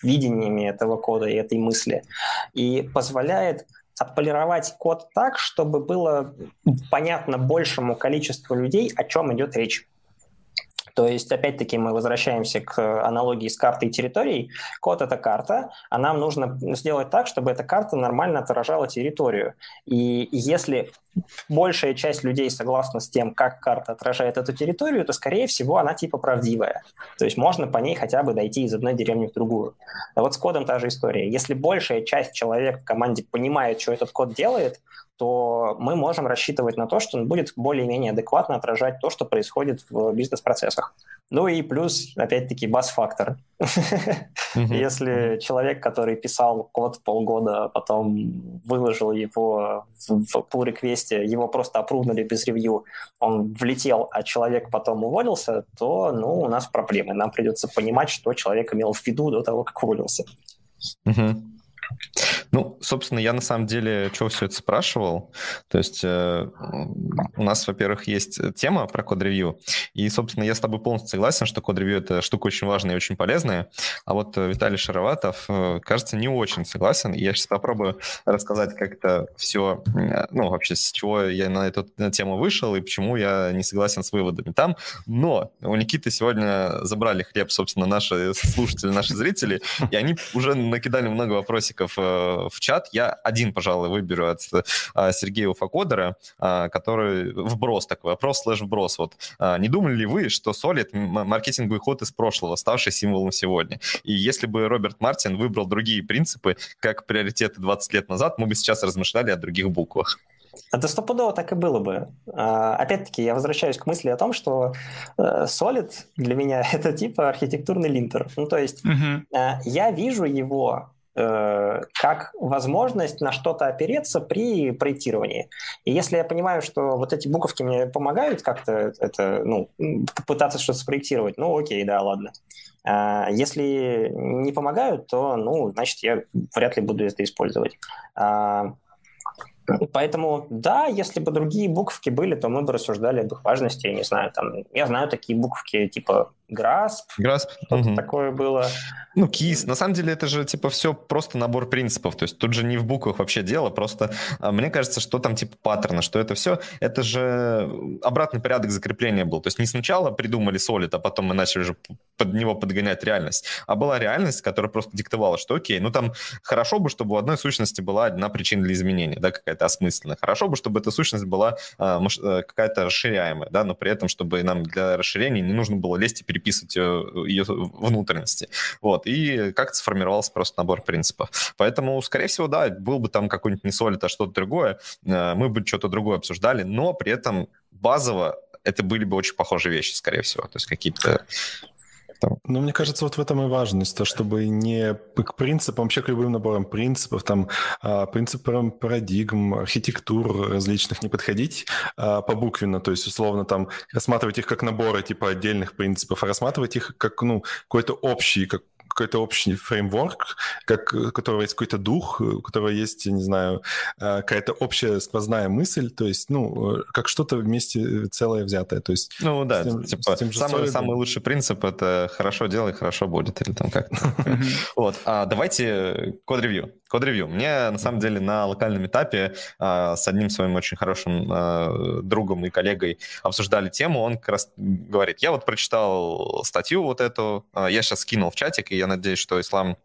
видениями этого кода и этой мысли, и позволяет отполировать код так, чтобы было понятно большему количеству людей, о чем идет речь. То есть, опять-таки, мы возвращаемся к аналогии с картой и территорией. Код — это карта, а нам нужно сделать так, чтобы эта карта нормально отражала территорию. И если большая часть людей согласна с тем, как карта отражает эту территорию, то, скорее всего, она типа правдивая. То есть можно по ней хотя бы дойти из одной деревни в другую. А вот с кодом та же история. Если большая часть человек в команде понимает, что этот код делает, то мы можем рассчитывать на то, что он будет более-менее адекватно отражать то, что происходит в бизнес-процессах. Ну и плюс, опять-таки, бас-фактор. Если человек, который писал код полгода, потом выложил его в pull-реквесте, его просто опрувнули без ревью, он влетел, а человек потом уволился, то у нас проблемы. Нам придется понимать, что человек имел в виду до того, как уволился. Собственно, я на самом деле все это спрашивал. То есть у нас, во-первых, есть тема про код-ревью. И, собственно, я с тобой полностью согласен, что код-ревью – это штука очень важная и очень полезная. А вот Виталий Шароватов, кажется, не очень согласен. И я сейчас попробую рассказать как-то все, вообще, с чего я на эту тему вышел и почему я не согласен с выводами там. Но у Никиты сегодня забрали хлеб, собственно, наши слушатели, наши зрители, и они уже накидали много вопросиков в чат. Я один, пожалуй, выберу от Сергея Уфакодера, который вброс такой, вопрос/вброс. Не думали ли вы, что Solid — маркетинговый ход из прошлого, ставший символом сегодня? И если бы Роберт Мартин выбрал другие принципы, как приоритеты 20 лет назад, мы бы сейчас размышляли о других буквах. Это стопудово так и было бы. Опять-таки, я возвращаюсь к мысли о том, что Solid для меня — это типа архитектурный линтер. То есть я вижу его как возможность на что-то опереться при проектировании. И если я понимаю, что вот эти буковки мне помогают как-то это, ну, пытаться что-то спроектировать, ну окей, да, ладно. Если не помогают, то, ну, значит, я вряд ли буду это использовать. Поэтому, да, если бы другие буковки были, то мы бы рассуждали об их важности, я не знаю, там, я знаю такие буковки, типа Grasp, что-то такое было. Ну, KISS, на самом деле это же, типа, все просто набор принципов, то есть тут же не в буквах вообще дело, просто мне кажется, что там, типа, паттерна, что это все, это же обратный порядок закрепления был, то есть не сначала придумали Solid, а потом мы начали же под него подгонять реальность, а была реальность, которая просто диктовала, что окей, ну, там хорошо бы, чтобы у одной сущности была одна причина для изменения, да, какая-то осмысленная, хорошо бы, чтобы эта сущность была какая-то расширяемая, да, но при этом, чтобы нам для расширения не нужно было лезть и переписывать ее внутренности. Вот. И как-то сформировался просто набор принципов. Поэтому, скорее всего, да, был бы там какой-нибудь не Solid, а что-то другое, мы бы что-то другое обсуждали, но при этом базово это были бы очень похожие вещи, скорее всего. То есть какие-то... Ну, мне кажется, вот в этом и важность, то, чтобы не к принципам, вообще к любым наборам принципов, там, принципам парадигм, архитектур различных не подходить побуквенно, то есть, условно, там, рассматривать их как наборы, типа, отдельных принципов, а рассматривать их как, ну, какой-то общий, как какой-то общий фреймворк, у которого есть какой-то дух, у которого есть, не знаю, какая-то общая сквозная мысль, то есть, ну, как что-то вместе целое взятое. То есть, ну да, типа, самый лучший принцип — это «хорошо делай, хорошо будет», или там как-то. Вот, давайте код-ревью. Код-ревью. Мне, на самом деле, на локальном этапе с одним своим очень хорошим другом и коллегой обсуждали тему, он как раз говорит, я вот прочитал статью вот эту, я сейчас скинул в чатик, и я надеюсь, что Ислам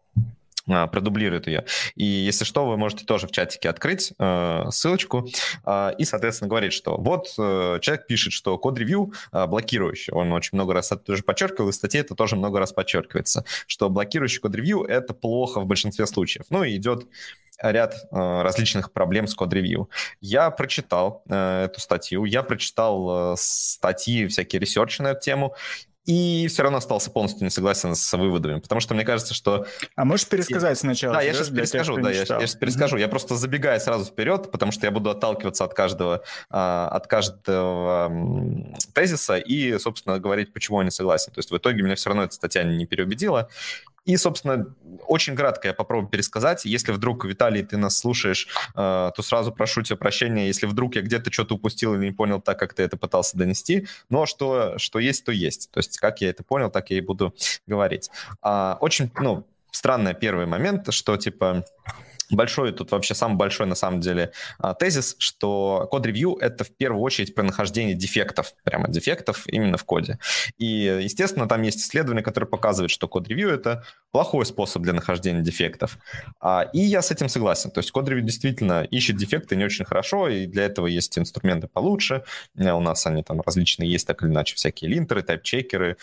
продублирует ее. И если что, вы можете тоже в чатике открыть ссылочку и, соответственно, говорить, что вот человек пишет, что код-ревью блокирующий. Он очень много раз это тоже подчеркивал, и в статье это тоже много раз подчеркивается, что блокирующий код-ревью — это плохо в большинстве случаев. Ну и идет ряд различных проблем с код-ревью. Я прочитал эту статью, я прочитал статьи, всякие ресерчи на эту тему, и все равно остался полностью не согласен с выводами, потому что мне кажется, что... А можешь пересказать сначала? Да, я сейчас перескажу, я просто забегаю сразу вперед, потому что я буду отталкиваться от каждого тезиса и, собственно, говорить, почему я не согласен. То есть в итоге меня все равно эта статья не переубедила. И, собственно, очень кратко я попробую пересказать. Если вдруг, Виталий, ты нас слушаешь, то сразу прошу тебя прощения, если вдруг я где-то что-то упустил или не понял так, как ты это пытался донести. Но что есть, то есть. То есть как я это понял, так я и буду говорить. Очень, ну, странный первый момент, что, типа... Большой, тут вообще самый большой, на самом деле, тезис, что код-ревью — это в первую очередь про нахождение дефектов, прямо дефектов именно в коде. И, естественно, там есть исследования, которые показывают, что код-ревью — это плохой способ для нахождения дефектов. И я с этим согласен. То есть код-ревью действительно ищет дефекты не очень хорошо, и для этого есть инструменты получше. У нас они там различные есть, так или иначе, всякие линтеры, тайп-чекеры,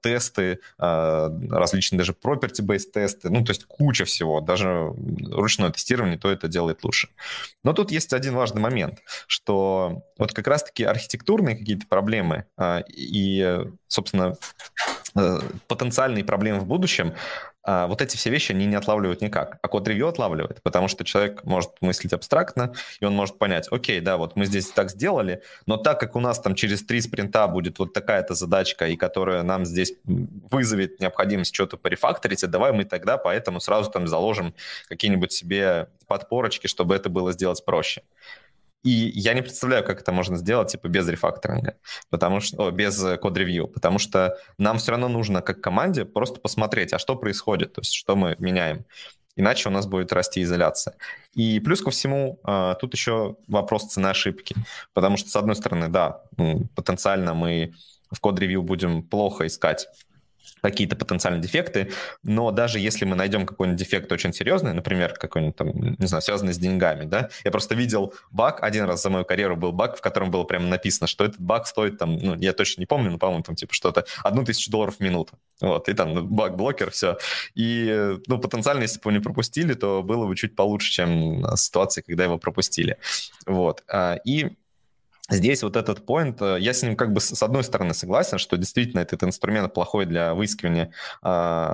тесты, различные даже property-based тесты, ну, то есть куча всего, даже ручной тестирование, то это делает лучше. Но тут есть один важный момент, что вот как раз-таки архитектурные какие-то проблемы и, собственно, потенциальные проблемы в будущем, вот эти все вещи они не отлавливают никак, а код-ревью отлавливает, потому что человек может мыслить абстрактно, и он может понять, окей, да, вот мы здесь так сделали, но так как у нас там через 3 спринта будет вот такая-то задачка, и которая нам здесь вызовет необходимость что-то порефакторить, а давай мы тогда поэтому сразу там заложим какие-нибудь себе подпорочки, чтобы это было сделать проще. И я не представляю, как это можно сделать, типа, без рефакторинга, без код-ревью, потому что нам все равно нужно, как команде, просто посмотреть, а что происходит, то есть что мы меняем. Иначе у нас будет расти изоляция. И плюс ко всему, тут еще вопрос цены ошибки, потому что, с одной стороны, да, потенциально мы в код-ревью будем плохо искать какие-то потенциальные дефекты, но даже если мы найдем какой-нибудь дефект очень серьезный, например, какой-нибудь там, не знаю, связанный с деньгами, да, я просто видел баг, один раз за мою карьеру был баг, в котором было прямо написано, что этот баг стоит там, ну, я точно не помню, но, по-моему, там типа что-то $1000 в минуту, вот, и там баг-блокер, все. И, ну, потенциально, если бы его не пропустили, то было бы чуть получше, чем ситуация, когда его пропустили, вот. И Здесь вот этот поинт, я с ним как бы с одной стороны согласен, что действительно этот инструмент плохой для выискивания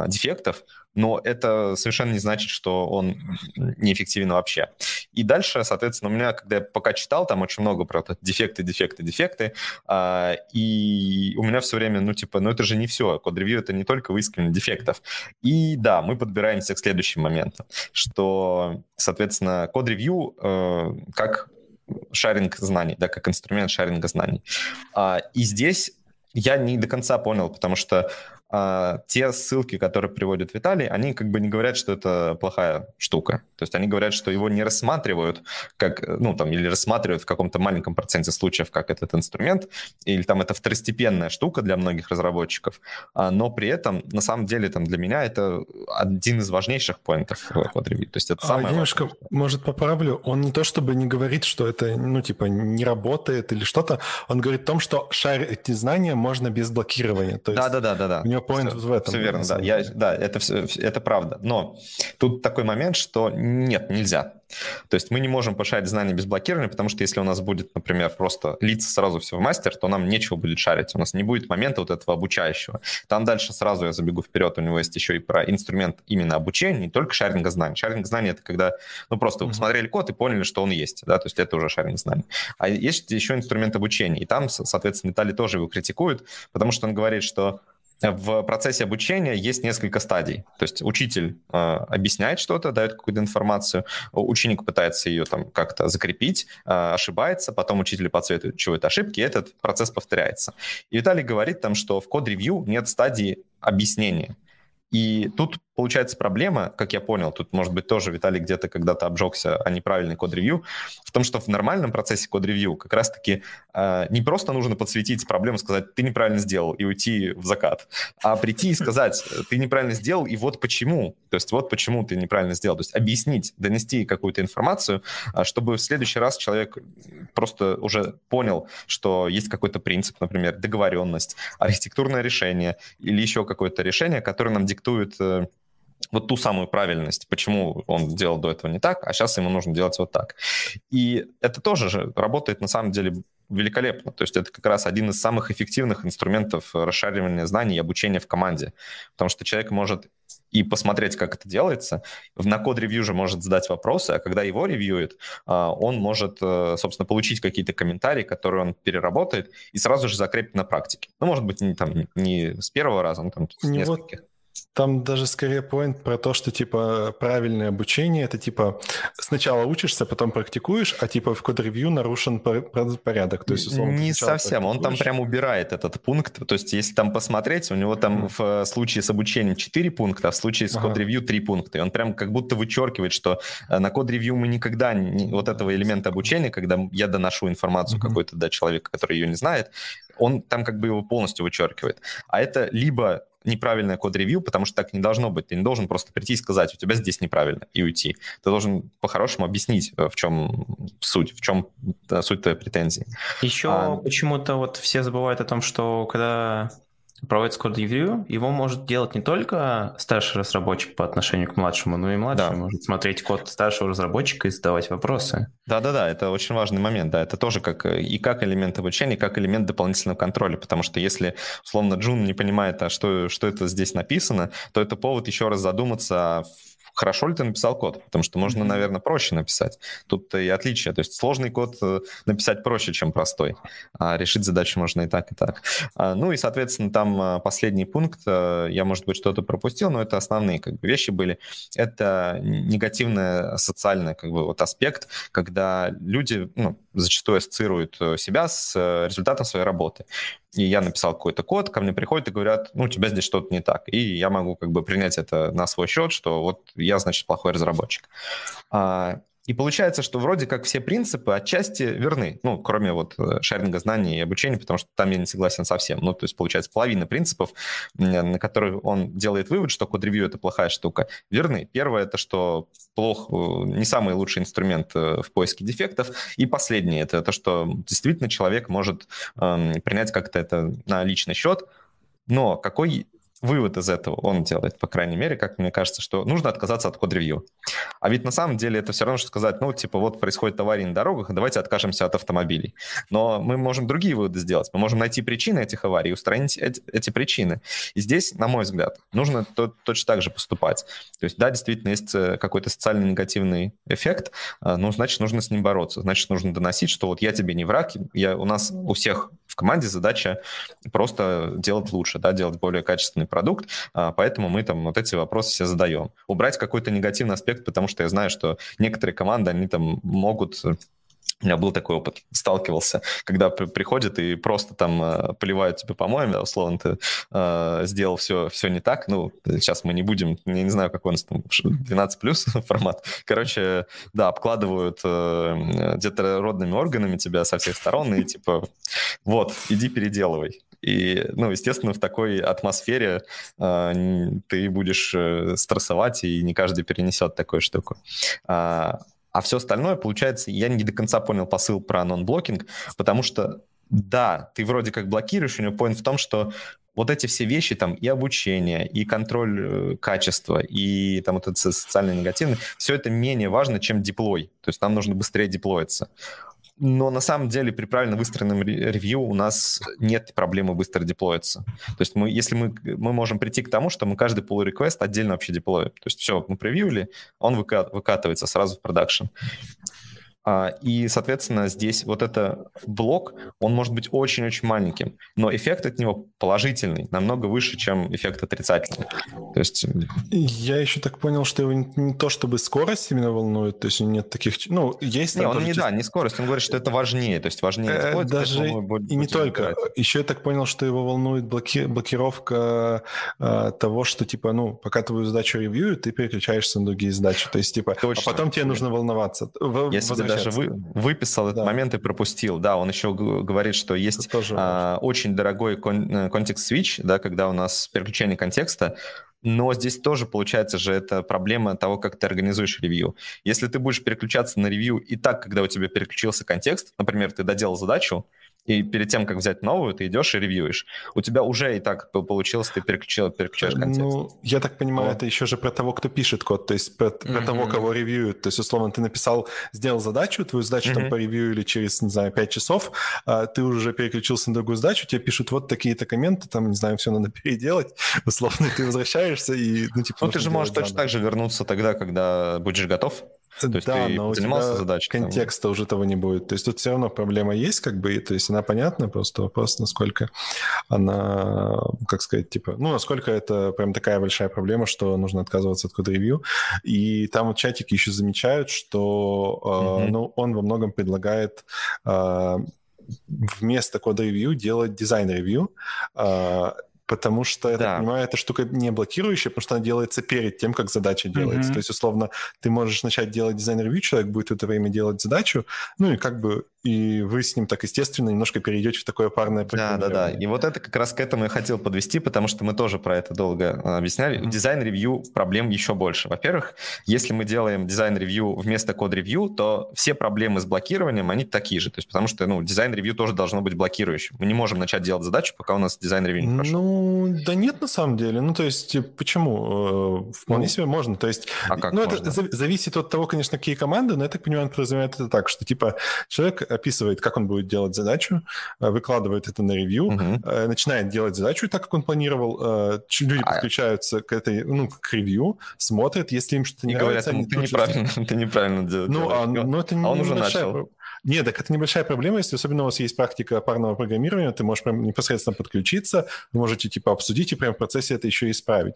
дефектов, но это совершенно не значит, что он неэффективен вообще. И дальше, соответственно, у меня, когда я пока читал, там очень много про дефекты, и у меня все время, это же не все, код-ревью — это не только выискивание дефектов. И да, мы подбираемся к следующему моменту, что, соответственно, код-ревью как шаринг знаний, да, как инструмент шаринга знаний. И здесь я не до конца понял, потому что те ссылки, которые приводит Виталий, они как бы не говорят, что это плохая штука. То есть они говорят, что его не рассматривают как, или рассматривают в каком-то маленьком проценте случаев как этот инструмент, или там это второстепенная штука для многих разработчиков. Но при этом, на самом деле, там для меня это один из важнейших поинтов в код-ревью. То есть это самое немножко, важное. Может, поправлю. Он не то чтобы не говорит, что это, не работает или что-то. Он говорит о том, что шарить знания можно без блокирования. Да-да-да-да. Point все, в этом. Все верно, да. Это правда. Но тут такой момент, что нет, нельзя. То есть мы не можем пошарить знания без блокирования, потому что если у нас будет, например, просто литься сразу все в мастер, то нам нечего будет шарить. У нас не будет момента вот этого обучающего. Там дальше сразу я забегу вперед, у него есть еще и про инструмент именно обучения, не только шаринга знаний. Шаринг знаний — это когда, просто вы посмотрели код и поняли, что он есть, да, то есть это уже шаринг знаний. А есть еще инструмент обучения, и там, соответственно, Виталий тоже его критикует, потому что он говорит, что в процессе обучения есть несколько стадий. То есть учитель объясняет что-то, дает какую-то информацию, ученик пытается ее там как-то закрепить, ошибается, потом учитель подсвечивает ошибки, и этот процесс повторяется. И Виталий говорит там, что в код-ревью нет стадии объяснения. И тут получается проблема, как я понял, тут, может быть, тоже Виталий где-то когда-то обжегся о неправильной код-ревью, в том, что в нормальном процессе код-ревью как раз-таки не просто нужно подсветить проблему, сказать, ты неправильно сделал, и уйти в закат, а прийти и сказать, ты неправильно сделал, и вот почему. То есть вот почему ты неправильно сделал. То есть объяснить, донести какую-то информацию, чтобы в следующий раз человек просто уже понял, что есть какой-то принцип, например, договоренность, архитектурное решение или еще какое-то решение, которое нам диктует вот ту самую правильность, почему он делал до этого не так, а сейчас ему нужно делать вот так. И это тоже же работает на самом деле великолепно. То есть это как раз один из самых эффективных инструментов расшаривания знаний и обучения в команде. Потому что человек может и посмотреть, как это делается. На код-ревью же может задать вопросы, а когда его ревьюет, он может, собственно, получить какие-то комментарии, которые он переработает, и сразу же закрепит на практике. Может быть, не с первого раза, но там с нескольких. Там даже скорее поинт про то, что, правильное обучение, это, сначала учишься, потом практикуешь, а, в код-ревью нарушен порядок. То есть, условно, не совсем. Он там прям убирает этот пункт. То есть, если там посмотреть, у него там в случае с обучением 4 пункта, а в случае с код-ревью 3 пункта. И он прям как будто вычеркивает, что на код-ревью мы никогда вот этого элемента обучения, когда я доношу информацию какой-то до человека, который ее не знает, он там как бы его полностью вычеркивает. А это либо неправильное код-ревью, потому что так не должно быть. Ты не должен просто прийти и сказать, у тебя здесь неправильно, и уйти. Ты должен по-хорошему объяснить, в чем суть твоей претензии. Еще почему-то все забывают о том, что когда проводится код-ревью, его может делать не только старший разработчик по отношению к младшему, но и младший может смотреть код старшего разработчика и задавать вопросы. Да-да-да, это очень важный момент, да, это тоже как элемент обучения, как элемент дополнительного контроля, потому что если, условно, Джун не понимает, что это здесь написано, то это повод еще раз задуматься, хорошо ли ты написал код, потому что можно, наверное, проще написать. Тут и отличие. То есть сложный код написать проще, чем простой. А решить задачу можно и так, и так. Ну и, соответственно, там последний пункт, я, может быть, что-то пропустил, но это основные вещи были. Это негативный социальный аспект, когда люди зачастую ассоциируют себя с результатом своей работы. И я написал какой-то код, ко мне приходят и говорят, у тебя здесь что-то не так. И я могу принять это на свой счет, что вот я, значит, плохой разработчик. И получается, что вроде как все принципы отчасти верны, кроме шаринга знаний и обучения, потому что там я не согласен совсем. То есть, получается, половина принципов, на которые он делает вывод, что код-ревью — это плохая штука, верны. Первое — это что не самый лучший инструмент в поиске дефектов. И последнее — это то, что действительно человек может принять как-то это на личный счет, но какой вывод из этого он делает, по крайней мере, как мне кажется, что нужно отказаться от код-ревью. А ведь на самом деле это все равно, что сказать, ну, типа, вот происходит авария на дорогах, давайте откажемся от автомобилей. Но мы можем другие выводы сделать. Мы можем найти причины этих аварий и устранить эти причины. И здесь, на мой взгляд, нужно точно так же поступать. То есть, да, действительно, есть какой-то социальный негативный эффект, ну, значит, нужно с ним бороться. Значит, нужно доносить, что вот я тебе не враг, у нас у всех в команде задача просто делать лучше, да, делать более качественный продукт, поэтому мы там вот эти вопросы все задаем. Убрать какой-то негативный аспект, потому что я знаю, что некоторые команды, они там могут... У меня был такой опыт, сталкивался, когда приходят и просто там поливают тебя по-моему, да, условно, ты сделал все не так. Ну, сейчас мы не будем, я не знаю, какой у нас там 12+ формат. Короче, да, обкладывают где-то родными органами тебя со всех сторон и типа вот, иди переделывай. И, ну, естественно, в такой атмосфере ты будешь стрессовать, и не каждый перенесет такую штуку. А все остальное, получается, я не до конца понял посыл про нон-блокинг, потому что, да, ты вроде как блокируешь, у него point в том, что вот эти все вещи, там, и обучение, и контроль качества, и там вот это социальное негативное, все это менее важно, чем деплой. То есть нам нужно быстрее деплоиться. Но на самом деле при правильно выстроенном ревью у нас нет проблемы быстро деплоиться. То есть мы, если мы можем прийти к тому, что мы каждый pull-request отдельно вообще деплоим. То есть все, мы превьюли, он выкатывается сразу в продакшн. И, соответственно, здесь вот этот блок, он может быть очень-очень маленьким, но эффект от него положительный, намного выше, чем эффект отрицательный. То есть... Я еще так понял, что его не то чтобы скорость именно волнует, то есть нет таких... Ну, есть... Нет, он не, да, не скорость, он говорит, что это важнее, то есть важнее... Даже и не только. Еще я так понял, что его волнует блокировка того, что, типа, ну, пока твою задачу ревью, ты переключаешься на другие задачи, то есть, типа, а потом тебе нужно волноваться. Даже выписал этот момент и пропустил. Да, он еще говорит, что есть очень дорогой контекст-свич, да, когда у нас переключение контекста, но здесь тоже, получается же, это проблема того, как ты организуешь ревью. Если ты будешь переключаться на ревью и так, когда у тебя переключился контекст, например, ты доделал задачу, и перед тем, как взять новую, ты идешь и ревьюешь. У тебя уже и так получилось, ты переключаешь контекст. Ну, я так понимаю, это еще же про того, кто пишет код, то есть про того, кого ревьюют. То есть, условно, ты написал, сделал задачу, твою задачу там поревьюили через, не знаю, 5 часов, ты уже переключился на другую задачу, тебе пишут вот такие-то комменты, там, не знаю, все надо переделать, условно, ты возвращаешься и... Ну, типа, ну ты же можешь точно так же вернуться тогда, когда будешь готов. То есть да, ты но занимался задачей. Контекста там уже того не будет. То есть тут все равно проблема есть, как бы, и, то есть она понятна, просто вопрос, насколько она, как сказать, типа, ну, насколько это прям такая большая проблема, что нужно отказываться от код-ревью. И там вот чатики еще замечают, что, ну, он во многом предлагает... вместо код-ревью делать дизайн-ревью, потому что, я так понимаю, эта штука не блокирующая, потому что она делается перед тем, как задача делается. То есть, условно, ты можешь начать делать дизайн-ревью, человек будет в это время делать задачу, ну и как бы и вы с ним так, естественно, немножко перейдете в такое парное программирование. Да. И вот это как раз к этому я хотел подвести, потому что мы тоже про это долго объясняли. Дизайн-ревью проблем еще больше. Во-первых, если мы делаем дизайн-ревью вместо код-ревью, то все проблемы с блокированием, они такие же. То есть, потому что, ну, дизайн-ревью тоже должно быть блокирующим. Мы не можем начать делать задачу, пока у нас дизайн-ревью не прошло. Ну, да нет, на самом деле. Ну, то есть, почему? Вполне себе можно. То есть, это зависит от того, конечно, какие команды, но я так понимаю, он подразумевает это так, что, типа, человек описывает, как он будет делать задачу, выкладывает это на ревью, начинает делать задачу так, как он планировал, люди подключаются к этой, ну, к ревью, смотрят, если им что-то не нравится... И говорят, ты неправильно делаешь. А он уже начал. Нет, так это небольшая проблема, если особенно у вас есть практика парного программирования, ты можешь прям непосредственно подключиться, вы можете, типа, обсудить и прям в процессе это еще и исправить.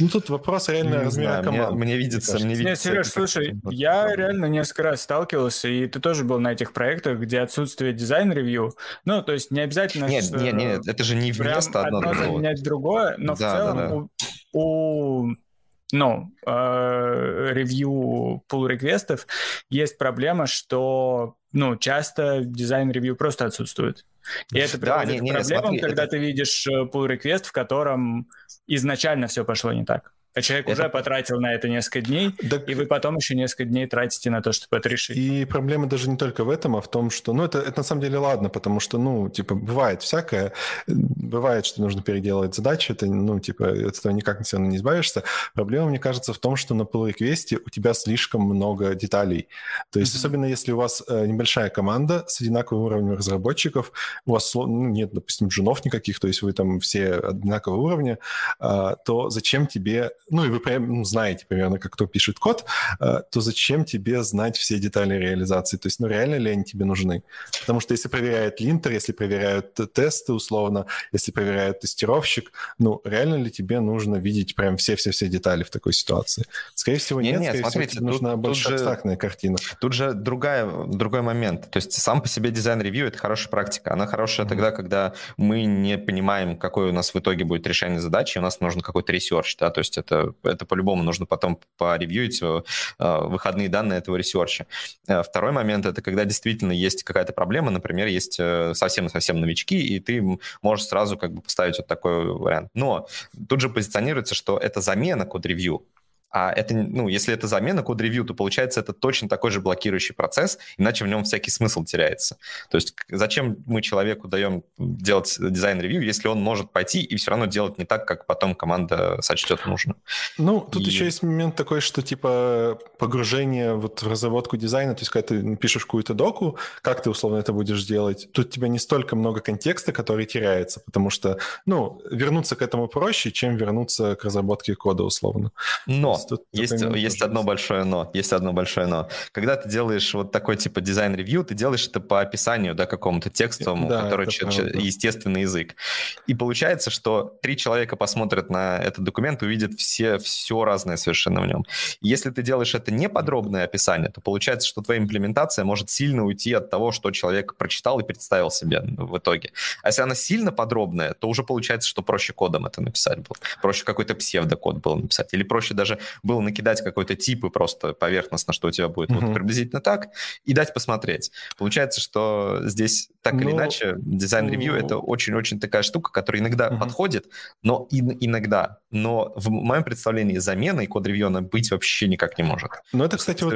Ну, тут вопрос реально размера команды. Мне видится... Нет, Сереж, слушай, я реально несколько раз сталкивался, и ты тоже был на этих проектах, где отсутствие дизайн-ревью, ну, то есть не обязательно... Нет, это же не вместо одно другого. Прям одно заменять другое, но в целом ревью pull-реквестов есть проблема, что... Ну, часто дизайн-ревью просто отсутствует. И это приводит к проблемам, когда ты видишь pull-request, в котором изначально все пошло не так. А человек уже потратил на это несколько дней, так... и вы потом еще несколько дней тратите на то, чтобы это решить. И проблема даже не только в этом, а в том, что... Ну, это на самом деле ладно, потому что, ну, типа, бывает всякое. Бывает, что нужно переделывать задачи. Это, ну, типа, от этого никак все равно не избавишься. Проблема, мне кажется, в том, что на pull-реквесте у тебя слишком много деталей. То есть, особенно если у вас небольшая команда с одинаковым уровнем разработчиков, у вас нет, допустим, джунов никаких, то есть вы там все одинакового уровня, то зачем тебе... Ну, и вы прям знаете примерно, как кто пишет код, то зачем тебе знать все детали реализации? То есть, ну, реально ли они тебе нужны? Потому что если проверяет линтер, если проверяют тесты условно, если проверяет тестировщик, ну, реально ли тебе нужно видеть прям все-все-все детали в такой ситуации? Скорее всего, нет. Скорее смотрите, всего, тебе нужна больше абстрактная картина. Тут же другой момент. То есть, сам по себе дизайн-ревью — это хорошая практика. Она хорошая тогда, когда мы не понимаем, какое у нас в итоге будет решение задачи, у нас нужен какой-то ресерч, да, то есть это по-любому нужно потом поревьюить выходные данные этого ресерча. Второй момент — это когда действительно есть какая-то проблема, например, есть совсем-совсем новички, и ты можешь сразу как бы поставить вот такой вариант. Но тут же позиционируется, что это замена код-ревью. А это, ну, если это замена код-ревью, то получается это точно такой же блокирующий процесс, иначе в нем всякий смысл теряется. То есть зачем мы человеку даем делать дизайн-ревью, если он может пойти и все равно делать не так, как потом команда сочтет нужно? Ну, тут еще есть момент такой, что типа погружение вот в разработку дизайна, то есть когда ты пишешь какую-то доку, как ты условно это будешь делать, тут у тебя не столько много контекста, который теряется, потому что, ну, вернуться к этому проще, чем вернуться к разработке кода условно. Но Есть одно большое но. Когда ты делаешь вот такой типа дизайн-ревью, ты делаешь это по описанию, да, какому-то текстовому, который естественный язык. И получается, что 3 человека посмотрят на этот документ, увидят все разное совершенно в нем. Если ты делаешь это не подробное описание, то получается, что твоя имплементация может сильно уйти от того, что человек прочитал и представил себе в итоге. А если она сильно подробная, то уже получается, что проще кодом это написать было. Проще какой-то псевдокод было написать. Или проще даже было накидать какой-то тип и просто поверхностно, что у тебя будет вот приблизительно так, и дать посмотреть. Получается, что здесь так или иначе дизайн-ревью — это очень-очень такая штука, которая иногда подходит, но иногда. Но в моем представлении замена и код-ревью она быть вообще никак не может. Но это, кстати, вот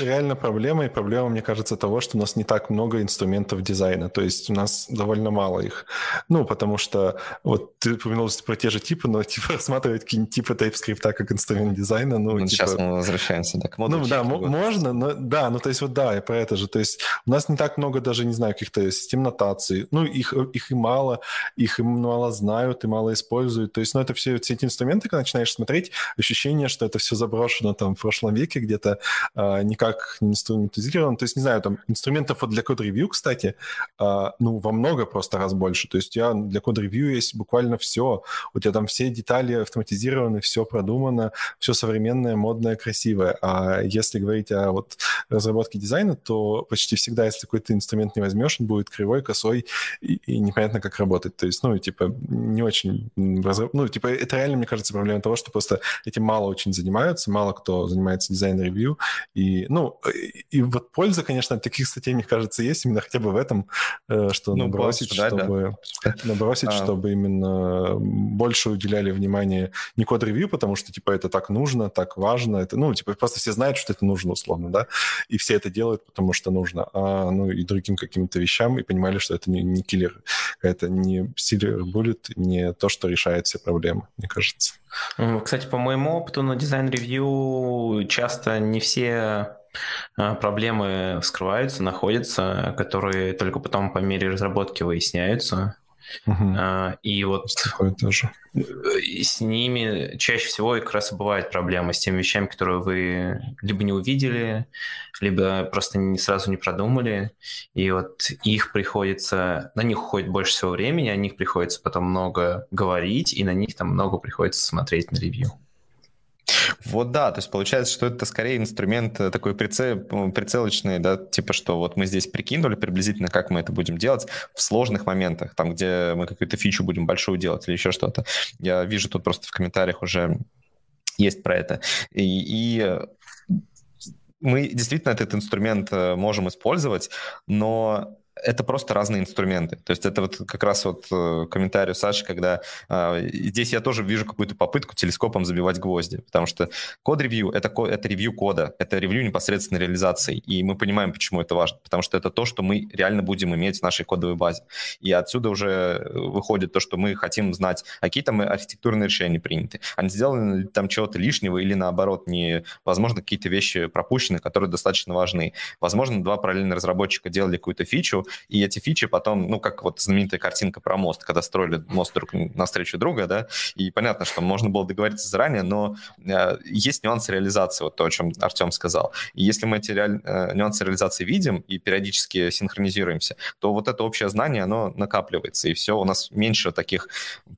реально проблема, и проблема, мне кажется, того, что у нас не так много инструментов дизайна, то есть у нас довольно мало их. Ну, потому что вот ты упомянул про те же типы, но типа рассматривать какие-нибудь типы TypeScript как инструмент дизайна, ну, типа... Сейчас мы возвращаемся так. Ну, да, можно, но, да, ну, то есть вот, да, про это же, то есть у нас не так много даже, не знаю, каких-то систем нотаций, ну, их и мало, их и мало знают, и мало используют, то есть, ну, это все эти инструменты, когда начинаешь смотреть, ощущение, что это все заброшено там в прошлом веке где-то, никак не инструментизировано, то есть, не знаю, там, инструментов вот для код-ревью, кстати, ну, во много просто раз больше, то есть я для код-ревью есть буквально все, у тебя там все детали автоматизированы, все продумано, все современное, модное, красивое. А если говорить о вот разработке дизайна, то почти всегда, если какой-то инструмент не возьмешь, он будет кривой, косой и непонятно, как работать. То есть, ну, типа, не очень... Ну, типа, это реально, мне кажется, проблема того, что просто этим мало очень занимаются, мало кто занимается дизайн-ревью. И, ну, и вот польза, конечно, от таких статей, мне кажется, есть именно хотя бы в этом, что набросить, чтобы именно больше уделяли внимание не код-ревью, потому что, типа, это так нужно, так важно, это, ну, типа, просто все знают, что это нужно, условно, да, и все это делают, потому что нужно, ну, и другим каким-то вещам, и понимали, что это не киллер, это не силлер буллет, не то, что решает все проблемы, мне кажется. Кстати, по моему опыту на дизайн-ревью часто не все проблемы вскрываются, находятся, которые только потом по мере разработки выясняются. И вот с ними чаще всего и как раз и бывают проблемы с теми вещами, которые вы либо не увидели, либо просто сразу не продумали, и вот на них уходит больше всего времени, о них приходится потом много говорить, и на них там много приходится смотреть на ревью. Вот да, то есть получается, что это скорее инструмент такой прицелочный, да, типа что вот мы здесь прикинули приблизительно, как мы это будем делать в сложных моментах, там, где мы какую-то фичу будем большую делать или еще что-то. Я вижу тут просто в комментариях уже есть про это. И мы действительно этот инструмент можем использовать, но это просто разные инструменты. То есть это вот как раз вот комментарий Саши, когда здесь я тоже вижу какую-то попытку телескопом забивать гвозди, потому что код-ревью – это ревью кода, это ревью непосредственно реализации, и мы понимаем, почему это важно, потому что это то, что мы реально будем иметь в нашей кодовой базе. И отсюда уже выходит то, что мы хотим знать, какие там архитектурные решения приняты, они сделаны ли там чего-то лишнего или, наоборот, не, возможно, какие-то вещи пропущены, которые достаточно важны. Возможно, два параллельно разработчика делали какую-то фичу, и эти фичи потом, ну, как вот знаменитая картинка про мост, когда строили мост друг навстречу друга, да, и понятно, что можно было договориться заранее, но есть нюансы реализации, вот то, о чем Артем сказал. И если мы эти нюансы реализации видим и периодически синхронизируемся, то вот это общее знание, оно накапливается, и все, у нас меньше таких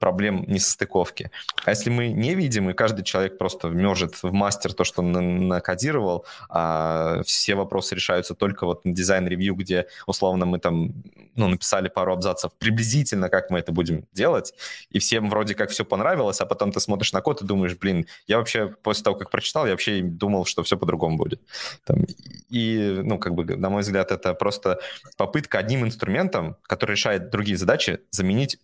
проблем несостыковки. А если мы не видим, и каждый человек просто мержит в мастер то, что он накодировал, а все вопросы решаются только вот на дизайн-ревью, где, условно, мы там, ну, написали пару абзацев приблизительно, как мы это будем делать, и всем вроде как все понравилось, а потом ты смотришь на код и думаешь, блин, я вообще после того, как прочитал, я вообще думал, что все по-другому будет. Там, и, ну, как бы, на мой взгляд, это просто попытка одним инструментом, который решает другие задачи, заменить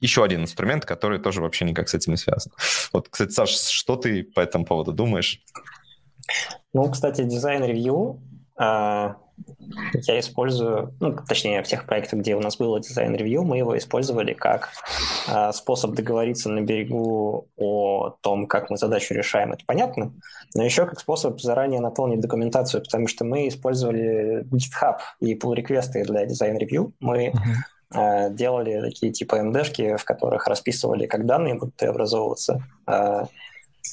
еще один инструмент, который тоже вообще никак с этим не связан. Вот, кстати, Саш, что ты по этому поводу думаешь? Ну, кстати, дизайн-ревью... Я использую, ну, точнее, в тех проектах, где у нас было дизайн-ревью, мы его использовали как способ договориться на берегу о том, как мы задачу решаем, это понятно, но еще как способ заранее наполнить документацию, потому что мы использовали GitHub и pull-реквесты для дизайн-ревью, мы делали такие типа МДшки, в которых расписывали, как данные будут преобразовываться.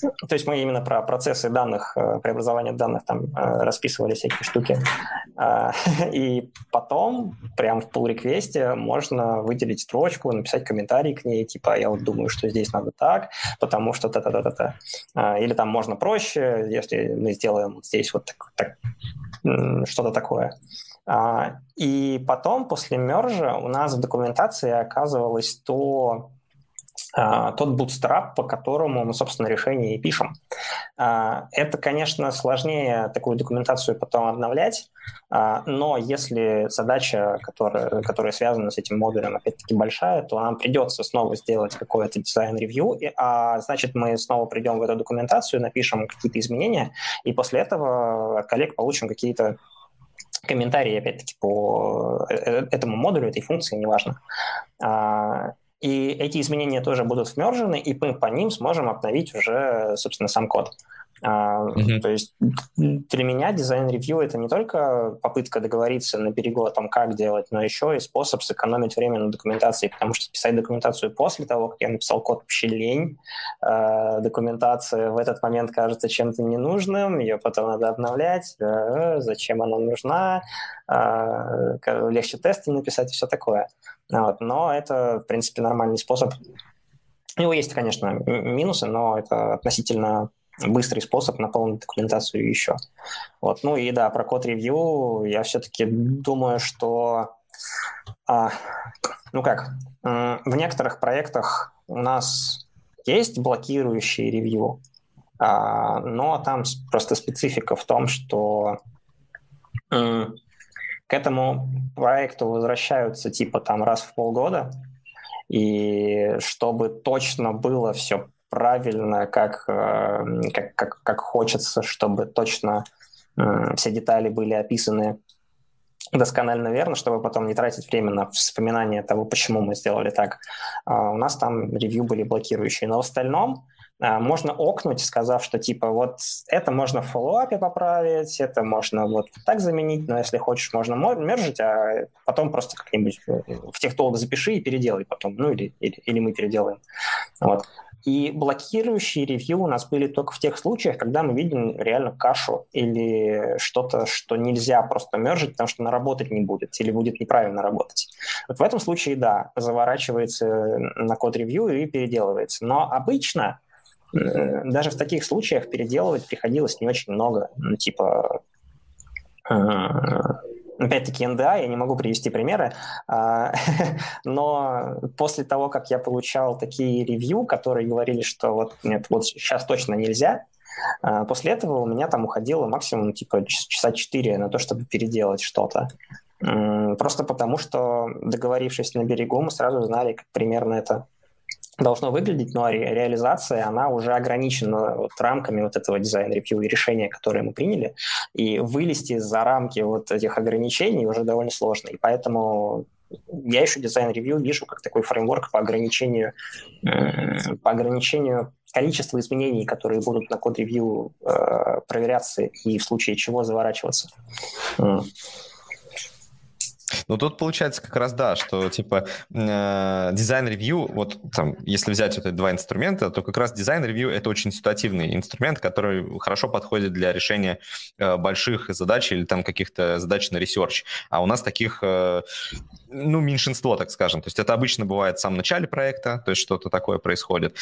То есть мы именно про процессы данных, преобразование данных там расписывали всякие штуки. И потом прям в pull-реквесте можно выделить строчку, написать комментарий к ней, типа я вот думаю, что здесь надо так, потому что та-та-та-та-та. Или там можно проще, если мы сделаем здесь вот так, что-то такое. И потом после мержа у нас в документации оказывалось тот bootstrap, по которому мы, собственно, решение и пишем. Это, конечно, сложнее такую документацию потом обновлять, но если задача, которая связана с этим модулем, опять-таки большая, то нам придется снова сделать какое-то дизайн-ревью, а значит, мы снова придем в эту документацию, напишем какие-то изменения, и после этого от коллег получим какие-то комментарии, опять-таки, по этому модулю, этой функции, неважно. И эти изменения тоже будут вмержены, и мы по ним сможем обновить уже, собственно, сам код. То есть для меня дизайн-ревью — это не только попытка договориться на берегу о том, как делать, но еще и способ сэкономить время на документации, потому что писать документацию после того, как я написал код, вообще лень. Документация в этот момент кажется чем-то ненужным, ее потом надо обновлять, зачем она нужна, легче тесты написать и все такое. Вот. Но это, в принципе, нормальный способ. У него есть, конечно, минусы, но это относительно быстрый способ наполнить документацию еще. Вот. Ну и да, про код-ревью я все-таки думаю, что... в некоторых проектах у нас есть блокирующие ревью, но там просто специфика в том, что... К этому проекту возвращаются типа там раз в полгода, и чтобы точно было все правильно, как хочется, чтобы точно все детали были описаны досконально верно, чтобы потом не тратить время на вспоминание того, почему мы сделали так. У нас там ревью были блокирующие, но в остальном можно окнуть, сказав, что типа вот это можно в фоллоуапе поправить, это можно вот так заменить, но если хочешь, можно мержить, а потом просто как-нибудь в техтолог запиши и переделай потом, ну или мы переделаем. Вот. И блокирующие ревью у нас были только в тех случаях, когда мы видим реально кашу или что-то, что нельзя просто мержить, потому что наработать не будет или будет неправильно работать. Вот в этом случае, да, заворачивается на код-ревью и переделывается. Но обычно даже в таких случаях переделывать приходилось не очень много. Ну, типа, опять-таки, NDA, я не могу привести примеры, но после того, как я получал такие ревью, которые говорили, что вот нет, вот сейчас точно нельзя, после этого у меня там уходило максимум типа часа 4 на то, чтобы переделать что-то. Просто потому, что, договорившись на берегу, мы сразу знали, как примерно это должно выглядеть, но реализация, она уже ограничена вот рамками вот этого дизайн-ревью и решения, которые мы приняли, и вылезти за рамки вот этих ограничений уже довольно сложно, и поэтому я еще дизайн-ревью вижу как такой фреймворк по ограничению количества изменений, которые будут на код-ревью проверяться и в случае чего заворачиваться. Ну, тут получается как раз, да, что, типа, дизайн-ревью, вот там, если взять вот эти два инструмента, то как раз дизайн-ревью — это очень ситуативный инструмент, который хорошо подходит для решения больших задач или там каких-то задач на ресерч. А у нас таких, меньшинство, так скажем. То есть это обычно бывает в самом начале проекта, то есть что-то такое происходит.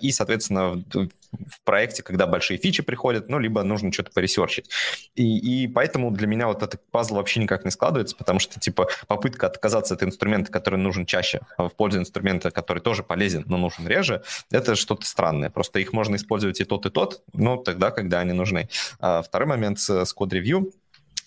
И, соответственно, в проекте, когда большие фичи приходят, либо нужно что-то поресерчить. И поэтому для меня вот этот пазл вообще никак не складывается, потому что, типа, попытка отказаться от инструмента, который нужен чаще, в пользу инструмента, который тоже полезен, но нужен реже, это что-то странное. Просто их можно использовать и тот, но тогда, когда они нужны. Второй момент с код-ревью.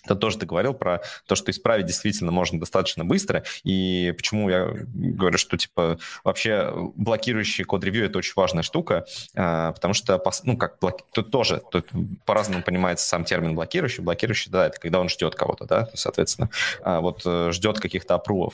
Ты тоже говорил про то, что исправить действительно можно достаточно быстро, и почему я говорю, что, типа, вообще блокирующий код-ревью — это очень важная штука, потому что, тут по-разному понимается сам термин блокирующий. Блокирующий, да, это когда он ждет кого-то, да, соответственно, вот ждет каких-то аппрувов.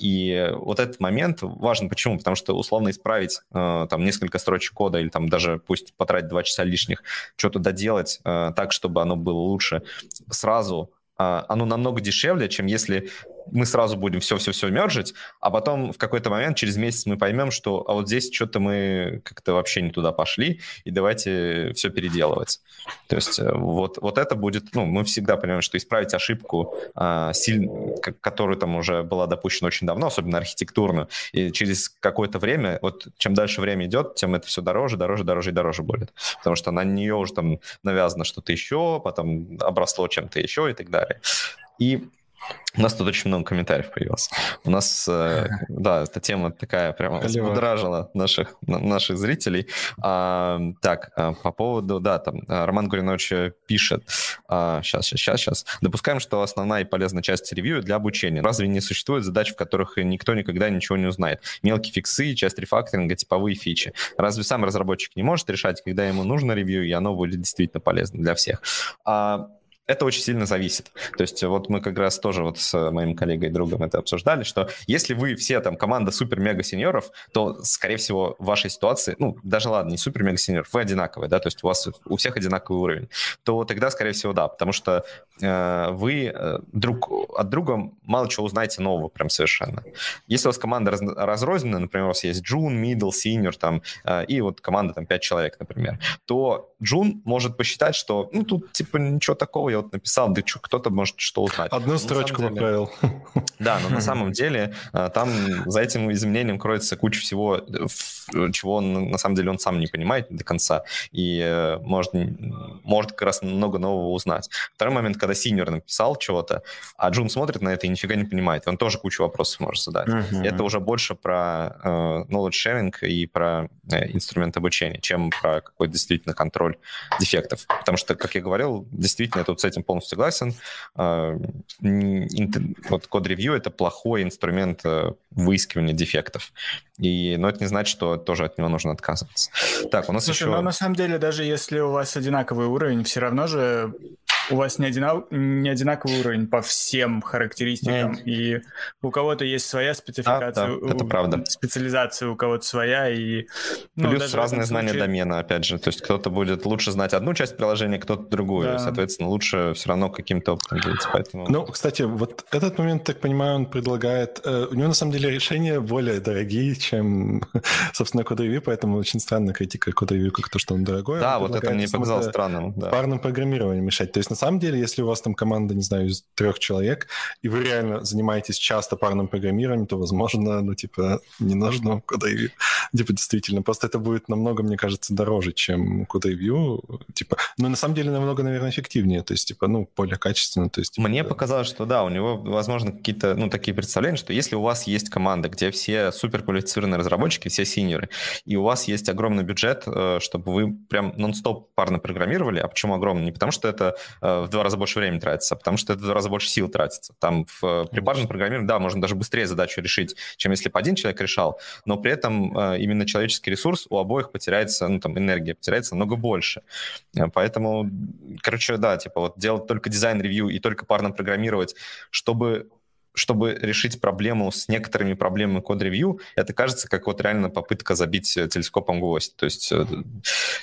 И вот этот момент важен, почему? Потому что условно исправить там несколько строчек кода или там даже пусть потратить 2 часа лишних, что-то доделать так, чтобы оно было лучше сразу, оно намного дешевле, чем если мы сразу будем все-все-все мержить, а потом в какой-то момент, через месяц, мы поймем, что вот здесь что-то мы как-то вообще не туда пошли, и давайте все переделывать. То есть вот это будет... мы всегда понимаем, что исправить ошибку, которую там уже была допущена очень давно, особенно архитектурную, и через какое-то время, вот чем дальше время идет, тем это все дороже и дороже будет. Потому что на нее уже там навязано что-то еще, потом обросло чем-то еще и так далее. И у нас тут очень много комментариев появилось. У нас, эта тема такая прямо взбудоражила наших зрителей. По поводу, Роман Гуринович пишет. Сейчас. Допускаем, что основная и полезная часть ревью для обучения. Разве не существует задач, в которых никто никогда ничего не узнает? Мелкие фиксы, часть рефакторинга, типовые фичи. Разве сам разработчик не может решать, когда ему нужно ревью, и оно будет действительно полезно для всех? Это очень сильно зависит. То есть вот мы как раз тоже вот с моим коллегой и другом это обсуждали, что если вы все там команда супер-мега-сеньоров, то, скорее всего, в вашей ситуации, даже ладно, не супер-мега-сеньоров, вы одинаковые, да, то есть у вас у всех одинаковый уровень, то тогда, скорее всего, да, потому что вы друг от друга мало чего узнаете нового прям совершенно. Если у вас команда разрозненная, например, у вас есть джун, мидл, сеньор там, и вот команда там 5 человек, например, то джун может посчитать, что тут типа ничего такого, вот написал, да что, кто-то может что узнать. Одну строчку поправил. Да, но на самом деле там за этим изменением кроется куча всего, чего на самом деле он сам не понимает до конца, и может как раз много нового узнать. Второй момент, когда синьор написал чего-то, а джун смотрит на это и нифига не понимает, он тоже кучу вопросов может задать. Это уже больше про knowledge sharing и про инструмент обучения, чем про какой-то действительно контроль дефектов. Потому что, как я говорил, действительно, я тут с этим полностью согласен. Вот код-ревью — это плохой инструмент выискивания дефектов. Но это не значит, что тоже от него нужно отказываться. Так, у нас еще... Но на самом деле, даже если у вас одинаковый уровень, все равно же у вас не одинаковый уровень по всем характеристикам. Нет. И у кого-то есть своя спецификация, это правда. Специализация у кого-то своя. И, плюс разные знания домена, опять же. То есть кто-то будет лучше знать одну часть приложения, кто-то другую. Да. Соответственно, лучше все равно каким-то опытом делиться. Поэтому... Кстати, вот этот момент, так понимаю, он предлагает... у него, на самом деле, решения более дорогие, чем, собственно, код-ревью, поэтому очень странно критика код-ревью как то, что он дорогой. Да, он вот это мне показалось странным. Да. Парным программированием решать. То есть, на самом деле, если у вас там команда, не знаю, из 3 человек, и вы реально занимаетесь часто парным программированием, то, возможно, не нужно код-ревью. Действительно, просто это будет намного, мне кажется, дороже, чем код-ревью. Но на самом деле намного, наверное, эффективнее, то есть, более качественно. То есть, мне показалось, что да, у него, возможно, какие-то, такие представления, что если у вас есть команда, где все суперквалифицированные разработчики, все синьоры, и у вас есть огромный бюджет, чтобы вы прям нон-стоп парно программировали, а почему огромный? Не потому что это в 2 раза больше времени тратится, потому что это в 2 раза больше сил тратится. Там в прибарном программировании, да, можно даже быстрее задачу решить, чем если бы один человек решал, но при этом именно человеческий ресурс у обоих потеряется, ну, там, энергия потеряется намного больше. Поэтому, короче, да, типа, вот делать только дизайн-ревью и только парно программировать, чтобы решить проблему с некоторыми проблемами код-ревью, это кажется как вот реально попытка забить телескопом гвоздь. То есть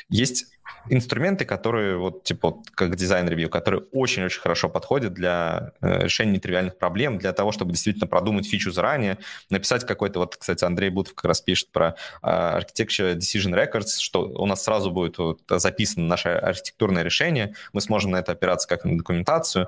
есть инструменты, которые вот типа вот, как дизайн-ревью, которые очень-очень хорошо подходят для решения нетривиальных проблем, для того, чтобы действительно продумать фичу заранее, написать какой-то, вот, кстати, Андрей Бутов как раз пишет про Architecture Decision Records, что у нас сразу будет вот, записано наше архитектурное решение, мы сможем на это опираться как на документацию,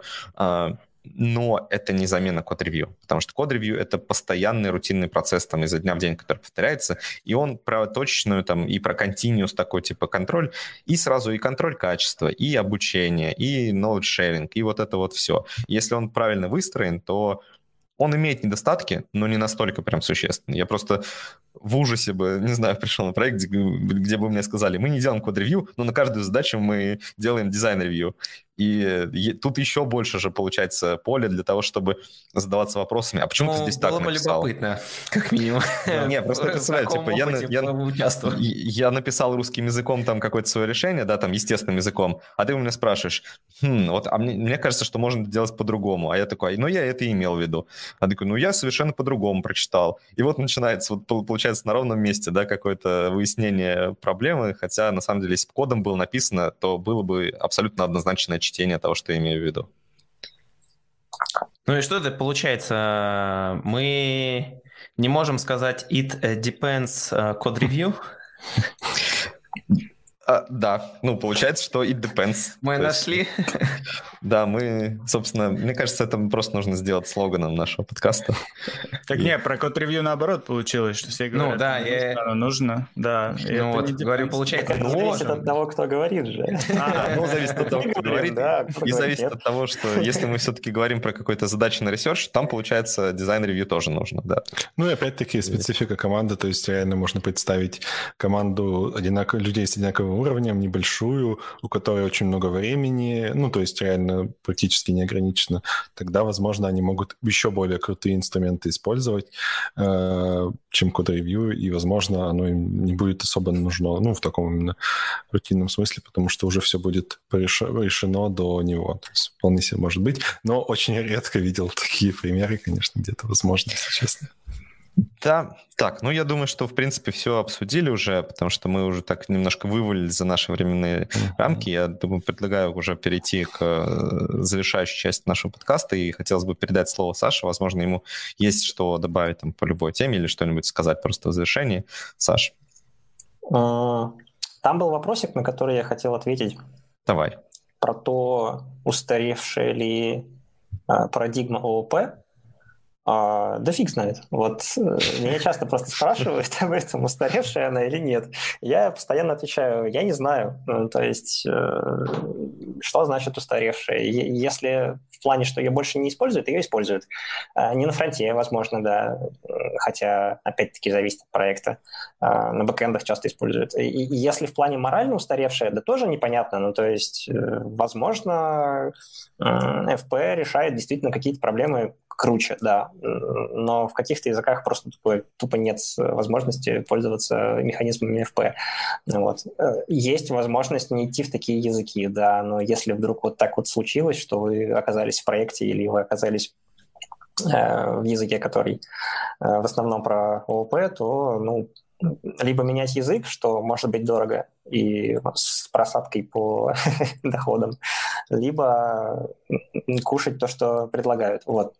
но это не замена код-ревью, потому что код-ревью — это постоянный рутинный процесс там, изо дня в день, который повторяется, и он про точечную там, и про continuous такой типа контроль, и сразу и контроль качества, и обучение, и knowledge-sharing, и вот это вот все. Если он правильно выстроен, то он имеет недостатки, но не настолько прям существенные. Я просто в ужасе бы, не знаю, пришел на проект, где бы мне сказали, мы не делаем код-ревью, но на каждую задачу мы делаем дизайн-ревью. И тут еще больше же получается поле для того чтобы задаваться вопросами. А почему ты здесь так написал? Было бы любопытно, как минимум. Не, просто представляю, типа, я написал русским языком там какое-то свое решение, да, там, естественным языком, а ты у меня спрашиваешь, вот, а мне кажется, что можно делать по-другому. А я такой, ну, я это имел в виду. А ты такой, ну, я совершенно по-другому прочитал. И вот начинается, вот получается на ровном месте, да, какое-то выяснение проблемы, хотя, на самом деле, если бы кодом было написано, то было бы абсолютно однозначное чтение того, что я имею в виду. Ну и что это получается? Мы не можем сказать it depends code review? Да, ну получается, что it depends. Мы нашли. Да, мы, собственно, мне кажется, это просто нужно сделать слоганом нашего подкаста. Так не, про код-ревью наоборот получилось, что все говорят, что нужно. Да, ну вот, говорю, получается, зависит от того, кто говорит же. Ну, зависит от того, кто говорит. И зависит от того, что если мы все-таки говорим про какой-то задачный ресерч, там, получается, дизайн-ревью тоже нужно, да. Ну и опять-таки специфика команды, то есть реально можно представить команду людей с одинаковым уровнем, небольшую, у которой очень много времени, ну, то есть реально практически неограниченно, тогда, возможно, они могут еще более крутые инструменты использовать, чем код-ревью, и, возможно, оно им не будет особо нужно, ну, в таком именно рутинном смысле, потому что уже все будет решено до него. То есть вполне себе может быть, но очень редко видел такие примеры, конечно, где-то возможно, если честно. Да, так, ну я думаю, что в принципе все обсудили уже, потому что мы уже так немножко вывалились за наши временные рамки. Я думаю, предлагаю уже перейти к завершающей части нашего подкаста, и хотелось бы передать слово Саше, возможно, ему есть что добавить там, по любой теме или что-нибудь сказать просто в завершении. Саш. Там был вопросик, на который я хотел ответить. Давай. Про то, устаревшая ли парадигма ООП. Да фиг знает. Вот меня часто просто спрашивают об этом, устаревшая она или нет. Я постоянно отвечаю, я не знаю. То есть, что значит устаревшая? Если в плане, что ее больше не используют, ее используют. Не на фронте, возможно, да. Хотя, опять-таки, зависит от проекта. На бэкэндах часто используют. И если в плане морально устаревшая, да тоже непонятно. Ну, то есть, возможно, ФП решает действительно какие-то проблемы круче, да, но в каких-то языках просто тупо нет возможности пользоваться механизмами FP. Вот. Есть возможность не идти в такие языки, да, но если вдруг вот так вот случилось, что вы оказались в проекте или вы оказались в языке, который в основном про ООП, то, ну, либо менять язык, что может быть дорого и с просадкой по доходам, либо кушать то, что предлагают, вот.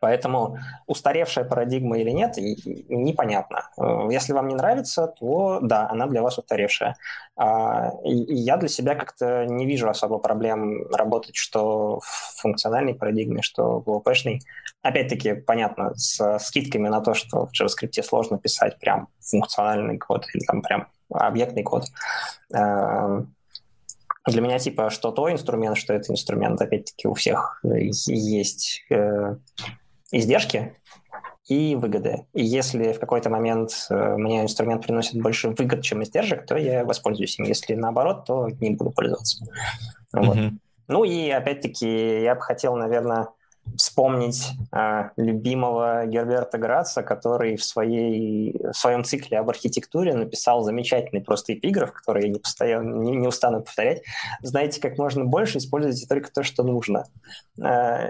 Поэтому устаревшая парадигма или нет, непонятно. Если вам не нравится, то да, она для вас устаревшая. И я для себя как-то не вижу особо проблем работать что в функциональной парадигме, что в ООП-шной. Опять-таки, понятно, с скидками на то, что в JavaScript сложно писать прям функциональный код или там прям объектный код. Для меня, типа, что то инструмент, что это инструмент, опять-таки, у всех есть издержки и выгоды. И если в какой-то момент мне инструмент приносит больше выгод, чем издержек, то я воспользуюсь им. Если наоборот, то не буду пользоваться. Вот. Ну и опять-таки я бы хотел, наверное, вспомнить любимого Герберта Граца, который в своем цикле об архитектуре написал замечательный просто эпиграф, который я не устану повторять. Знаете, как можно больше, используйте только то, что нужно. В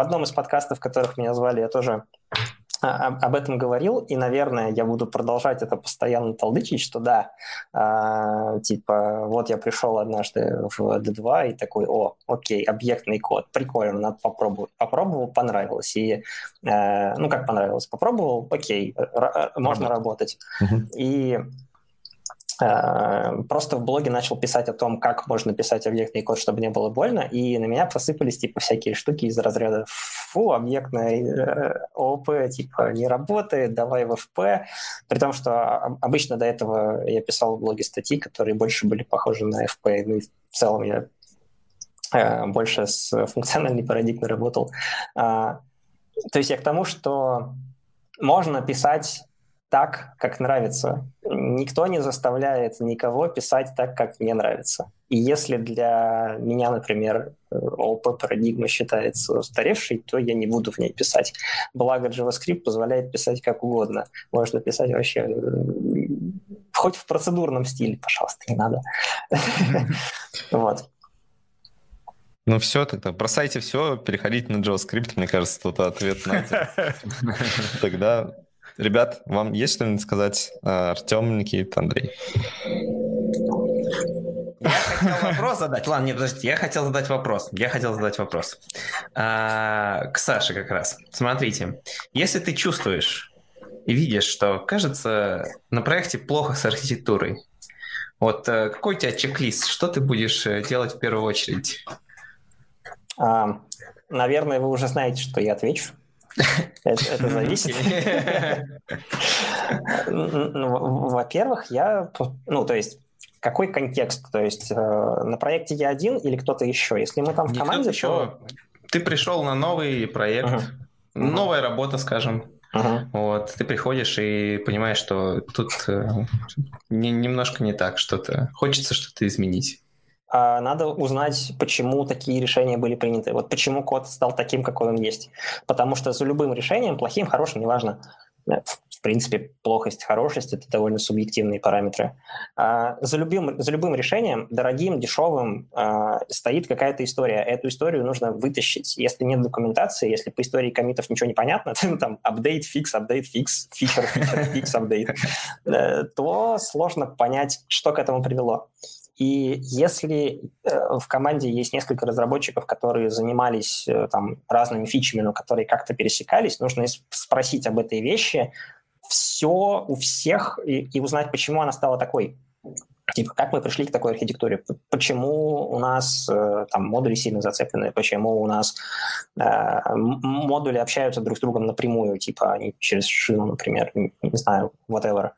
одном из подкастов, в которых меня звали, я тоже об этом говорил, и, наверное, я буду продолжать это постоянно толдычить, что да, типа, вот я пришел однажды в D2 и такой, окей, объектный код, прикольно, надо попробовать. Попробовал, понравилось, и, ну, как понравилось, попробовал, окей, можно работать. И просто в блоге начал писать о том, как можно писать объектный код, чтобы не было больно, и на меня посыпались типа всякие штуки из разряда «фу, объектная ООП типа не работает, давай в ФП», при том, что обычно до этого я писал в блоге статьи, которые больше были похожи на ФП, ну и в целом я больше с функциональной парадигмой работал. То есть я к тому, что можно писать так, как нравится. Никто не заставляет никого писать так, как мне нравится. И если для меня, например, ООП-парадигма считается устаревшей, то я не буду в ней писать. Благо JavaScript позволяет писать как угодно. Можно писать вообще хоть в процедурном стиле, пожалуйста, не надо. Вот. Ну все, тогда бросайте все, переходите на JavaScript, мне кажется, тут ответ на это. Тогда... Ребят, вам есть что-нибудь сказать? Артем, Никита, Андрей. Я хотел вопрос задать. Ладно, не, подождите. Я хотел задать вопрос. К Саше как раз. Смотрите, если ты чувствуешь и видишь, что, кажется, на проекте плохо с архитектурой, вот какой у тебя чек-лист? Что ты будешь делать в первую очередь? Наверное, вы уже знаете, что я отвечу. Это зависит. Во-первых, какой контекст? То есть на проекте я один или кто-то еще? Если мы там в команде, то... Ты пришел на новый проект, новая работа, скажем. Вот, ты приходишь и понимаешь, что тут немножко не так что-то. Хочется что-то изменить. Надо узнать, почему такие решения были приняты. Вот почему код стал таким, какой он есть. Потому что за любым решением, плохим, хорошим, неважно, в принципе, плохость, хорошесть – это довольно субъективные параметры. За любым решением, дорогим, дешевым, стоит какая-то история. Эту историю нужно вытащить. Если нет документации, если по истории коммитов ничего не понятно, там апдейт, фикс, фичер, фикс, апдейт, то сложно понять, что к этому привело. И если в команде есть несколько разработчиков, которые занимались там разными фичами, но которые как-то пересекались, нужно спросить об этой вещи все у всех и узнать, почему она стала такой. Типа, как мы пришли к такой архитектуре? Почему у нас там модули сильно зацеплены? Почему у нас модули общаются друг с другом напрямую? Типа, они через шину, например, не знаю, whatever.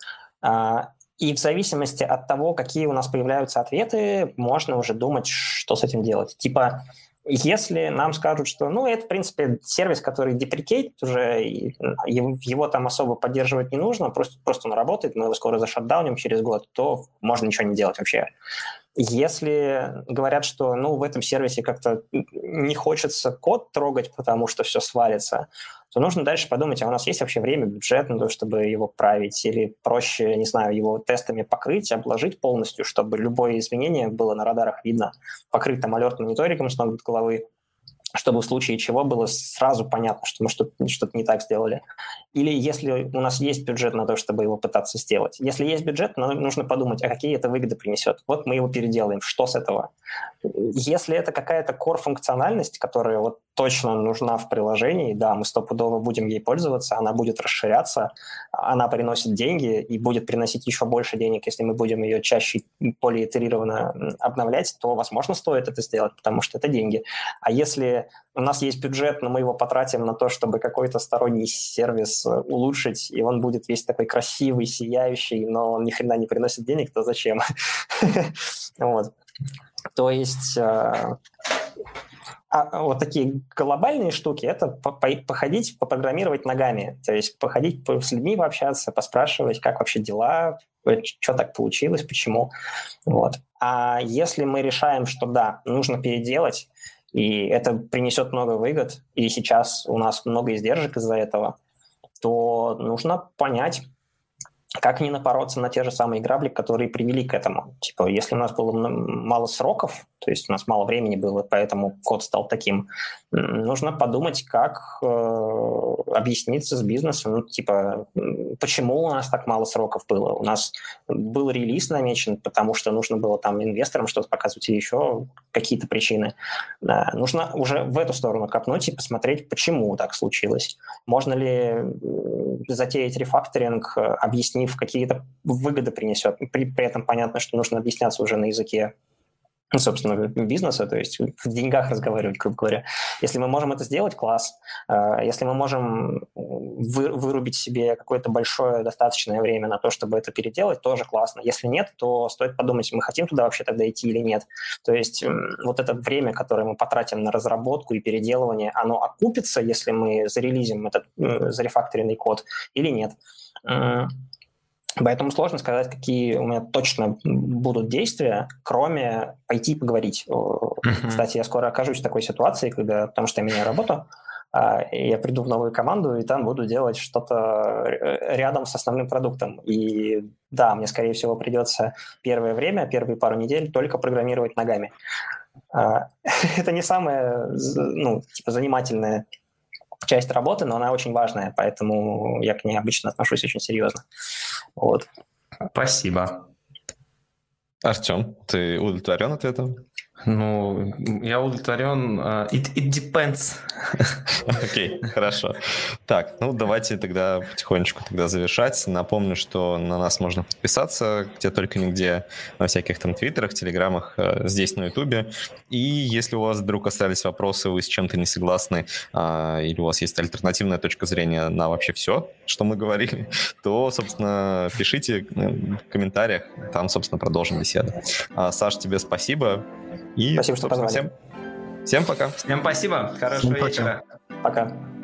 И в зависимости от того, какие у нас появляются ответы, можно уже думать, что с этим делать. Типа, если нам скажут, что, это, в принципе, сервис, который деприкейтит уже, его там особо поддерживать не нужно, просто он работает, мы его скоро зашатдауним через год, то можно ничего не делать вообще. Если говорят, что, в этом сервисе как-то не хочется код трогать, потому что все свалится, то нужно дальше подумать, а у нас есть вообще время, бюджет на то, чтобы его править, или проще, не знаю, его тестами покрыть, обложить полностью, чтобы любое изменение было на радарах видно, покрыть там алерт-мониториком с ног до головы, чтобы в случае чего было сразу понятно, что мы что-то не так сделали. Или если у нас есть бюджет на то, чтобы его пытаться сделать. Если есть бюджет, нужно подумать, а какие это выгоды принесет. Вот мы его переделаем, что с этого? Если это какая-то core-функциональность, которая вот точно нужна в приложении, да, мы стопудово будем ей пользоваться, она будет расширяться, она приносит деньги и будет приносить еще больше денег, если мы будем ее чаще более итерированно обновлять, то, возможно, стоит это сделать, потому что это деньги. А если у нас есть бюджет, но мы его потратим на то, чтобы какой-то сторонний сервис улучшить, и он будет весь такой красивый, сияющий, но он ни хрена не приносит денег, то зачем? То есть А вот такие глобальные штуки – это походить, попрограммировать ногами. То есть походить с людьми, пообщаться, поспрашивать, как вообще дела, что так получилось, почему. Вот. А если мы решаем, что да, нужно переделать, и это принесет много выгод, и сейчас у нас много издержек из-за этого, то нужно понять, как не напороться на те же самые грабли, которые привели к этому. Типа, если у нас было мало сроков, то есть у нас мало времени было, поэтому код стал таким, нужно подумать, как объясниться с бизнесом, ну, типа, почему у нас так мало сроков было. У нас был релиз намечен, потому что нужно было там инвесторам что-то показывать или еще какие-то причины. Нужно уже в эту сторону копнуть и посмотреть, почему так случилось. Можно ли затеять рефакторинг, объяснить, какие-то выгоды принесет. При этом понятно, что нужно объясняться уже на языке, собственно, бизнеса, то есть в деньгах разговаривать, грубо говоря. Если мы можем это сделать, класс. Если мы можем вырубить себе какое-то большое достаточное время на то, чтобы это переделать, тоже классно. Если нет, то стоит подумать, мы хотим туда вообще тогда идти или нет. То есть вот это время, которое мы потратим на разработку и переделывание, оно окупится, если мы зарелизим этот зарефакторенный код или нет. Поэтому сложно сказать, какие у меня точно будут действия, кроме пойти поговорить. Кстати, я скоро окажусь в такой ситуации, когда, потому что я меняю работу, я приду в новую команду и там буду делать что-то рядом с основным продуктом. И да, мне, скорее всего, придется первое время, первые пару недель только программировать ногами. Это не самая, ну, типа, занимательная часть работы, но она очень важная, поэтому я к ней обычно отношусь очень серьезно. Вот. Спасибо. Артем, ты удовлетворен ответом? Ну, я удовлетворен. It depends. Окей, хорошо. Так, ну давайте тогда потихонечку завершать. Напомню, что на нас можно подписаться где только нигде, на всяких там твиттерах, телеграмах, здесь на ютубе. И если у вас вдруг остались вопросы, вы с чем-то не согласны, или у вас есть альтернативная точка зрения на вообще все, что мы говорили, то, собственно, пишите в комментариях, там, собственно, продолжим беседу. Саш, тебе спасибо. И, спасибо, что позвали. Всем пока. Всем спасибо. Хорошего вечера. Пока.